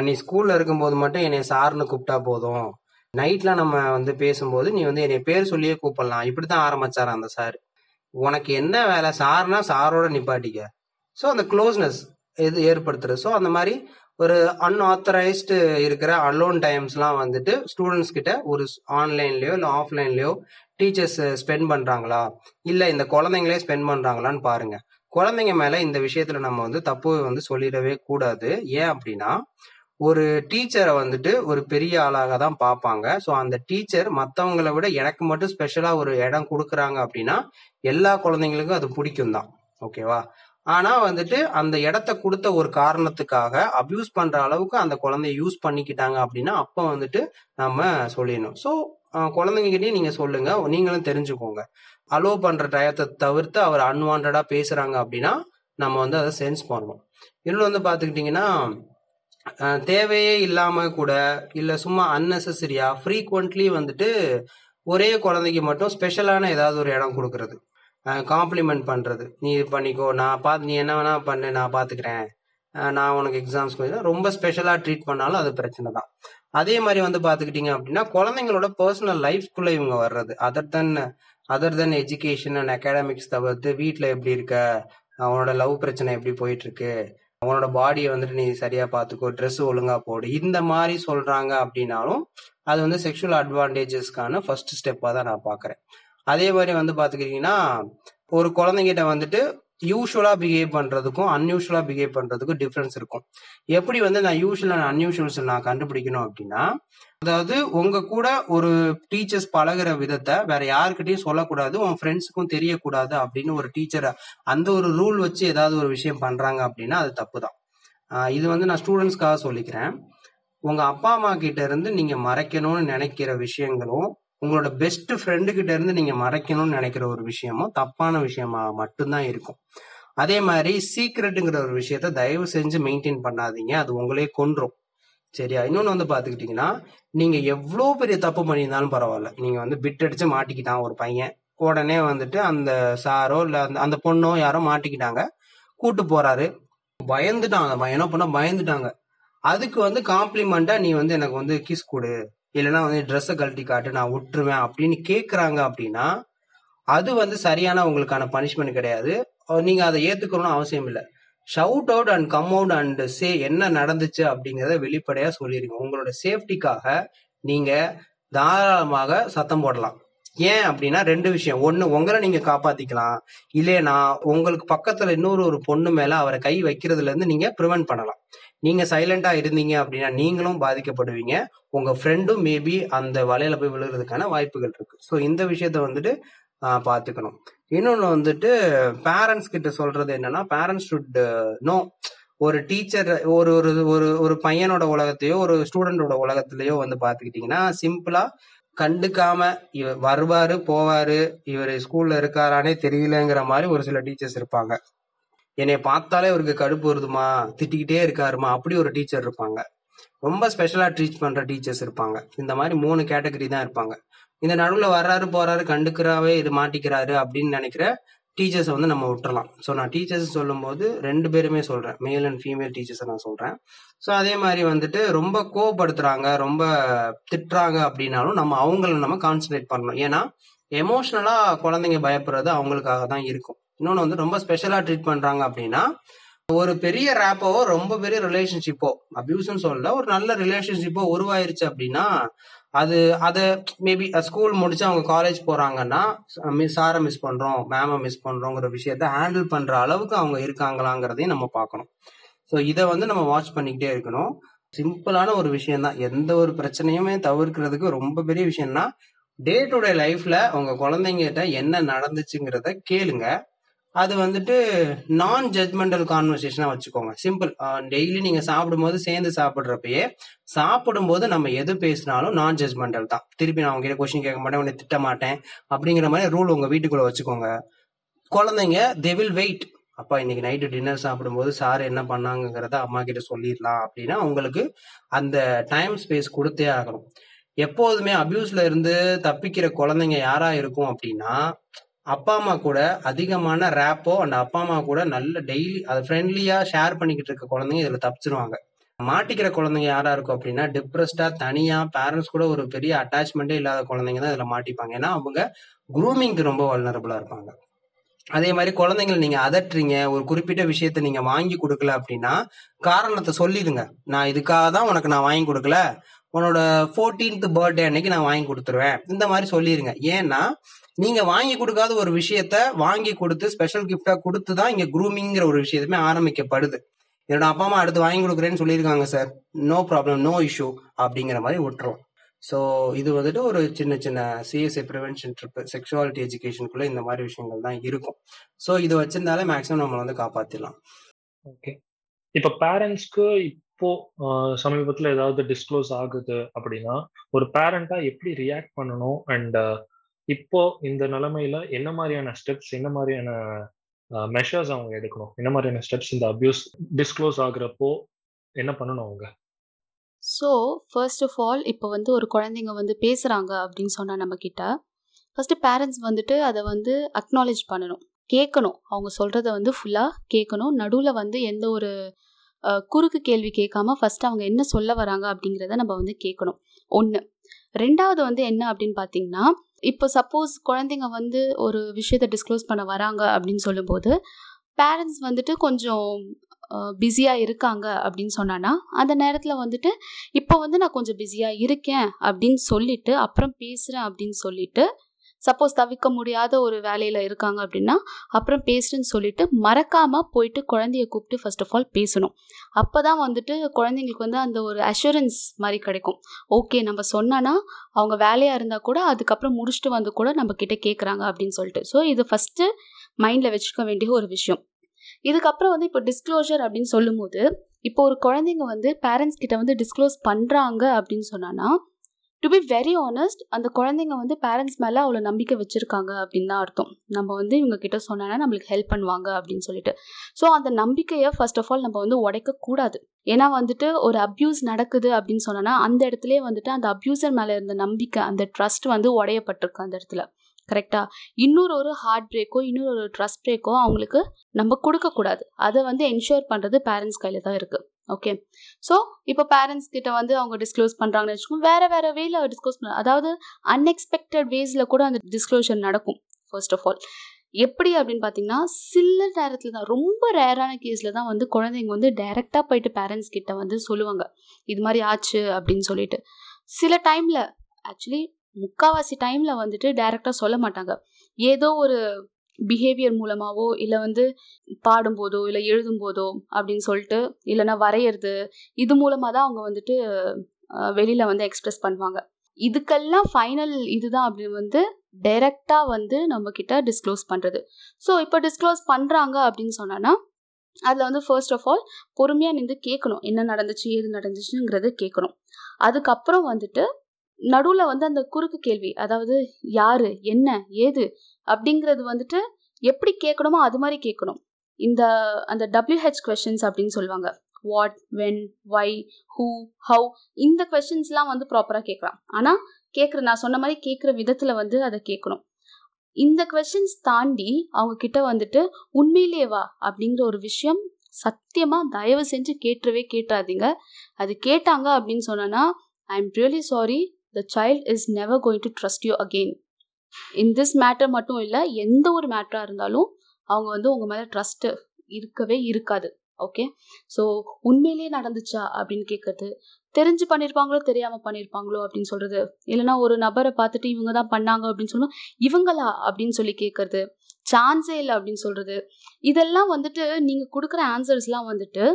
நீ ஸ்கூல்ல இருக்கும்போது மட்டும் என்னை சார்னு கூப்பிட்டா போதும், நைட்லாம் நம்ம வந்து பேசும்போது நீ வந்து என்னை பேர் சொல்லியே கூப்பிடலாம், இப்படிதான் ஆரம்பிச்சாரு அந்த சார். உனக்கு என்ன வேலை, சார்னா சாரோட நிப்பாட்டிக்க. ஸோ அந்த க்ளோஸ்னஸ் இது ஏற்படுத்துறது. ஸோ அந்த மாதிரி ஒரு அன்ஆத்தரைஸ்டு இருக்கிற அலோன் டைம்ஸ்லாம் வந்துட்டு ஸ்டூடெண்ட்ஸ் கிட்ட ஒரு ஆன்லைன்லயோ இல்லை ஆஃப்லைன்லயோ டீச்சர்ஸ் ஸ்பெண்ட் பண்றாங்களா இல்லை இந்த குழந்தைங்களே ஸ்பெண்ட் பண்றாங்களான்னு பாருங்க. குழந்தைங்க மேல இந்த விஷயத்துல நம்ம வந்து தப்பு வந்து சொல்லிடவே கூடாது. ஏன் அப்படின்னா, ஒரு டீச்சரை வந்துட்டு ஒரு பெரிய ஆளாக தான் பார்ப்பாங்க. ஸோ அந்த டீச்சர் மற்றவங்களை விட எனக்கு மட்டும் ஸ்பெஷலாக ஒரு இடம் கொடுக்குறாங்க அப்படின்னா எல்லா குழந்தைங்களுக்கும் அது பிடிக்கும் தான், ஓகேவா? ஆனால் வந்துட்டு அந்த இடத்த கொடுத்த ஒரு காரணத்துக்காக அப்யூஸ் பண்ணுற அளவுக்கு அந்த குழந்தைய யூஸ் பண்ணிக்கிட்டாங்க அப்படின்னா அப்போ வந்துட்டு நம்ம சொல்லிடணும். ஸோ குழந்தைங்ககிட்டயும் நீங்கள் சொல்லுங்கள், நீங்களும் தெரிஞ்சுக்கோங்க. அலோவ் பண்ணுற டயத்தை தவிர்த்து அவர் அன்வான்டாக பேசுகிறாங்க அப்படின்னா நம்ம வந்து அதை சென்ஸ் பண்ணணும். இன்னொன்று வந்து பார்த்துக்கிட்டிங்கன்னா, தேவையே இல்லாம கூட இல்ல சும்மா அன்னெசரியா ஃப்ரீக்வெண்ட்லி வந்துட்டு ஒரே குழந்தைக்கு மட்டும் ஸ்பெஷலான ஏதாவது ஒரு இடம் கொடுக்கறது, காம்ப்ளிமெண்ட் பண்றது, நீ இது பண்ணிக்கோ, நான் பார்த்து நீ என்ன வேணா பண்ணு, நான் பாத்துக்கிறேன், நான் உனக்கு எக்ஸாம்ஸ் கொஞ்சம் ரொம்ப ஸ்பெஷலா ட்ரீட் பண்ணாலும் அது பிரச்சனை தான். அதே மாதிரி வந்து பாத்துக்கிட்டீங்க அப்படின்னா குழந்தைங்களோட பர்சனல் லைஃப்குள்ள இவங்க வர்றது, other then other then education and academics தவிர்த்து வீட்டுல எப்படி இருக்க, அவனோட லவ் பிரச்சனை எப்படி போயிட்டு இருக்கு, அவனோட பாடியை வந்துட்டு நீ சரியா பாத்துக்கோ, ட்ரெஸ் ஒழுங்கா போடு, இந்த மாதிரி சொல்றாங்க அப்படின்னாலும் அது வந்து செக்ஷுவல் அட்வான்டேஜஸ்க்கான ஃபர்ஸ்ட் ஸ்டெப்பா தான் நான் பாக்குறேன். அதே மாதிரி வந்து பாத்துக்கிட்டீங்கன்னா, ஒரு குழந்தைகிட்ட வந்துட்டு யூஷுவலா பிஹேவ் பண்றதுக்கும் அன்யூஷுவலா பிஹேவ் பண்றதுக்கும் டிஃபரன்ஸ் இருக்கும். எப்படி வந்து நான் யூஷுவல் அண்ட் அன்யூஷுவல்ஸ் நான் கண்டுபிடிக்கணும் அப்படின்னா, அதாவது உங்க கூட ஒரு டீச்சர்ஸ் பழகிற விதத்தை வேற யாருக்கிட்டையும் சொல்லக்கூடாது, உன் ஃப்ரெண்ட்ஸுக்கும் தெரியக்கூடாது அப்படின்னு ஒரு டீச்சரை அந்த ஒரு ரூல் வச்சு ஏதாவது ஒரு விஷயம் பண்றாங்க அப்படின்னா அது தப்பு தான். இது வந்து நான் ஸ்டூடெண்ட்ஸ்க்காக சொல்லிக்கிறேன். உங்க அப்பா அம்மா கிட்ட இருந்து நீங்க மறைக்கணும்னு நினைக்கிற விஷயங்களும் உங்களோட பெஸ்ட் ஃப்ரெண்டு கிட்ட இருந்து நீங்க மறைக்கணும்னு நினைக்கிற ஒரு விஷயமும் தப்பான விஷயமா மட்டும்தான் இருக்கும். அதே மாதிரி சீக்ரெட்டுங்கிற ஒரு விஷயத்த தயவு செஞ்சு மெயின்டைன் பண்ணாதீங்க, அது உங்களே கொன்றும். சரியா? இன்னொன்னு வந்து பாத்துக்கிட்டீங்கன்னா, நீங்க எவ்வளவு பெரிய தப்பு பண்ணியிருந்தாலும் பரவாயில்ல, நீங்க வந்து பிட் அடிச்சு மாட்டிக்கிட்டான் ஒரு பையன், உடனே வந்துட்டு அந்த சாரோ இல்ல அந்த பொண்ணோ யாரோ மாட்டிக்கிட்டாங்க, கூட்டு போறாரு, பயந்துட்டான் அந்த பையனோ பொண்ணோ பயந்துட்டாங்க. அதுக்கு வந்து காம்ப்ளிமெண்டா நீ வந்து எனக்கு வந்து கிஸ் கொடு, இல்லைன்னா வந்து ட்ரெஸ்ஸை கழட்டி காட்டு, நான் விட்டுருவேன் அப்படின்னு கேட்குறாங்க அப்படின்னா அது வந்து சரியான உங்களுக்கான பனிஷ்மெண்ட் கிடையாது. நீங்க அதை ஏத்துக்கணும்னு அவசியம் இல்லை. Shout out and come out and say என்ன நடந்துச்சு அப்படிங்கிறத வெளிப்படையா சொல்லிருங்க. உங்களோட சேஃப்டிக்காக நீங்க தாராளமாக சத்தம் போடலாம். ஏன் அப்படின்னா ரெண்டு விஷயம். ஒன்னு, உங்களை நீங்க காப்பாத்திக்கலாம், இல்லைன்னா உங்களுக்கு பக்கத்துல இன்னொரு ஒரு பொண்ணு மேல அவரை கை வைக்கிறதுல இருந்து நீங்க ப்ரிவென்ட் பண்ணலாம். நீங்க சைலண்டா இருந்தீங்க அப்படின்னா நீங்களும் பாதிக்கப்படுவீங்க, உங்க ஃப்ரெண்டும் மேபி அந்த வலையில போய் விழுகிறதுக்கான வாய்ப்புகள் இருக்கு. ஸோ இந்த விஷயத்த வந்துட்டு ஆஹ் பாத்துக்கணும். இன்னொன்னு வந்துட்டு பேரண்ட்ஸ் கிட்ட சொல்றது என்னன்னா, பேரண்ட்ஸ் ஷுட் நோ. ஒரு டீச்சர் ஒரு ஒரு ஒரு பையனோட உலகத்தையோ ஒரு ஸ்டூடெண்டோட உலகத்திலயோ வந்து பாத்துக்கிட்டீங்கன்னா சிம்பிளா கண்டுக்காம இவ வருவாரு போவாரு, இவர் ஸ்கூல்ல இருக்காரானே தெரியலங்கிற மாதிரி ஒரு சில டீச்சர்ஸ் இருப்பாங்க. என்னை பார்த்தாலே இவருக்கு கடுப்பு வருதுமா, திட்டிக்கிட்டே இருக்காருமா, அப்படி ஒரு டீச்சர் இருப்பாங்க. ரொம்ப ஸ்பெஷலா ட்ரீட் பண்ற டீச்சர்ஸ் இருப்பாங்க. இந்த மாதிரி மூணு கேட்டகரி தான் இருப்பாங்க. இந்த நடுவில் வர்றாரு போறாரு கண்டுக்கிறாவே இது மாட்டிக்கிறாரு அப்படின்னு நினைக்கிற டீச்சர்ஸை வந்து நம்ம விட்டுறலாம். ஸோ நான் டீச்சர்ஸ் சொல்லும் போது ரெண்டு பேருமே சொல்றேன், மேல் அண்ட் ஃபீமேல் டீச்சர்ஸை நான் சொல்றேன். ஸோ அதே மாதிரி வந்துட்டு ரொம்ப கோபப்படுத்துறாங்க, ரொம்ப திட்டுறாங்க அப்படின்னாலும் நம்ம அவங்கள நம்ம கான்சன்ட்ரேட் பண்ணணும். ஏன்னா எமோஷனலா குழந்தைங்க பயப்படுறது அவங்களுக்காக தான் இருக்கும். இன்னொன்று வந்து ரொம்ப ஸ்பெஷலா ட்ரீட் பண்றாங்க அப்படின்னா ஒரு பெரிய ரேப்போ ரொம்ப பெரிய ரிலேஷன்ஷிப்போ, அபியூஸ்ன்னு சொல்லல, ஒரு நல்ல ரிலேஷன்ஷிப்போ உருவாயிருச்சு அப்படின்னா அது அதை மேபி ஸ்கூல் முடிச்சு அவங்க காலேஜ் போறாங்கன்னா சாரை மிஸ் பண்றோம் மேமை மிஸ் பண்றோங்கிற விஷயத்த ஹேண்டில் பண்ற அளவுக்கு அவங்க இருக்காங்களாங்கிறதையும் நம்ம பார்க்கணும். ஸோ இதை வந்து நம்ம வாட்ச் பண்ணிக்கிட்டே இருக்கணும். சிம்பிளான ஒரு விஷயம் தான், எந்த ஒரு பிரச்சனையுமே தவிர்க்கிறதுக்கு ரொம்ப பெரிய விஷயம்னா டே டு டே லைஃப்ல அவங்க குழந்தைங்கிட்ட என்ன நடந்துச்சுங்கிறத கேளுங்க. அது வந்துட்டு நான் ஜட்மெண்டல் கான்வர்சேஷனா வச்சுக்கோங்க. சிம்பிள், டெய்லி நீங்க சாப்பிடும்போது சேர்ந்து சாப்பிட்றப்பயே சாப்பிடும்போது நம்ம எது பேசினாலும் நான் ஜட்மெண்டல் தான். திருப்பி நான் உங்ககிட்ட கொஸ்டின் கேட்க மாட்டேன், உன்னை திட்ட மாட்டேன் அப்படிங்கிற மாதிரி ரூல் உங்க வீட்டுக்குள்ள வச்சுக்கோங்க. குழந்தைங்க தே வில் வெயிட். அப்பா இன்னைக்கு நைட்டு டின்னர் சாப்பிடும்போது சார் என்ன பண்ணாங்கிறத அம்மா கிட்ட சொல்லிடலாம் அப்படின்னா அவங்களுக்கு அந்த டைம் ஸ்பேஸ் கொடுத்தே ஆகணும். எப்போதுமே அபியூஸ்ல இருந்து தப்பிக்கிற குழந்தைங்க யாரா இருக்கும் அப்படின்னா அப்பா அம்மா கூட அதிகமான ரேப்போ அண்ட் அப்பா அம்மா கூட நல்ல டெய்லி அது ஃப்ரெண்ட்லியா ஷேர் பண்ணிக்கிட்டு இருக்க குழந்தைங்க இதுல தப்பிச்சிருவாங்க. மாட்டிக்கிற குழந்தைங்க யாரா இருக்கும் அப்படின்னா டிப்ரெஸ்டா தனியா பேரண்ட்ஸ் கூட ஒரு பெரிய அட்டாச்மெண்டே இல்லாத குழந்தைங்க தான் இதுல மாட்டிப்பாங்க. ஏன்னா அவங்க குரூமிங்க்கு ரொம்ப வல்னரபிளா இருப்பாங்க. அதே மாதிரி குழந்தைங்களை நீங்க அதட்டுறீங்க, ஒரு குறிப்பிட்ட விஷயத்த நீங்க வாங்கி கொடுக்கல அப்படின்னா காரணத்தை சொல்லிடுங்க. நான் இதுக்காக தான் உனக்கு நான் வாங்கி கொடுக்கல, உன்னோட ஃபோர்டீன்த் பர்த்டே அன்னைக்கு நான் வாங்கி கொடுத்துருவேன், இந்த மாதிரி சொல்லிடுங்க. ஏன்னா நீங்க வாங்கி கொடுக்காத ஒரு விஷயத்த வாங்கி கொடுத்து ஸ்பெஷல் கிஃப்டா கொடுத்து தான் இங்க குரூமிங்கிற ஒரு விஷயத்துமே ஆரம்பிக்கப்படுது. என்னோட அப்பா அம்மா அடுத்து வாங்கி கொடுக்குறேன்னு சொல்லியிருக்காங்க sir, no problem no issue அப்படிங்கிற மாதிரி விட்டுரும். ஸோ இது வந்துட்டு ஒரு சின்ன சின்ன சிஎஸ்ஐ ப்ரிவென்ஷன் ட்ரிப் செக்ஷுவாலிட்டி எஜுகேஷனுக்குள்ள இந்த மாதிரி விஷயங்கள் தான் இருக்கும். ஸோ இதை வச்சிருந்தாலே மேக்ஸிமம் நம்ம வந்து காப்பாத்திடலாம். ஓகே, இப்போ பேரண்ட்ஸ்க்கு இப்போ சமீபத்தில் ஏதாவது டிஸ்க்ளோஸ் ஆகுது அப்படின்னா ஒரு பேரண்டா எப்படி ரியாக்ட் பண்ணணும், அண்ட் இப்போ இந்த நிலைமையில என்ன மாதிரியான ஸ்டெப்ஸ், என்ன மாதிரியான மெஷர்ஸ் அவங்க எடுக்கணும், என்ன மாதிரியான ஸ்டெப்ஸ் இந்த அபியூஸ் டிஸ்க்ளோஸ் ஆகுறப்போ என்ன பண்ணணும் அவங்க? ஸோ ஃபர்ஸ்ட் ஆஃப் ஆல் இப்போ வந்து ஒரு குழந்தைங்க வந்து பேசுகிறாங்க அப்படின்னு சொன்னால் நம்மக்கிட்ட ஃபர்ஸ்ட்டு பேரண்ட்ஸ் வந்துட்டு அதை வந்து அக்னாலேஜ் பண்ணணும், கேட்கணும், அவங்க சொல்கிறத வந்து ஃபுல்லாக கேட்கணும். நடுவில் வந்து எந்த ஒரு குறுக்கு கேள்வி கேட்காம ஃபஸ்ட்டு அவங்க என்ன சொல்ல வராங்க அப்படிங்கிறத நம்ம வந்து கேட்கணும், ஒன்று. ரெண்டாவது வந்து என்ன அப்படின்னு பார்த்தீங்கன்னா, இப்போ சப்போஸ் குழந்தைங்க வந்து ஒரு விஷயத்தை டிஸ்க்ளோஸ் பண்ண வராங்க அப்படின்னு சொல்லும்போது பேரண்ட்ஸ் வந்துட்டு கொஞ்சம் பிஸியாக இருக்காங்க அப்படின்னு சொன்னான்னா அந்த நேரத்தில் வந்துட்டு இப்போ வந்து நான் கொஞ்சம் பிஸியாக இருக்கேன் அப்படின்னு சொல்லிட்டு அப்புறம் பேசுகிறேன் அப்படின்னு சொல்லிட்டு, சப்போஸ் தவிர்க்க முடியாத ஒரு வேலையில் இருக்காங்க அப்படின்னா அப்புறம் பேசுகிறேன்னு சொல்லிட்டு மறக்காமல் போயிட்டு குழந்தைய கூப்பிட்டு ஃபர்ஸ்ட் ஆஃப் ஆல் பேசணும். அப்போ தான் வந்துட்டு குழந்தைங்களுக்கு வந்து அந்த ஒரு அஷூரன்ஸ் மாதிரி கிடைக்கும். ஓகே, நம்ம சொன்னோன்னா அவங்க வேலையாக இருந்தால் கூட அதுக்கப்புறம் முடிச்சுட்டு வந்து கூட நம்மக்கிட்ட கேட்குறாங்க அப்படின்னு சொல்லிட்டு. ஸோ இது ஃபஸ்ட்டு மைண்டில் வச்சுக்க வேண்டிய ஒரு விஷயம். இதுக்கப்புறம் வந்து இப்போ டிஸ்க்ளோஷர் அப்படின்னு சொல்லும் போது, இப்போ ஒரு குழந்தைங்க வந்து பேரண்ட்ஸ் கிட்ட வந்து டிஸ்க்ளோஸ் பண்ணுறாங்க அப்படின்னு சொன்னான்னா டு பி வெரி ஆனஸ்ட், அந்த குழந்தைங்க வந்து பேரண்ட்ஸ் மேலே அவ்வளோ நம்பிக்கை வச்சுருக்காங்க அப்படின்னு தான் அர்த்தம். நம்ம வந்து இவங்க கிட்ட சொன்னோன்னா நம்மளுக்கு ஹெல்ப் பண்ணுவாங்க அப்படின்னு சொல்லிட்டு. ஸோ அந்த நம்பிக்கையை ஃபர்ஸ்ட் ஆஃப் ஆல் நம்ம வந்து உடைக்கக்கூடாது. ஏன்னா வந்துட்டு ஒரு அப்யூஸ் நடக்குது அப்படின்னு சொன்னோன்னா அந்த இடத்துலேயே வந்துட்டு அந்த அப்யூசர் மேலே இருந்த நம்பிக்கை, அந்த ட்ரஸ்ட் வந்து உடையப்பட்டிருக்கு அந்த இடத்துல. கரெக்டாக இன்னொரு ஒரு ஹார்ட் பிரேக்கோ இன்னொரு ஒரு ட்ரஸ்ட் பிரேக்கோ அவங்களுக்கு நம்ம கொடுக்கக்கூடாது. அதை வந்து என்ஷூர் பண்ணுறது பேரண்ட்ஸ் கையில் தான் இருக்குது. ஓகே, ஸோ இப்போ பேரண்ட்ஸ் கிட்ட வந்து அவங்க டிஸ்க்ளோஸ் பண்ணுறாங்கன்னு வச்சுக்கோங்க. வேறு வேறு வேயில் டிஸ்க்ளோஸ் பண்ண, அதாவது அன்எக்ஸ்பெக்டட் வேஸில் கூட அந்த டிஸ்க்ளோஷர் நடக்கும். ஃபர்ஸ்ட் ஆஃப் ஆல் எப்படி அப்படின்னு பார்த்தீங்கன்னா, சில நேரத்தில் தான், ரொம்ப ரேரான கேஸில் தான் வந்து குழந்தைங்க வந்து டைரெக்டாக போயிட்டு பேரண்ட்ஸ் கிட்ட வந்து சொல்லுவாங்க இது மாதிரி ஆச்சு அப்படின்னு சொல்லிட்டு. சில டைமில் ஆக்சுவலி முக்கால்வாசி டைமில் வந்துட்டு டைரெக்டாக சொல்ல மாட்டாங்க. ஏதோ ஒரு பிஹேவியர் மூலமாகவோ இல்லை வந்து பாடும்போதோ இல்லை எழுதும்போதோ அப்படின்னு சொல்லிட்டு, இல்லைன்னா வரைகிறது, இது மூலமாக தான் அவங்க வந்துட்டு வெளியில் வந்து எக்ஸ்ப்ரெஸ் பண்ணுவாங்க. இதுக்கெல்லாம் ஃபைனல் இதுதான் அப்படின்னு வந்து டைரெக்டாக வந்து நம்மக்கிட்ட டிஸ்க்ளோஸ் பண்ணுறது. ஸோ இப்போ டிஸ்க்ளோஸ் பண்ணுறாங்க அப்படின்னு சொன்னோன்னா அதில் வந்து ஃபர்ஸ்ட் ஆஃப் ஆல் பொறுமையாக நின்று கேட்கணும், என்ன நடந்துச்சு ஏது நடந்துச்சுங்கிறத கேட்கணும். அதுக்கப்புறம் வந்துட்டு நடுவில் வந்து அந்த குறுக்கு கேள்வி, அதாவது யார் என்ன ஏது அப்படிங்கிறது வந்துட்டு எப்படி கேட்கணுமோ அது மாதிரி கேட்கணும். இந்த அந்த டபிள்யூஹெச் கொஸ்டின்ஸ் அப்படின்னு சொல்லுவாங்க. What, when, why, who, how, இந்த கொஸ்டின்ஸ்லாம் வந்து ப்ராப்பராக கேட்கலாம். ஆனால் கேட்குற, நான் சொன்ன மாதிரி கேட்குற விதத்தில் வந்து அதை கேட்கணும். இந்த கொஸ்டின்ஸ் தாண்டி அவங்கக்கிட்ட வந்துட்டு உண்மையிலேவா அப்படிங்கிற ஒரு விஷயம் சத்தியமாக தயவு செஞ்சு கேட்டுறவே கேட்டாதீங்க. அது கேட்டாங்க அப்படின்னு சொன்னோன்னா I am really sorry, the child is never going to trust you again. In this matter மட்டும் இல்லை, எந்த ஒரு மேட்டராக இருந்தாலும் அவங்க வந்து உங்கள் மேலே ட்ரஸ்ட்டு இருக்கவே இருக்காது. ஓகே, ஸோ உண்மையிலே நடந்துச்சா அப்படின்னு கேட்குறது, தெரிஞ்சு பண்ணியிருப்பாங்களோ தெரியாமல் பண்ணியிருப்பாங்களோ அப்படின்னு சொல்கிறது, இல்லைனா ஒரு நபரை பார்த்துட்டு இவங்க தான் பண்ணாங்க அப்படின்னு சொல்லணும், இவங்களா அப்படின்னு சொல்லி கேட்குறது, சான்ஸே இல்லை அப்படின்னு சொல்கிறது, இதெல்லாம் வந்துட்டு நீங்கள் கொடுக்குற ஆன்சர்ஸ்லாம் வந்துட்டு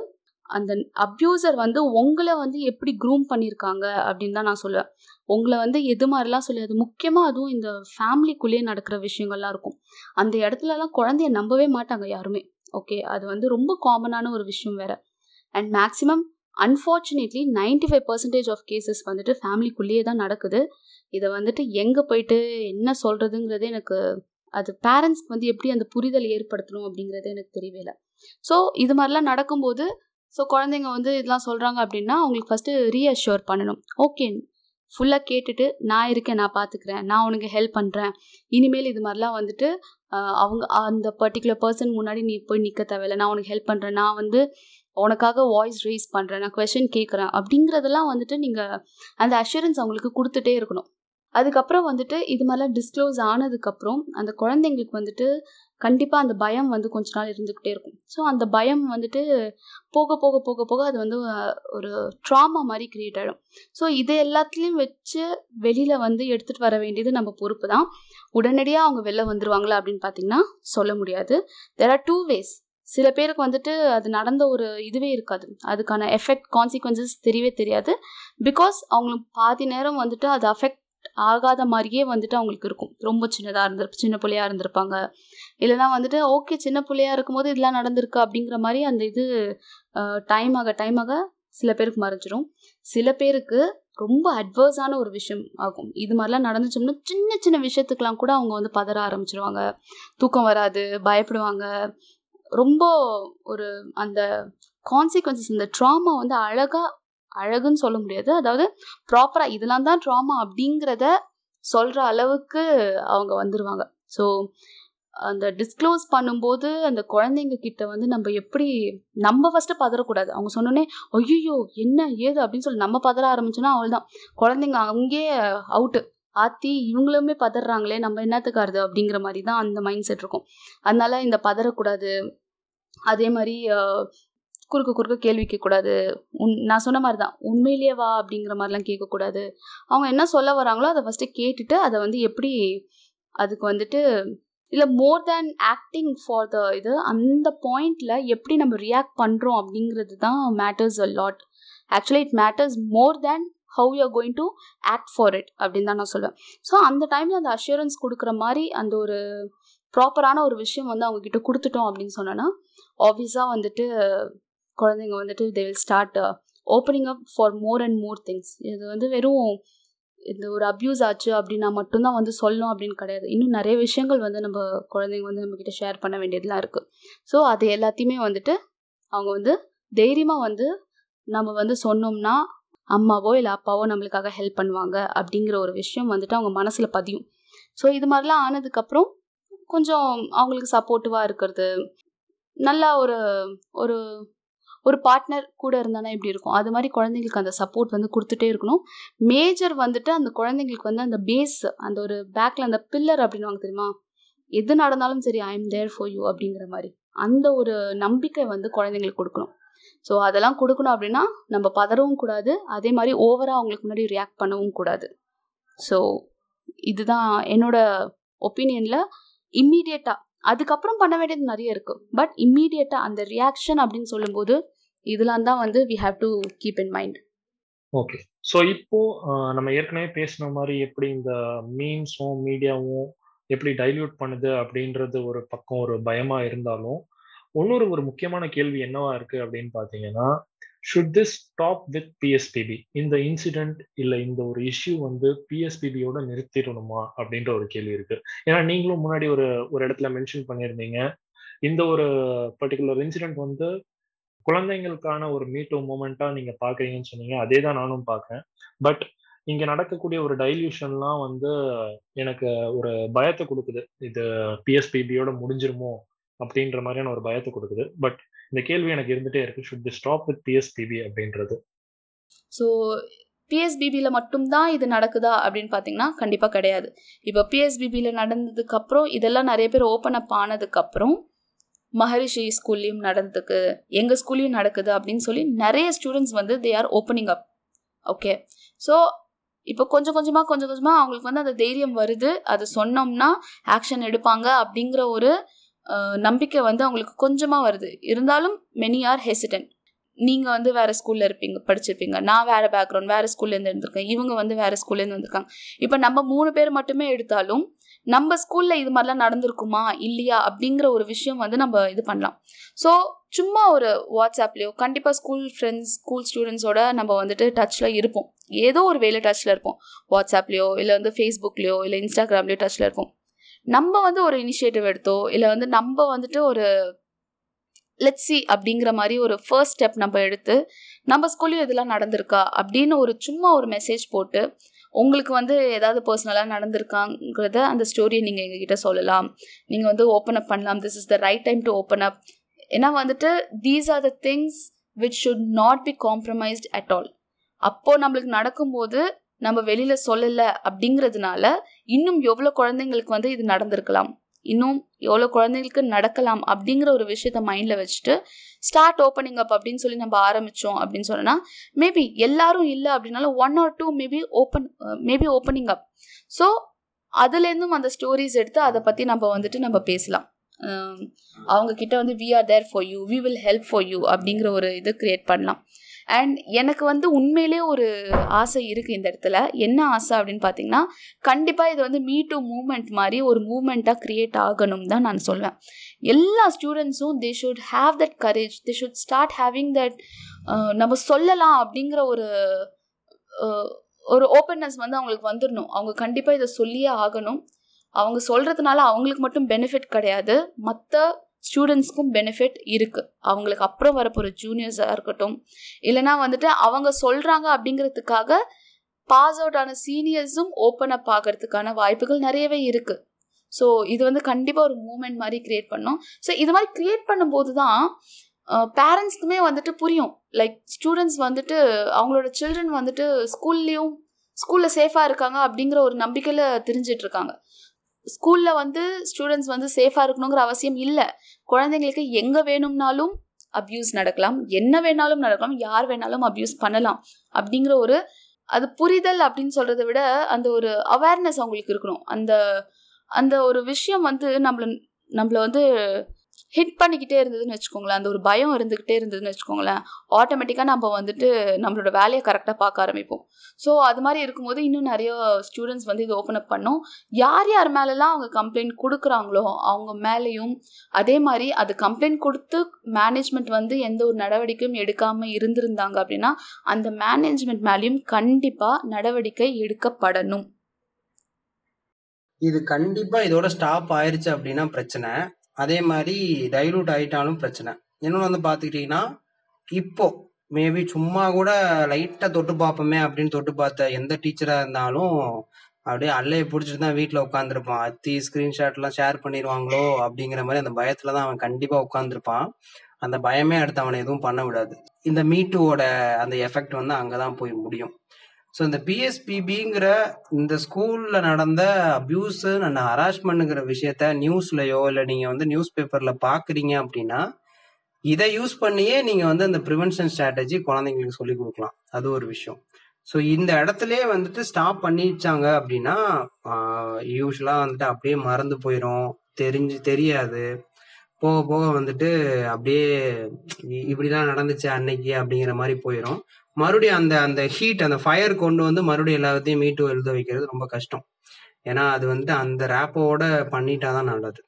அந்த அப்யூசர் வந்து உங்களை வந்து எப்படி க்ரூம் பண்ணியிருக்காங்க அப்படின்னு தான் நான் சொல்லுவேன். உங்களை வந்து எது மாதிரிலாம் சொல்லி, அது முக்கியமாக அதுவும் இந்த ஃபேமிலிக்குள்ளேயே நடக்கிற விஷயங்கள்லாம் இருக்கும். அந்த இடத்துலலாம் குழந்தைய நம்பவே மாட்டாங்க யாருமே. ஓகே, அது வந்து ரொம்ப காமனான ஒரு விஷயம் வேறு. And maximum unfortunately ninety five percentage of cases வந்துட்டு ஃபேமிலிக்குள்ளேயே தான் நடக்குது. இதை வந்துட்டு எங்கே போயிட்டு என்ன சொல்கிறதுங்கிறது எனக்கு, அது பேரண்ட்ஸ்க்கு வந்து எப்படி அந்த புரிதல் ஏற்படுத்தணும் அப்படிங்கிறது எனக்கு தெரியவே இல்லை. ஸோ இது மாதிரிலாம் நடக்கும்போது ஸோ குழந்தைங்க வந்து இதெல்லாம் சொல்கிறாங்க அப்படின்னா அவங்களுக்கு ஃபஸ்ட்டு ரீஅஷ்யூர் பண்ணணும். ஓகே, ஃபுல்லாக கேட்டுட்டு நான் இருக்கேன், நான் பார்த்துக்கிறேன், நான் உனக்கு ஹெல்ப் பண்ணுறேன், இனிமேல் இது மாதிரிலாம் வந்துட்டு அவங்க அந்த பர்டிகுலர் பர்சன் முன்னாடி நீ போய் நிற்க தேவையில்லை, நான் உனக்கு ஹெல்ப் பண்ணுறேன், நான் வந்து உனக்காக வாய்ஸ் ரைஸ் பண்ணுறேன், நான் கொஷின் கேட்குறேன் அப்படிங்கிறதெல்லாம் வந்துட்டு நீங்கள் அந்த அஷூரன்ஸ் அவங்களுக்கு கொடுத்துட்டே இருக்கணும். அதுக்கப்புறம் வந்துட்டு இது மாதிரிலாம் டிஸ்க்ளோஸ் ஆனதுக்கப்புறம் அந்த குழந்தைங்களுக்கு வந்துட்டு கண்டிப்பாக அந்த பயம் வந்து கொஞ்ச நாள் இருந்துக்கிட்டே இருக்கும். ஸோ அந்த பயம் வந்துட்டு போக போக போக போக அது வந்து ஒரு ட்ராமா மாதிரி கிரியேட் ஆகிடும். ஸோ இதை எல்லாத்துலேயும் வச்சு வெளியில் வந்து எடுத்துகிட்டு வர வேண்டியது நம்ம பொறுப்பு தான். உடனடியாக அவங்க வெளில வந்துடுவாங்களா அப்படின்னு பார்த்திங்கன்னா சொல்ல முடியாது. There are two ways. சில பேருக்கு வந்துட்டு அது நடந்த ஒரு இதுவே இருக்காது, அதுக்கான எஃபெக்ட் கான்சிக்வன்சஸ் தெரியவே தெரியாது. பிகாஸ் அவங்களுக்கு பாதி நேரம் வந்துட்டு அது அஃபெக்ட் ஆகாத மாதிரியே வந்துட்டு அவங்களுக்கு இருக்கும். ரொம்ப சின்னதாக இருந்திருப்ப சின்ன பிள்ளையாக இருந்திருப்பாங்க, இல்லைனா வந்துட்டு ஓகே சின்ன பிள்ளையாக இருக்கும்போது இதெல்லாம் நடந்திருக்கு அப்படிங்கிற மாதிரி அந்த இது டைம் ஆக டைம் ஆக சில பேருக்கு மறைஞ்சிடும். சில பேருக்கு ரொம்ப அட்வர்ஸான ஒரு விஷயம் ஆகும். இது மாதிரிலாம் நடந்துச்சோம்னா சின்ன சின்ன விஷயத்துக்கெலாம் கூட அவங்க வந்து பதற ஆரம்பிச்சிருவாங்க, தூக்கம் வராது, பயப்படுவாங்க, ரொம்ப ஒரு அந்த கான்சிக்வன்சஸ் இந்த ட்ராமா வந்து அழகாக அழகுன்னு சொல்ல முடியாது, அதாவது ப்ராப்பராக இதெல்லாம் தான் ட்ராமா அப்படிங்கிறத சொல்கிற அளவுக்கு அவங்க வந்துடுவாங்க. ஸோ அந்த டிஸ்க்ளோஸ் பண்ணும்போது அந்த குழந்தைங்க கிட்ட வந்து நம்ம எப்படி நம்ம ஃபஸ்ட்டு பதறக்கூடாது. அவங்க சொன்னோன்னே ஐயோ என்ன ஏது அப்படின்னு சொல்லி நம்ம பதற ஆரம்பிச்சோன்னா அவள்தான் குழந்தைங்க அங்கேயே அவுட்டு. ஆத்தி இவங்களுமே பதறாங்களே நம்ம என்னத்துக்காருது அப்படிங்கிற மாதிரி தான் அந்த மைண்ட் செட் இருக்கும். அதனால இந்த பதறக்கூடாது. அதே மாதிரி குறுக்க குறுக்க கேள்வி கேட்கக்கூடாது. உன் நான் சொன்ன மாதிரி தான் உண்மையிலேயே வா அப்படிங்கிற மாதிரிலாம் கேட்கக்கூடாது. அவங்க என்ன சொல்ல வராங்களோ அதை ஃபஸ்ட்டு கேட்டுட்டு அதை வந்து எப்படி அதுக்கு வந்துட்டு இல்லை மோர் தேன் ஆக்டிங் ஃபார் த இது அந்த பாயிண்டில் எப்படி நம்ம ரியாக்ட் பண்ணுறோம் அப்படிங்கிறது தான் matters a lot. Actually it matters more than how you are going to act for it அப்படின்னு தான் நான் சொல்லுவேன். ஸோ அந்த டைமில் அந்த அஷூரன்ஸ் கொடுக்குற மாதிரி அந்த ஒரு ப்ராப்பரான ஒரு விஷயம் வந்து அவங்கக்கிட்ட கொடுத்துட்டோம் அப்படின்னு சொன்னோன்னா ஆப்வியஸாக வந்துட்டு குழந்தைங்க வந்துட்டு they will start opening up for more and more things. இது வந்து வெறும் இந்த ஒரு அப்யூஸ் ஆச்சு அப்படின்னா மட்டும்தான் வந்து சொல்லணும் அப்படின்னு கிடையாது. இன்னும் நிறைய விஷயங்கள் வந்து நம்ம குழந்தைங்க வந்து நம்மக்கிட்ட ஷேர் பண்ண வேண்டியதுலாம் இருக்குது. ஸோ அது எல்லாத்தையுமே வந்துட்டு அவங்க வந்து தைரியமாக வந்து நம்ம வந்து சொன்னோம்னா அம்மாவோ இல்லை அப்பாவோ நம்மளுக்காக ஹெல்ப் பண்ணுவாங்க அப்படிங்கிற ஒரு விஷயம் வந்துட்டு அவங்க மனசில் பதியும். ஸோ இது மாதிரிலாம் ஆனதுக்கப்புறம் கொஞ்சம் அவங்களுக்கு சப்போர்ட்டிவாக இருக்கிறது, நல்லா ஒரு ஒரு ஒரு பார்ட்னர் கூட இருந்தானா எப்படி இருக்கும் அது மாதிரி குழந்தைங்களுக்கு அந்த சப்போர்ட் வந்து கொடுத்துட்டே இருக்கணும். மேஜர் வந்துட்டு அந்த குழந்தைங்களுக்கு வந்து அந்த பேஸ், அந்த ஒரு பேக்கில் அந்த பில்லர் அப்படின்வாங்க தெரியுமா, எது நடந்தாலும் சரி I am there for you அப்படிங்கிற மாதிரி அந்த ஒரு நம்பிக்கை வந்து குழந்தைங்களுக்கு கொடுக்கணும். ஸோ அதெல்லாம் கொடுக்கணும் அப்படின்னா நம்ம பதறவும் கூடாது, அதே மாதிரி ஓவராக அவங்களுக்கு முன்னாடி ரியாக்ட் பண்ணவும் கூடாது. ஸோ இதுதான் என்னோட ஒப்பீனியனில். இம்மீடியட்டாக அதுக்கப்புறம் பண்ண வேண்டியது நிறைய இருக்குது, பட் இம்மீடியட்டாக அந்த ரியாக்ஷன் அப்படின்னு சொல்லும்போது இதெல்லாம் தான் வந்து we have to keep in mind. Okay, so இப்போது நம்ம ஏற்கனவே பேசின மாதிரி எப்படி இந்த மீம்ஸும் மீடியாவும் எப்படி டைல்யூட் பண்ணுது அப்படின்றது ஒரு பக்கம் ஒரு பயமாக இருந்தாலும், இன்னொரு ஒரு முக்கியமான கேள்வி என்னவா இருக்குது அப்படின்னு பார்த்தீங்கன்னா, should this stop with PSBB? இந்த இன்சிடென்ட் இல்லை இந்த ஒரு இஷ்யூ வந்து பிஎஸ்பிபியோட நிறுத்திடணுமா அப்படின்ற ஒரு கேள்வி இருக்குது. ஏன்னா நீங்களும் முன்னாடி ஒரு ஒரு இடத்துல மென்ஷன் பண்ணியிருந்தீங்க, இந்த ஒரு பர்டிகுலர் இன்சிடென்ட் வந்து குழந்தைங்களுக்கான ஒரு மீட்டோ மூமெண்ட்டாக நீங்கள் பார்க்குறீங்கன்னு சொன்னீங்க. அதே தான் நானும் பார்க்குறேன். பட் இங்கே நடக்கக்கூடிய ஒரு டைல்யூஷன்லாம் வந்து எனக்கு ஒரு பயத்தை கொடுக்குது, இது பிஎஸ்பிபியோட முடிஞ்சிருமோ அப்படின்ற மாதிரியான ஒரு பயத்தை கொடுக்குது. பட் இந்த கேள்வி எனக்கு இருந்துகிட்டே இருக்குது, should we stop with P S B B அப்படின்றது. ஸோ பிஎஸ்பிபியில் மட்டும்தான் இது நடக்குதா அப்படின்னு பார்த்தீங்கன்னா கண்டிப்பாக கிடையாது. இப்போ பிஎஸ்பிபியில் நடந்ததுக்கப்புறம் இதெல்லாம் நிறைய பேர் ஓப்பன் அப் ஆனதுக்கப்புறம் மகரிஷி ஸ்கூல்லையும் நடந்ததுக்கு எங்கள் ஸ்கூல்லையும் நடக்குது அப்படின்னு சொல்லி நிறைய ஸ்டூடெண்ட்ஸ் வந்து they are opening up. Okay, so இப்போ கொஞ்சம் கொஞ்சமாக கொஞ்சம் கொஞ்சமாக அவங்களுக்கு வந்து அந்த தைரியம் வருது, அது சொன்னோம்னா ஆக்ஷன் எடுப்பாங்க அப்படிங்கிற ஒரு நம்பிக்கை வந்து அவங்களுக்கு கொஞ்சமாக வருது. இருந்தாலும் மெனி ஆர் ஹெசிடன்ட். நீங்கள் வந்து வேறு ஸ்கூலில் இருப்பீங்க, படிச்சிருப்பீங்க, நான் வேறு பேக்ரவுண்ட், வேறு ஸ்கூல்லேருந்து இருந்திருக்கேன், இவங்க வந்து வேறு ஸ்கூல்லேருந்து வந்திருக்காங்க. இப்போ நம்ம மூணு பேர் மட்டுமே எடுத்தாலும் நம்ம ஸ்கூலில் இது மாதிரிலாம் நடந்திருக்குமா இல்லையா அப்படிங்கிற ஒரு விஷயம் வந்து நம்ம இது பண்ணலாம். ஸோ சும்மா ஒரு வாட்ஸ்அப்லேயோ கண்டிப்பாக ஸ்கூல் ஃப்ரெண்ட்ஸ் ஸ்கூல் ஸ்டூடெண்ட்ஸோட நம்ம வந்துட்டு டச்சில் இருப்போம், ஏதோ ஒரு வேலை டச்சில் இருப்போம், வாட்ஸ்அப்லேயோ இல்லை வந்து ஃபேஸ்புக்லேயோ இல்லை இன்ஸ்டாகிராம்லேயோ டச்சில் இருப்போம். நம்ம வந்து ஒரு இனிஷியேட்டிவ் எடுத்தோம் இல்லை வந்து நம்ம வந்துட்டு ஒரு லெட்ஸ் சி அப்படிங்கிற மாதிரி ஒரு ஃபர்ஸ்ட் ஸ்டெப் நம்ம எடுத்து நம்ம ஸ்கூல்லையும் இதெல்லாம் நடந்திருக்கா அப்படின்னு ஒரு சும்மா ஒரு மெசேஜ் போட்டு உங்களுக்கு வந்து ஏதாவது பர்சனலாக நடந்திருக்காங்கிறத அந்த ஸ்டோரியை நீங்கள் எங்ககிட்ட சொல்லலாம். நீங்கள் வந்து ஓப்பன் அப் பண்ணலாம். This is the right time to open up. ஏன்னா வந்துட்டு these are the things which should not be compromised at all. அப்போது நம்மளுக்கு நடக்கும்போது நம்ம வெளியில் சொல்லலை அப்படிங்கிறதுனால இன்னும் எவ்வளோ குழந்தைங்களுக்கு வந்து இது நடந்திருக்கலாம், இன்னும் எவ்வளோ குழந்தைங்களுக்கு நடக்கலாம் அப்படிங்கிற ஒரு விஷயத்த மைண்டில் வச்சுட்டு ஸ்டார்ட் ஓப்பனிங் அப் அப்படின்னு சொல்லி நம்ம ஆரம்பித்தோம் அப்படின்னு சொன்னோன்னா மேபி எல்லாரும் இல்லை அப்படின்னாலும் one or two maybe open maybe opening up. So அதுலேருந்தும் அந்த ஸ்டோரிஸ் எடுத்து அதை பற்றி நம்ம வந்துட்டு நம்ம பேசலாம். அவங்கக்கிட்ட வந்து we are there for you, we will help for you அப்படிங்கிற ஒரு இது க்ரியேட் பண்ணலாம். அண்ட் எனக்கு வந்து உண்மையிலே ஒரு ஆசை இருக்குது இந்த இடத்துல. என்ன ஆசை அப்படின்னு பார்த்தீங்கன்னா, கண்டிப்பாக இது வந்து மீ டூ மூமெண்ட் மாதிரி ஒரு மூமெண்ட்டாக க்ரியேட் ஆகணும் தான் நான் சொல்வேன். எல்லா ஸ்டூடெண்ட்ஸும் they should have that courage, they should start having that நம்ம சொல்லலாம் அப்படிங்கிற ஒரு ஒரு ஓப்பன்னஸ் வந்து அவங்களுக்கு வந்துடணும். அவங்க கண்டிப்பாக இதை சொல்லியே ஆகணும். அவங்க சொல்கிறதுனால அவங்களுக்கு மட்டும் பெனிஃபிட் கிடையாது, மற்ற ஸ்டூடெண்ட்ஸ்க்கும் பெனிஃபிட் இருக்குது. அவங்களுக்கு அப்புறம் வரப்போகிற ஜூனியர்ஸாக இருக்கட்டும், இல்லைனா வந்துட்டு அவங்க சொல்கிறாங்க அப்படிங்கிறதுக்காக பாஸ் அவுட் ஆன சீனியர்ஸும் ஓப்பன் அப் ஆகிறதுக்கான வாய்ப்புகள் நிறையவே இருக்குது. ஸோ இது வந்து கண்டிப்பாக ஒரு மூமெண்ட் மாதிரி க்ரியேட் பண்ணோம். ஸோ இது மாதிரி க்ரியேட் பண்ணும்போது தான் பேரண்ட்ஸ்க்குமே வந்துட்டு புரியும், லைக் ஸ்டூடெண்ட்ஸ் வந்துட்டு அவங்களோட சில்ட்ரன் வந்துட்டு ஸ்கூல்லேயும் ஸ்கூலில் சேஃபாக இருக்காங்க அப்படிங்கிற ஒரு நம்பிக்கையில் தெரிஞ்சிட்ருக்காங்க. ஸ்கூலில் வந்து ஸ்டூடெண்ட்ஸ் வந்து சேஃபாக இருக்கணுங்கிற அவசியம் இல்லை. குழந்தைங்களுக்கு எங்கே வேணும்னாலும் அப்யூஸ் நடக்கலாம், என்ன வேணாலும் நடக்கலாம், யார் வேணாலும் அப்யூஸ் பண்ணலாம் அப்படிங்கிற ஒரு அது புரிதல் அப்படின்னு சொல்கிறத விட அந்த ஒரு அவேர்னஸ் அவங்களுக்கு இருக்கணும். அந்த அந்த ஒரு விஷயம் வந்து நம்மளை நம்மளை வந்து ஹிட் பண்ணிக்கிட்டே இருந்ததுன்னு வச்சுக்கோங்களேன், அந்த ஒரு பயம் இருந்துக்கிட்டே இருந்ததுன்னு வச்சுக்கோங்களேன், ஆட்டோமேட்டிக்காக நம்ம வந்துட்டு நம்மளோட வேலையை கரெக்டாக பார்க்க ஆரம்பிப்போம். ஸோ அது மாதிரி இருக்கும்போது இன்னும் நிறைய ஸ்டூடெண்ட்ஸ் வந்து இது ஓப்பன் அப் பண்ணோம். யார் யார் மேலெல்லாம் அவங்க கம்ப்ளைண்ட் கொடுக்குறாங்களோ அவங்க மேலேயும், அதே மாதிரி அது கம்ப்ளைண்ட் கொடுத்து மேனேஜ்மெண்ட் வந்து எந்த ஒரு நடவடிக்கையும் எடுக்காமல் இருந்திருந்தாங்க அப்படின்னா அந்த மேனேஜ்மெண்ட் மேலேயும் கண்டிப்பாக நடவடிக்கை எடுக்கப்படணும். இது கண்டிப்பா இதோட ஸ்டாப் ஆயிருச்சு அப்படின்னா பிரச்சனை, அதே மாதிரி டைலூட் ஆயிட்டாலும் பிரச்சனை. இன்னொன்று வந்து பார்த்துக்கிட்டிங்கன்னா இப்போ மேபி சும்மா கூட லைட்டாக தொட்டு பார்ப்போமே அப்படின்னு தொட்டு பார்த்த எந்த டீச்சராக இருந்தாலும் அப்படியே அல்லையை பிடிச்சிட்டு தான் வீட்டில் உட்காந்துருப்பான். அத்தி ஸ்க்ரீன்ஷாட்லாம் ஷேர் பண்ணிடுவாங்களோ அப்படிங்கிற மாதிரி அந்த பயத்தில் தான் அவன் கண்டிப்பாக உட்காந்துருப்பான். அந்த பயமே அடுத்து அவனை எதுவும் பண்ண விடாது. இந்த மீட்டூவோட அந்த எஃபெக்ட் வந்து அங்கே தான் போய் முடியும். ஸோ இந்த பிஎஸ்பிபிங்கிற இந்த ஸ்கூலில் நடந்த அப்யூஸு அண்ட் ஹராஸ்மெண்ட்டுங்கிற விஷயத்த நியூஸ்லையோ இல்லை நீங்கள் வந்து நியூஸ் பேப்பரில் பார்க்குறீங்க அப்படின்னா இதை யூஸ் பண்ணியே நீங்கள் வந்து அந்த ப்ரிவென்ஷன் ஸ்ட்ராட்டஜி குழந்தைங்களுக்கு சொல்லிக் கொடுக்கலாம். அது ஒரு விஷயம். ஸோ இந்த இடத்துலேயே வந்துட்டு ஸ்டாப் பண்ணிச்சாங்க அப்படின்னா யூஸ்வலாக வந்துட்டு அப்படியே மறந்து போயிடும், தெரிஞ்சு தெரியாது, போக போக வந்துட்டு அப்படியே இப்படிலாம் நடந்துச்சு அன்னைக்கு அப்படிங்கிற மாதிரி போயிடும். மறுபடியும் அந்த அந்த ஹீட் அந்த ஃபயர் கொண்டு வந்து மறுபடியும் எல்லாத்தையும் மீட்டு எழுத வைக்கிறது ரொம்ப கஷ்டம். ஏன்னா அது வந்துட்டு அந்த ரேப்போட பண்ணிட்டா தான் நல்லது.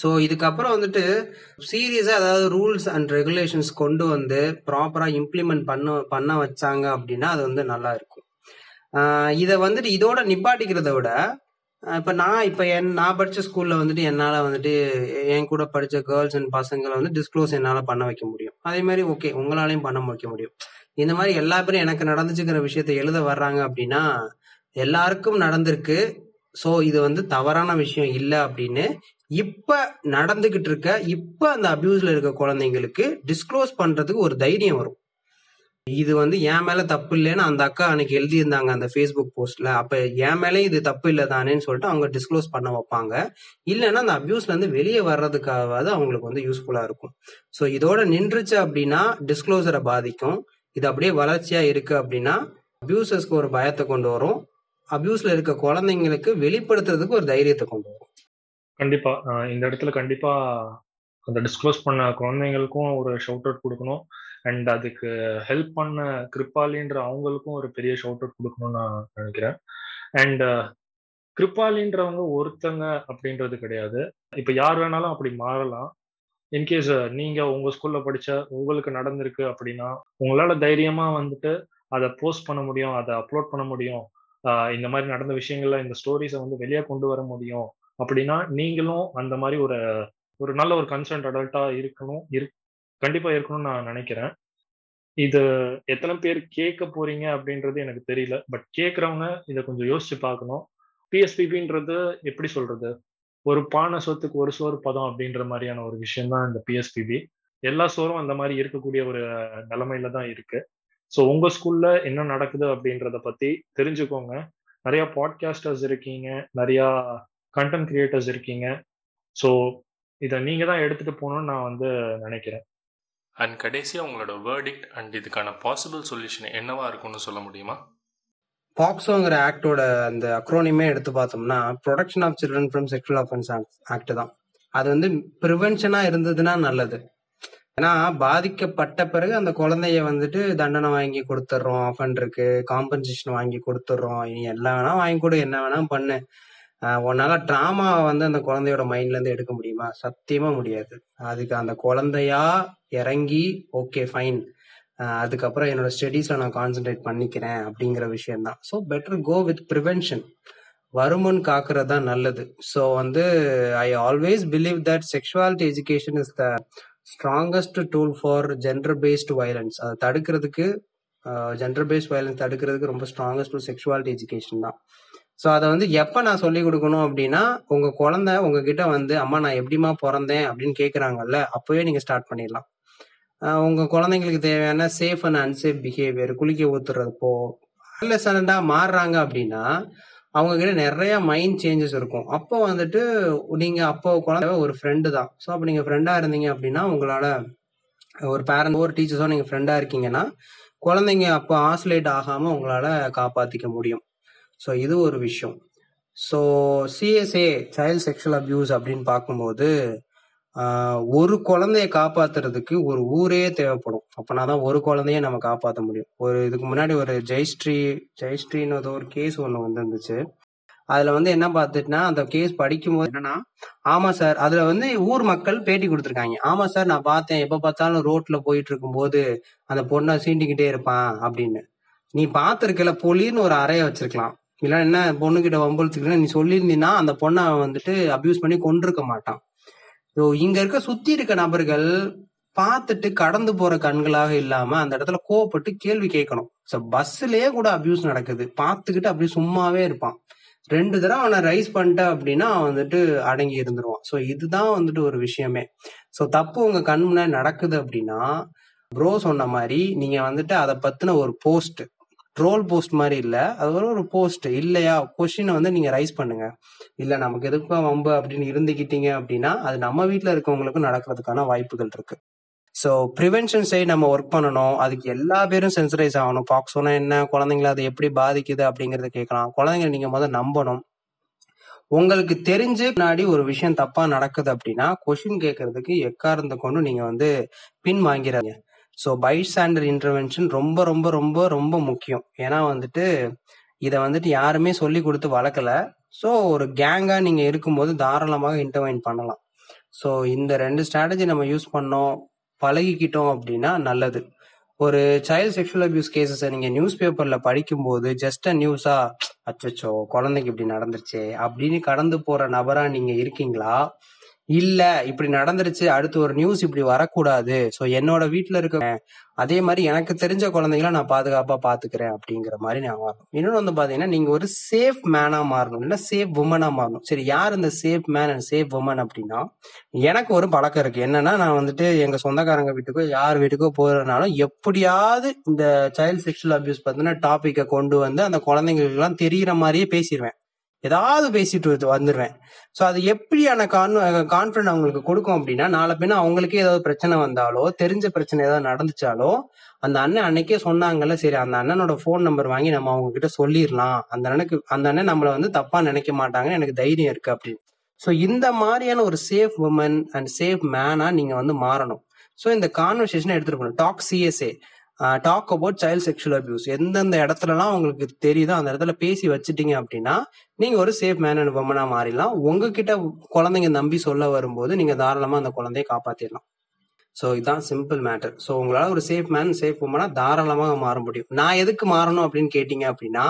ஸோ இதுக்கப்புறம் வந்துட்டு சீரியஸாக அதாவது ரூல்ஸ் அண்ட் ரெகுலேஷன்ஸ் கொண்டு வந்து ப்ராப்பராக இம்ப்ளிமெண்ட் பண்ண பண்ண வச்சாங்க அப்படின்னா அது வந்து நல்லா இருக்கும். இதை வந்துட்டு இதோட நிப்பாட்டிக்கிறத விட இப்போ நான் இப்போ என் நான் படித்த ஸ்கூலில் வந்துட்டு என்னால் வந்துட்டு என் கூட படித்த கேர்ள்ஸ் அண்ட் பசங்களை வந்து டிஸ்க்ளோஸ் என்னால் பண்ண வைக்க முடியும். அதே மாதிரி ஓகே உங்களாலையும் பண்ண வைக்க முடியும். இந்த மாதிரி எல்லா பேரும் எனக்கு நடந்துச்சுக்கிற விஷயத்த எழுத வர்றாங்க அப்படின்னா எல்லாருக்கும் நடந்திருக்கு. ஸோ இது வந்து தவறான விஷயம் இல்லை அப்படின்னு இப்போ நடந்துக்கிட்டு இருக்க இப்போ அந்த அப்யூஸில் இருக்க குழந்தைங்களுக்கு டிஸ்க்ளோஸ் பண்ணுறதுக்கு ஒரு தைரியம் வரும். இது வந்து என் மேலே தப்பு இல்லைன்னு அந்த அக்கா அன்னைக்கு எழுதியிருந்தாங்க அந்த ஃபேஸ்புக் போஸ்ட்டில், அப்போ என் மேலே இது தப்பு இல்லை தானேன்னு சொல்லிட்டு அவங்க டிஸ்க்ளோஸ் பண்ண வைப்பாங்க. இல்லைன்னா அந்த அப்யூஸ்லேருந்து வெளியே வர்றதுக்காகவாது அவங்களுக்கு வந்து யூஸ்ஃபுல்லாக இருக்கும். ஸோ இதோட நின்றுச்சு அப்படின்னா டிஸ்க்ளோஸரை பாதிக்கும். இது அப்படியே வளர்ச்சியாக இருக்குது அப்படின்னா அப்யூசர்ஸ்க்கு ஒரு பயத்தை கொண்டு வரும், அப்யூஸில் இருக்க குழந்தைங்களுக்கு வெளிப்படுத்துறதுக்கு ஒரு தைரியத்தை கொண்டு வரும். கண்டிப்பாக இந்த இடத்துல கண்டிப்பாக அந்த டிஸ்க்ளோஸ் பண்ண குழந்தைங்களுக்கும் ஒரு ஷவுட் அவுட் கொடுக்கணும், அண்ட் அதுக்கு ஹெல்ப் பண்ண கிருபாலின்ற அவங்களுக்கும் ஒரு பெரிய ஷவுட் அவுட் கொடுக்கணும்னு நான் நினைக்கிறேன். அண்ட் கிருபாலின்றவங்க ஒருத்தங்க அப்படின்றது கிடையாது, இப்போ யார் வேணாலும் அப்படி மாறலாம். இன்கேஸ் நீங்கள் உங்கள் ஸ்கூலில் படித்த உங்களுக்கு நடந்திருக்கு அப்படின்னா உங்களால் தைரியமாக வந்துட்டு அதை போஸ்ட் பண்ண முடியும், அதை அப்லோட் பண்ண முடியும், இந்த மாதிரி நடந்த விஷயங்கள்ல இந்த ஸ்டோரிஸை வந்து வெளியே கொண்டு வர முடியும் அப்படின்னா நீங்களும் அந்த மாதிரி ஒரு ஒரு நல்ல ஒரு கன்சர்ன்ட் அடல்ட்டாக இருக்கணும், இருக் கண்டிப்பாக இருக்கணும்னு நான் நினைக்கிறேன். இது எத்தனை பேர் கேட்க போறீங்க அப்படின்றது எனக்கு தெரியல, பட் கேட்குறவங்க இதை கொஞ்சம் யோசிச்சு பார்க்கணும். பிஎஸ்பிபின்றது எப்படி சொல்றது, ஒரு பானை சோத்துக்கு ஒரு சோறு பதம் அப்படின்ற மாதிரியான ஒரு விஷயம்தான் இந்த பிஎஸ்பிபி. எல்லா சோறும் அந்த மாதிரி இருக்கக்கூடிய ஒரு நிலைமையில தான் இருக்கு. ஸோ உங்க ஸ்கூல்ல என்ன நடக்குது அப்படின்றத பத்தி தெரிஞ்சுக்கோங்க. நிறைய பாட்காஸ்டர்ஸ் இருக்கீங்க, நிறையா கண்டென்ட் கிரியேட்டர்ஸ் இருக்கீங்க. ஸோ இதை நீங்க தான் எடுத்துட்டு போகணும்னு நான் வந்து நினைக்கிறேன். அண்ட் கடைசியாக உங்களோட வேர்டிக்ட் அண்ட் இதுக்கான பாசிபிள் சொல்யூஷன் என்னவா இருக்கும்னு சொல்ல முடியுமா? பாக்ஸோங்கிற ஆக்டோட அந்த அக்ரோனிமே எடுத்து பார்த்தோம்னா protection of children from sexual offence act தான். அது வந்து ப்ரிவென்ஷனாக இருந்ததுன்னா நல்லது. ஏன்னா பாதிக்கப்பட்ட பிறகு அந்த குழந்தைய வந்துட்டு தண்டனை வாங்கி கொடுத்துட்றோம், அஃபெண்டருக்கு காம்பன்சேஷன் வாங்கி கொடுத்துட்றோம், இனி எல்லாம் வேணா வாங்கி கொடு, என்ன வேணா பண்ணு, உன்னால ட்ராமாவை வந்து அந்த குழந்தையோட மைண்ட்ல இருந்து எடுக்க முடியுமா? சத்தியமா முடியாது. அதுக்கு அந்த குழந்தையா இறங்கி ஓகே ஃபைன் அதுக்கப்புறம் என்னோட ஸ்டடீஸ்ல நான் கான்சென்ட்ரேட் பண்ணிக்கிறேன் அப்படிங்கிற விஷயம்தான். So better go with prevention, வருமுன் காக்குறது தான் நல்லது. ஸோ வந்து I always believe that sexuality education is the strongest tool for gender based violence. அதை தடுக்கிறதுக்கு ஜெண்டர் பேஸ்ட் வயலன்ஸ் தடுக்கிறதுக்கு ரொம்ப ஸ்ட்ராங்கஸ்ட் டூல் செக்ஷுவாலிட்டி எஜுகேஷன் தான். ஸோ அதை வந்து எப்போ நான் சொல்லிக் கொடுக்கணும் அப்படின்னா உங்கள் குழந்தை உங்ககிட்ட வந்து அம்மா நான் எப்படிமா பிறந்தேன் அப்படின்னு கேட்குறாங்கல்ல அப்போவே நீங்கள் ஸ்டார்ட் பண்ணிடலாம். உங்கள் குழந்தைங்களுக்கு தேவையான சேஃப் அண்ட் அன்சேஃப் பிஹேவியர், குளிக்க ஊத்துறதுப்போ அட்லசன்டாக மாறுறாங்க அப்படின்னா அவங்ககிட்ட நிறையா மைண்ட் சேஞ்சஸ் இருக்கும். அப்போ வந்துட்டு நீங்கள் அப்போ குழந்தை ஒரு ஃப்ரெண்டு தான். ஸோ அப்போ நீங்கள் ஃப்ரெண்டாக இருந்தீங்க அப்படின்னா உங்களால் ஒரு பேரண்ட் ஒரு டீச்சர்ஸோ நீங்கள் ஃப்ரெண்டாக இருக்கீங்கன்னா குழந்தைங்க அப்போ ஆசோலேட் ஆகாமல் உங்களால் காப்பாற்றிக்க முடியும். ஸோ இது ஒரு விஷயம். So CSA child sexual abuse அப்படின்னு பார்க்கும்போது ஆஹ் ஒரு குழந்தைய காப்பாத்துறதுக்கு ஒரு ஊரே தேவைப்படும். அப்பனாதான் ஒரு குழந்தைய நம்ம காப்பாற்ற முடியும். ஒரு இதுக்கு முன்னாடி ஒரு ஜெயஸ்ரீ ஜெயஸ்ரீன்னு ஏதோ ஒரு கேஸ் ஒண்ணு வந்துருந்துச்சு. அதுல வந்து என்ன பாத்துட்டுன்னா, அந்த கேஸ் படிக்கும் போது என்னன்னா, ஆமா சார் அதுல வந்து ஊர் மக்கள் பேட்டி கொடுத்துருக்காங்க. ஆமா சார் நான் பார்த்தேன், எப்ப பார்த்தாலும் ரோட்ல போயிட்டு இருக்கும் போது அந்த பொண்ணை சீண்டிக்கிட்டே இருப்பான் அப்படின்னு. நீ பாத்திருக்கல, பொலின்னு ஒரு அறைய வச்சிருக்கலாம், இல்ல என்ன பொண்ணுகிட்ட வம்பளத்துக்கு நீ சொல்லியிருந்தீங்கன்னா அந்த பொண்ணை வந்துட்டு அபியூஸ் பண்ணி கொண்டிருக்க மாட்டான். இங்க இருக்க சுத்தி இருக்க நபர்கள் பார்த்துட்டு கடந்து போற கண்களாக இல்லாம அந்த இடத்துல கோவப்பட்டு கேள்வி கேட்கணும். சோ பஸ்லயே கூட அபியூஸ் நடக்குது, பார்த்துக்கிட்டு அப்படியே சும்மாவே இருப்பான். ரெண்டு தடவை அவனை ரைஸ் பண்ணிட்ட அப்படின்னா அவன் வந்துட்டு அடங்கி இருந்துருவான். சோ இதுதான் வந்துட்டு ஒரு விஷயமே. சோ தப்பு உங்க கண் முன்னாடி நடக்குது அப்படின்னா, ப்ரோ சொன்ன மாதிரி நீங்க வந்துட்டு அதை பத்தின ஒரு போஸ்ட், ட்ரோல் போஸ்ட் மாதிரி இல்ல, அது ஒரு போஸ்ட் இல்லையா, கொஸ்டினை வந்து நீங்க ரைஸ் பண்ணுங்க. இல்ல நமக்கு எதுக்கு வம்பு அப்படின்னு இருந்துக்கிட்டீங்க அப்படின்னா அது நம்ம வீட்டுல இருக்கவங்களுக்கும் நடக்கிறதுக்கான வாய்ப்புகள் இருக்கு. ஸோ ப்ரிவென்ஷன் சைட் நம்ம ஒர்க் பண்ணணும். அதுக்கு எல்லா பேரும் சென்சரைஸ் ஆகணும். பாக்ஸோனா என்ன, குழந்தைங்களை அது எப்படி பாதிக்குது அப்படிங்கறத கேட்கலாம். குழந்தைங்களை நீங்க முதல்ல நம்பணும். உங்களுக்கு தெரிஞ்சு முன்னாடி ஒரு விஷயம் தப்பா நடக்குது அப்படின்னா கொஸ்டின் கேட்கறதுக்கு எக்காரந்த கொண்டு நீங்க வந்து பின் வாங்கிறாங்க. ஸோ பைஸ்டாண்டர் இன்டர்வென்ஷன் ரொம்ப ரொம்ப ரொம்ப ரொம்ப முக்கியம். ஏன்னா வந்துட்டு இதை வந்துட்டு யாருமே சொல்லி கொடுத்து வளர்க்கல. ஸோ ஒரு கேங்காக நீங்கள் இருக்கும்போது தாராளமாக இன்டர்வைன் பண்ணலாம். ஸோ இந்த ரெண்டு ஸ்ட்ராட்டஜி நம்ம யூஸ் பண்ணோம் பழகிக்கிட்டோம் அப்படின்னா நல்லது. ஒரு சைல்டு செக்ஷுவல் அபியூஸ் கேசஸை நீங்கள் நியூஸ் பேப்பரில் படிக்கும்போது ஜஸ்ட் அ நியூஸாக அச்சோ குழந்தைக்கு இப்படி நடந்துருச்சு அப்படின்னு கடந்து போகிற நபராக நீங்கள் இருக்கீங்களா, இல்ல இப்படி நடந்துருச்சு அடுத்து ஒரு நியூஸ் இப்படி வரக்கூடாது, சோ என்னோட வீட்டுல இருக்க அதே மாதிரி எனக்கு தெரிஞ்ச குழந்தைங்கள நான் பாதுகாப்பா பாத்துக்கிறேன் அப்படிங்கிற மாதிரி நான் மாறணும். இன்னொன்னு வந்து பாத்தீங்கன்னா, நீங்க ஒரு சேஃப் மேனா மாறணும், இல்ல சேஃப் உமனா மாறணும். சரி, யார் இந்த safe man and safe woman அப்படின்னா, எனக்கு ஒரு பழக்கம் இருக்கு. என்னன்னா, நான் வந்துட்டு எங்க சொந்தக்காரங்க வீட்டுக்கோ யார் வீட்டுக்கோ போறதுனாலும் எப்படியாவது இந்த சைல்டு செக்ஷுவல் அபியூஸ் பத்தின டாபிக்கை கொண்டு வந்து அந்த குழந்தைங்களுக்கு எல்லாம் தெரியுற மாதிரியே பேசிடுவேன். ஏதாவது பேசிட்டு வந்துடுவேன். ஸோ அது எப்படியான கான் கான்ஃபிடன்ட் அவங்களுக்கு கொடுக்கும் அப்படின்னா, நாளை பின்னா அவங்களுக்கே ஏதாவது பிரச்சனை வந்தாலோ தெரிஞ்ச பிரச்சனை ஏதாவது நடந்துச்சாலோ அந்த அண்ணன் அன்னைக்கே சொன்னாங்கல்ல, சரி அந்த அண்ணனோட ஃபோன் நம்பர் வாங்கி நம்ம அவங்க கிட்ட சொல்லிடலாம், அந்த அண்ணனுக்கு அந்த அண்ணன் நம்மளை வந்து தப்பா நினைக்க மாட்டாங்கன்னு எனக்கு தைரியம் இருக்கு அப்படின்னு. ஸோ இந்த மாதிரியான ஒரு சேஃப் உமன் அண்ட் சேஃப் மேனா நீங்க வந்து மாறணும். ஸோ இந்த கான்வர்சேஷனை எடுத்துட்டு போகணும். Talk CSA talk about child sexual abuse, எந்தெந்த இடத்துலலாம் உங்களுக்கு தெரியுதோ அந்த இடத்துல பேசி வச்சுட்டீங்க அப்படின்னா நீங்க ஒரு சேஃப் மேன் அண்ட் உமனா மாறிடலாம். உங்ககிட்ட குழந்தைங்க நம்பி சொல்ல வரும்போது நீங்க தாராளமா அந்த குழந்தைய காப்பாத்திடலாம். ஸோ இதுதான் சிம்பிள் மேட்டர். ஸோ உங்களால ஒரு சேஃப் மேன் சேஃப் உமனா தாராளமாக மாற முடியும். நான் எதுக்கு மாறணும் அப்படின்னு கேட்டீங்க அப்படின்னா,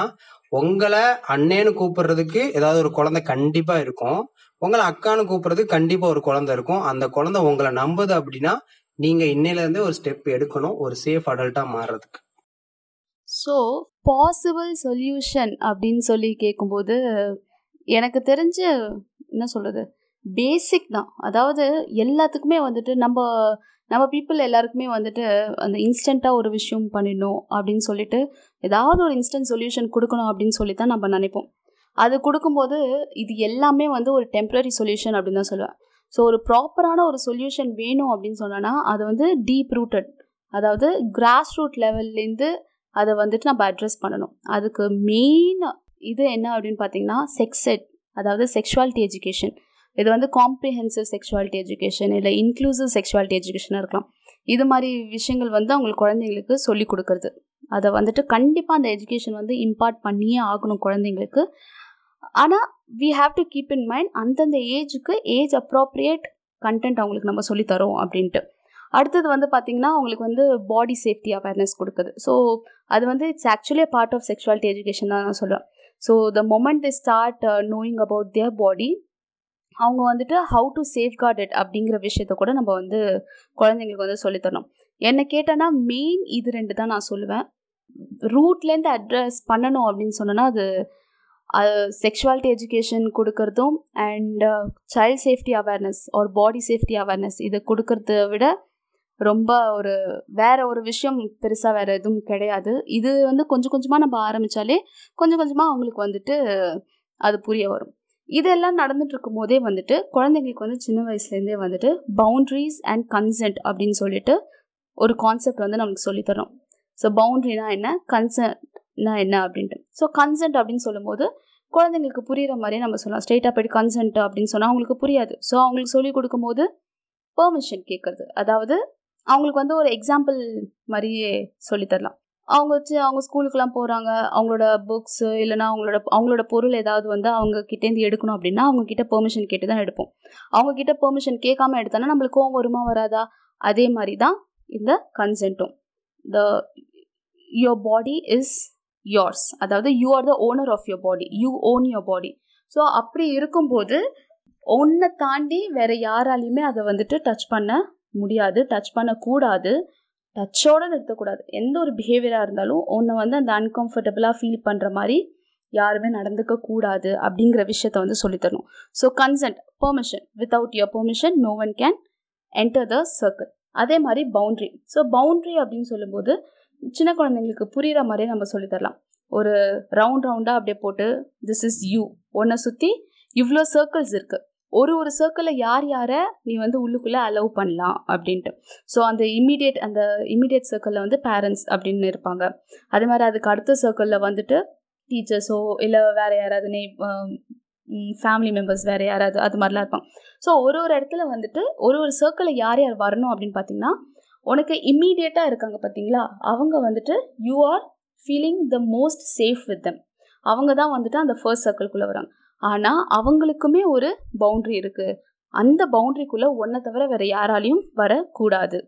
உங்களை அண்ணேன்னு கூப்பிடுறதுக்கு ஏதாவது ஒரு குழந்தை கண்டிப்பா இருக்கும், உங்களை அக்கான்னு கூப்பிடுறதுக்கு கண்டிப்பா ஒரு குழந்தை இருக்கும். அந்த குழந்தை உங்களை நம்புது அப்படின்னா நீங்க இன்னையில இருந்து ஒரு ஸ்டெப் எடுக்கணும் ஒரு சேஃப் அடல்ட்டா மாறதுக்கு. ஸோ பாசிபிள் சொல்யூஷன் அப்படின்னு சொல்லி கேட்கும்போது எனக்கு தெரிஞ்ச என்ன சொல்றது, பேசிக் தான். அதாவது எல்லாத்துக்குமே வந்துட்டு நம்ம நம்ம பீப்புள் எல்லாருக்குமே வந்துட்டு அந்த இன்ஸ்டண்ட்டாக ஒரு விஷயம் பண்ணிடணும் அப்படின்னு சொல்லிட்டு ஏதாவது ஒரு இன்ஸ்டன்ட் சொல்யூஷன் கொடுக்கணும் அப்படின்னு சொல்லி தான் நம்ம நினைப்போம். அது கொடுக்கும்போது இது எல்லாமே வந்து ஒரு டெம்பரரி சொல்யூஷன் அப்படின்னு தான் சொல்லுவேன். ஸோ ஒரு ப்ராப்பரான ஒரு சொல்யூஷன் வேணும் அப்படின்னு சொன்னோன்னா அது வந்து டீப் ரூட்டட், அதாவது கிராஸ் ரூட் லெவல்லேருந்து அதை வந்துட்டு நம்ம அட்ரஸ் பண்ணணும். அதுக்கு மெயின் இது என்ன அப்படின்னு பார்த்தீங்கன்னா, செக்ஸெட், அதாவது செக்ஷுவாலிட்டி எஜுகேஷன். இது வந்து காம்ப்ரிஹென்சிவ் செக்ஷுவாலிட்டி எஜுகேஷன் இல்லை இன்க்ளூசிவ் செக்ஷுவாலிட்டி எஜுகேஷனாக இருக்கலாம். இது மாதிரி விஷயங்கள் வந்து அவங்களுக்கு குழந்தைங்களுக்கு சொல்லிக் கொடுக்குறது. அதை வந்துட்டு கண்டிப்பாக அந்த எஜுகேஷன் வந்து இம்பார்ட் பண்ணியே ஆகணும் குழந்தைங்களுக்கு. ஆனால் we have to keep in mind அந்தந்த ஏஜுக்கு ஏஜ் அப்ராப்ரியேட் கண்டென்ட் அவங்களுக்கு நம்ம சொல்லித்தரோம் அப்படின்ட்டு. அடுத்தது வந்து பார்த்திங்கன்னா, அவங்களுக்கு வந்து பாடி சேஃப்டி அவேர்னஸ் கொடுக்குது. ஸோ அது வந்து it's actually part of sexuality education தான் நான் சொல்லுவேன். So the moment they start knowing about their body, அவங்க வந்துட்டு ஹவு டு சேஃப்கார்ட் இட் அப்படிங்கிற விஷயத்த கூட நம்ம வந்து குழந்தைங்களுக்கு வந்து சொல்லித்தரணும். என்னை கேட்டேன்னா மெயின் இது ரெண்டு தான் நான் சொல்லுவேன். ரூட்லேருந்து அட்ரஸ் பண்ணணும் அப்படின்னு சொன்னோன்னா அது அது செக்ஷுவாலிட்டி எஜுகேஷன் கொடுக்கறதும் அண்ட் சைல்ட் சேஃப்டி அவேர்னஸ் ஒரு பாடி சேஃப்டி அவேர்னஸ் இதை கொடுக்கறத விட ரொம்ப ஒரு வேறு ஒரு விஷயம் பெருசாக வேறு எதுவும் கிடையாது. இது வந்து கொஞ்சம் கொஞ்சமாக நம்ம ஆரம்பித்தாலே கொஞ்சம் கொஞ்சமாக அவங்களுக்கு வந்துட்டு அது புரிய வரும். இதெல்லாம் நடந்துட்டு இருக்கும் போதே வந்துட்டு குழந்தைங்களுக்கு வந்து சின்ன வயசுலேருந்தே வந்துட்டு பவுண்ட்ரிஸ் அண்ட் கன்சென்ட் அப்படின்னு சொல்லிட்டு ஒரு கான்செப்ட் வந்து நமக்கு சொல்லித்தரோம். ஸோ பவுண்ட்ரினா என்ன, கன்சென்ட்னா என்ன அப்படின்ட்டு. ஸோ கன்சென்ட் அப்படின்னு சொல்லும்போது குழந்தைங்களுக்கு புரிகிற மாதிரியே நம்ம சொல்லலாம். ஸ்ட்ரெயிட்டாக போய்ட்டு கன்சென்ட் அப்படின்னு சொன்னால் அவங்களுக்கு புரியாது. ஸோ அவங்களுக்கு சொல்லிக் கொடுக்கும்போது பெர்மிஷன் கேட்கறது. அதாவது அவங்களுக்கு வந்து ஒரு எக்ஸாம்பிள் மாதிரியே சொல்லித்தரலாம். அவங்க வச்சு அவங்க ஸ்கூலுக்குலாம் போகிறாங்க, அவங்களோட புக்ஸு இல்லைனா அவங்களோட அவங்களோட பொருள் ஏதாவது வந்து அவங்கக்கிட்டேருந்து எடுக்கணும் அப்படின்னா அவங்கக்கிட்ட பெர்மிஷன் கேட்டு தான் எடுப்போம். அவங்கக்கிட்ட பெர்மிஷன் கேட்காம எடுத்தோன்னா நம்மளுக்கு கோவம் வருமா வராதா? அதே மாதிரி தான் இந்த கன்சென்ட்டும். The your body is yours, அதாவது you are the owner of your body, you own your body. So அப்படி இருக்கும்போது ஒன்றை தாண்டி வேறு யாராலையுமே அதை வந்துட்டு டச் பண்ண முடியாது, டச் பண்ணக்கூடாது, டச்சோடு நிறுத்தக்கூடாது. எந்த ஒரு பிஹேவியராக இருந்தாலும் ஒன்று வந்து அந்த அன்கம்ஃபர்டபுளாக ஃபீல் பண்ணுற மாதிரி யாருமே நடந்துக்க கூடாது அப்படிங்கிற விஷயத்த வந்து சொல்லித்தரணும். So consent, permission. Without your permission no one can enter the circle. அதே மாதிரி பவுண்ட்ரி. ஸோ பவுண்ட்ரி அப்படின்னு சொல்லும்போது சின்ன குழந்தைங்களுக்கு புரிகிற மாதிரியே நம்ம சொல்லித்தரலாம். ஒரு ரவுண்ட் ரவுண்டாக அப்படியே போட்டு திஸ் இஸ் யூ, ஒன்றை சுற்றி இவ்வளோ சர்க்கிள்ஸ் இருக்குது, ஒரு ஒரு சர்க்கிளில் யார் யாரை நீ வந்து உள்ளுக்குள்ளே அலோவ் பண்ணலாம் அப்படின்ட்டு. ஸோ அந்த இம்மிடியேட் அந்த இம்மிடியேட் சர்க்கிளில் வந்து பேரண்ட்ஸ் அப்படின்னு இருப்பாங்க. அதே மாதிரி அதுக்கு அடுத்த சர்க்கிளில் வந்துட்டு டீச்சர்ஸோ இல்லை வேறு யாராவதுனே ஃபேமிலி மெம்பர்ஸ் வேறு யாராவது அது மாதிரிலாம் இருப்பாங்க. ஸோ ஒரு ஒரு இடத்துல வந்துட்டு ஒரு ஒரு சர்க்கிளில் யார் யார் வரணும் அப்படின்னு பார்த்திங்கன்னா, உனக்கு இம்மிடியேட்டாக இருக்காங்க பார்த்திங்களா, அவங்க வந்துட்டு you are feeling the most safe with them. அவங்க தான் வந்துட்டு அந்த ஃபர்ஸ்ட் சர்க்கிள்குள்ளே வராங்க. ஆனால் அவங்களுக்குமே ஒரு பவுண்ட்ரி இருக்குது, அந்த பவுண்ட்ரிக்குள்ளே ஒன்றை தவிர வேறு யாராலையும் வரக்கூடாது.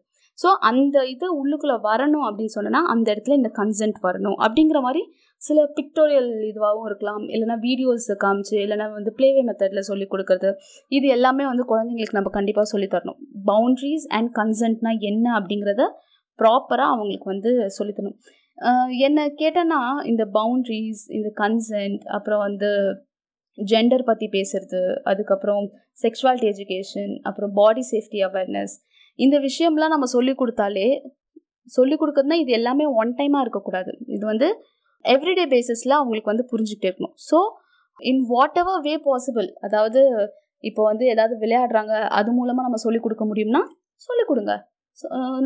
ஸோ அந்த இது உள்ளுக்குள்ளே வரணும் அப்படின்னு சொன்னோன்னா அந்த இடத்துல இந்த கன்சென்ட் வரணும் அப்படிங்கிற மாதிரி சில பிக்டோரியல் இதுவாகவும் இருக்கலாம், இல்லைனா வீடியோஸ் காமிச்சு, இல்லைனா வந்து ப்ளேவே மெத்தடில் சொல்லி கொடுக்குறது. இது எல்லாமே வந்து குழந்தைங்களுக்கு நம்ம கண்டிப்பாக சொல்லித்தரணும். பவுண்ட்ரிஸ் அண்ட் கன்சென்ட்னா என்ன அப்படிங்கிறத ப்ராப்பராக அவங்களுக்கு வந்து சொல்லித்தரணும். என்னை கேட்டேன்னா இந்த பவுண்ட்ரிஸ், இந்த கன்சென்ட், அப்புறம் வந்து ஜெண்டர் பற்றி பேசுகிறது, அதுக்கப்புறம் செக்ஷுவாலிட்டி எஜுகேஷன், அப்புறம் பாடி சேஃப்டி அவேர்னஸ், இந்த விஷயம்லாம் நம்ம சொல்லிக் கொடுத்தாலே சொல்லிக் கொடுக்குறதுனா இது எல்லாமே ஒன் டைமாக இருக்கக்கூடாது. இது வந்து எவ்ரிடே பேசிஸில் அவங்களுக்கு வந்து புரிஞ்சுக்கிட்டே இருக்கணும். So in whatever way possible, அதாவது இப்போ வந்து ஏதாவது விளையாடுறாங்க, அது மூலமாக நம்ம சொல்லிக் கொடுக்க முடியும்னா சொல்லிக் கொடுங்க.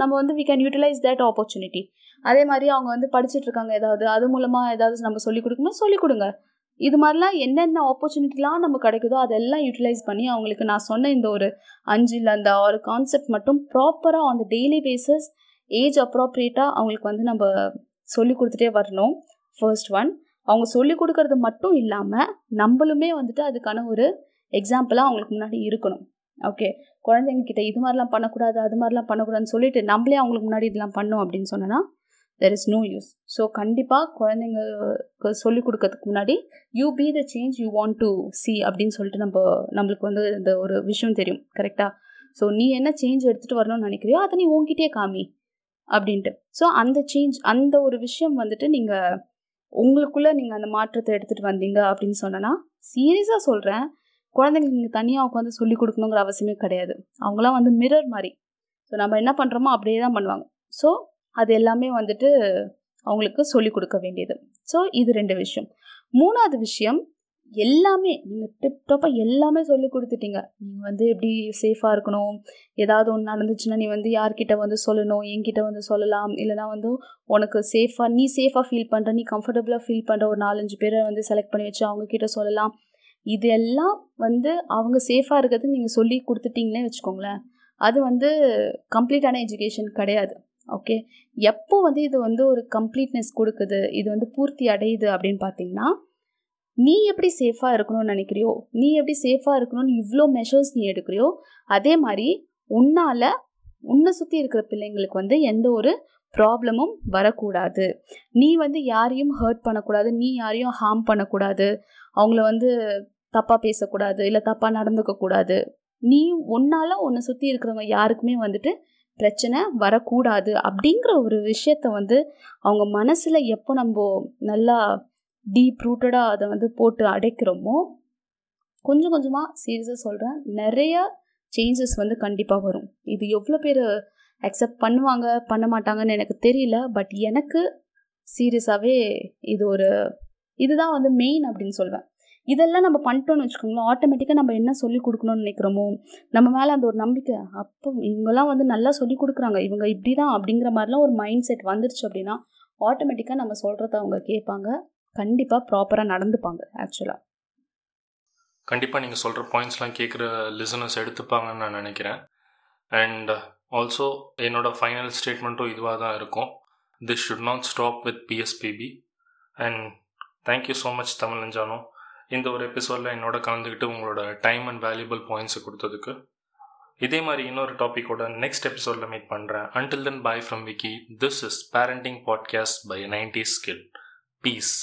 நம்ம வந்து we can utilise that opportunity. அதே மாதிரி அவங்க வந்து படிச்சுட்ருக்காங்க, ஏதாவது அது மூலமாக ஏதாவது நம்ம சொல்லிக் கொடுக்கணும்னா சொல்லிக் கொடுங்க. இது மாதிரிலாம் என்னென்ன ஆப்பர்ச்சுனிட்டிலாம் நம்ம கிடைக்குதோ அதெல்லாம் யூட்டிலைஸ் பண்ணி அவங்களுக்கு நான் சொன்ன இந்த ஒரு அஞ்சு இல்லை அந்த ஒரு கான்செப்ட் மட்டும் ப்ராப்பராக அந்த டெய்லி பேசிஸ் ஏஜ் அப்ராப்ரியேட்டாக அவங்களுக்கு வந்து நம்ம சொல்லி கொடுத்துட்டே வரணும். ஃபர்ஸ்ட் ஒன், அவங்க சொல்லி கொடுக்கறது மட்டும் இல்லாமல் நம்மளுமே வந்துட்டு அதுக்கான ஒரு எக்ஸாம்பிளாக அவங்களுக்கு முன்னாடி இருக்கணும். ஓகே, குழந்தைங்கக்கிட்ட இது மாதிரிலாம் பண்ணக்கூடாது, அது மாதிரிலாம் பண்ணக்கூடாதுன்னு சொல்லிட்டு நம்மளே அவங்களுக்கு முன்னாடி இதெல்லாம் பண்ணோம் அப்படின்னு சொன்னோன்னா there is no use. So கண்டிப்பாக குழந்தைங்களுக்கு சொல்லிக் கொடுக்கறதுக்கு முன்னாடி you be the change you want to see அப்படின்னு சொல்லிட்டு நம்ம நம்மளுக்கு வந்து இந்த ஒரு விஷயம் தெரியும், கரெக்டாக? ஸோ நீ என்ன சேஞ்ச் எடுத்துகிட்டு வரணும்னு நினைக்கிறியோ அதை நீ உங்ககிட்டே காமி அப்படின்ட்டு. ஸோ அந்த சேஞ்ச், அந்த ஒரு விஷயம் வந்துட்டு நீங்கள் உங்களுக்குள்ளே நீங்கள் அந்த மாற்றத்தை எடுத்துகிட்டு வந்தீங்க அப்படின்னு சொன்னோன்னா, சீரியஸாக சொல்கிறேன், குழந்தைங்களுக்கு நீங்கள் தனியாக உட்காந்து சொல்லிக் கொடுக்கணுங்கிற அவசியமே கிடையாது. அவங்களாம் வந்து மிரர் மாதிரி. ஸோ நம்ம என்ன பண்ணுறோமோ அப்படியே தான் பண்ணுவாங்க. ஸோ அது எல்லாமே வந்துட்டு அவங்களுக்கு சொல்லிக் கொடுக்க வேண்டியது. ஸோ இது ரெண்டு விஷயம். மூணாவது விஷயம், எல்லாமே நீங்கள் டிப்டாப்பாக எல்லாமே சொல்லி கொடுத்துட்டீங்க. நீங்கள் வந்து எப்படி சேஃபாக இருக்கணும், ஏதாவது ஒன்று நடந்துச்சுன்னா நீ வந்து யார்கிட்ட வந்து சொல்லணும், என்கிட்ட வந்து சொல்லலாம், இல்லைனா வந்து உனக்கு சேஃபாக நீ சேஃபாக ஃபீல் பண்ணுற, நீ கம்ஃபர்டபுளாக ஃபீல் பண்ணுற ஒரு நாலஞ்சு பேரை வந்து செலக்ட் பண்ணி வச்சு அவங்கக்கிட்ட சொல்லலாம். இதெல்லாம் வந்து அவங்க சேஃபாக இருக்கிறதுக்கு நீங்கள் சொல்லி கொடுத்துட்டிங்கன்னே வச்சுக்கோங்களேன், அது வந்து கம்ப்ளீட்டான எஜுகேஷன் கிடையாது. ஓகே, எப்போ வந்து இது வந்து ஒரு கம்ப்ளீட்னஸ் கொடுக்குது, இது வந்து பூர்த்தி அடையுது அப்படின்னு பார்த்தீங்கன்னா, நீ எப்படி சேஃபாக இருக்கணும்னு நினைக்கிறியோ, நீ எப்படி சேஃபாக இருக்கணும்னு இவ்வளோ மெஷர்ஸ் நீ எடுக்கிறியோ, அதே மாதிரி உன்னால் உன்னை சுற்றி இருக்கிற பிள்ளைங்களுக்கு வந்து எந்த ஒரு ப்ராப்ளமும் வரக்கூடாது. நீ வந்து யாரையும் ஹர்ட் பண்ணக்கூடாது, நீ யாரையும் ஹார்ம் பண்ணக்கூடாது, அவங்கள வந்து தப்பாக பேசக்கூடாது, இல்லை தப்பாக நடந்துக்கக்கூடாது. நீ உன்னால் உன்னை சுற்றி இருக்கிறவங்க யாருக்குமே வந்துட்டு பிரச்சனை வரக்கூடாது அப்படிங்கிற ஒரு விஷயத்த வந்து அவங்க மனசில் எப்போ நம்ம நல்லா டீப் ரூட்டடாக அதை வந்து போட்டு அடைக்கிறோமோ, கொஞ்சம் கொஞ்சமாக சீரியஸாக சொல்கிறேன், நிறைய சேஞ்சஸ் வந்து கண்டிப்பாக வரும். இது எவ்வளோ பேர் அக்செப்ட் பண்ணுவாங்க பண்ண மாட்டாங்கன்னு எனக்கு தெரியல, பட் எனக்கு சீரியஸாகவே இது ஒரு இதுதான் வந்து மெயின் அப்படின்னு சொல்வேன். இதெல்லாம் நம்ம பண்ணிட்டோன்னு வச்சுக்கோங்களேன், ஆட்டோமேட்டிக்காக நம்ம என்ன சொல்லிக் கொடுக்கணும்னு நினைக்கிறோமோ நம்ம மேலே அந்த ஒரு நம்பிக்கை, அப்போ இவங்கெல்லாம் வந்து நல்லா சொல்லிக் கொடுக்குறாங்க, இவங்க இப்படி தான் அப்படிங்கிற மாதிரிலாம் ஒரு மைண்ட் செட் வந்துருச்சு அப்படின்னா ஆட்டோமேட்டிக்காக நம்ம சொல்கிறத அவங்க கேட்பாங்க, கண்டிப்பாக ப்ராப்பராக நடந்துப்பாங்க. ஆக்சுவலாக கண்டிப்பாக நீங்கள் சொல்கிற பாயிண்ட்ஸ்லாம் கேட்குற லிசனர்ஸ் எடுத்துப்பாங்கன்னு நான் நினைக்கிறேன். அண்ட் ஆல்சோ என்னோட ஃபைனல் ஸ்டேட்மெண்ட்டும் இதுவாக தான் இருக்கும். This should not stop with PSBB. And thank you so much Tamil and ஜானோ இந்த ஒரு எபிசோடில் என்னோட கலந்துக்கிட்டு உங்களோட டைம் அண்ட் வேல்யூபிள் பாயிண்ட்ஸை கொடுத்ததுக்கு. இதே மாதிரி இன்னொரு டாப்பிக்கோட நெக்ஸ்ட் எபிசோடில் மீட் பண்ணுறேன். Until then, bye from Vicky. This is parenting podcast by ninety kid. Piece.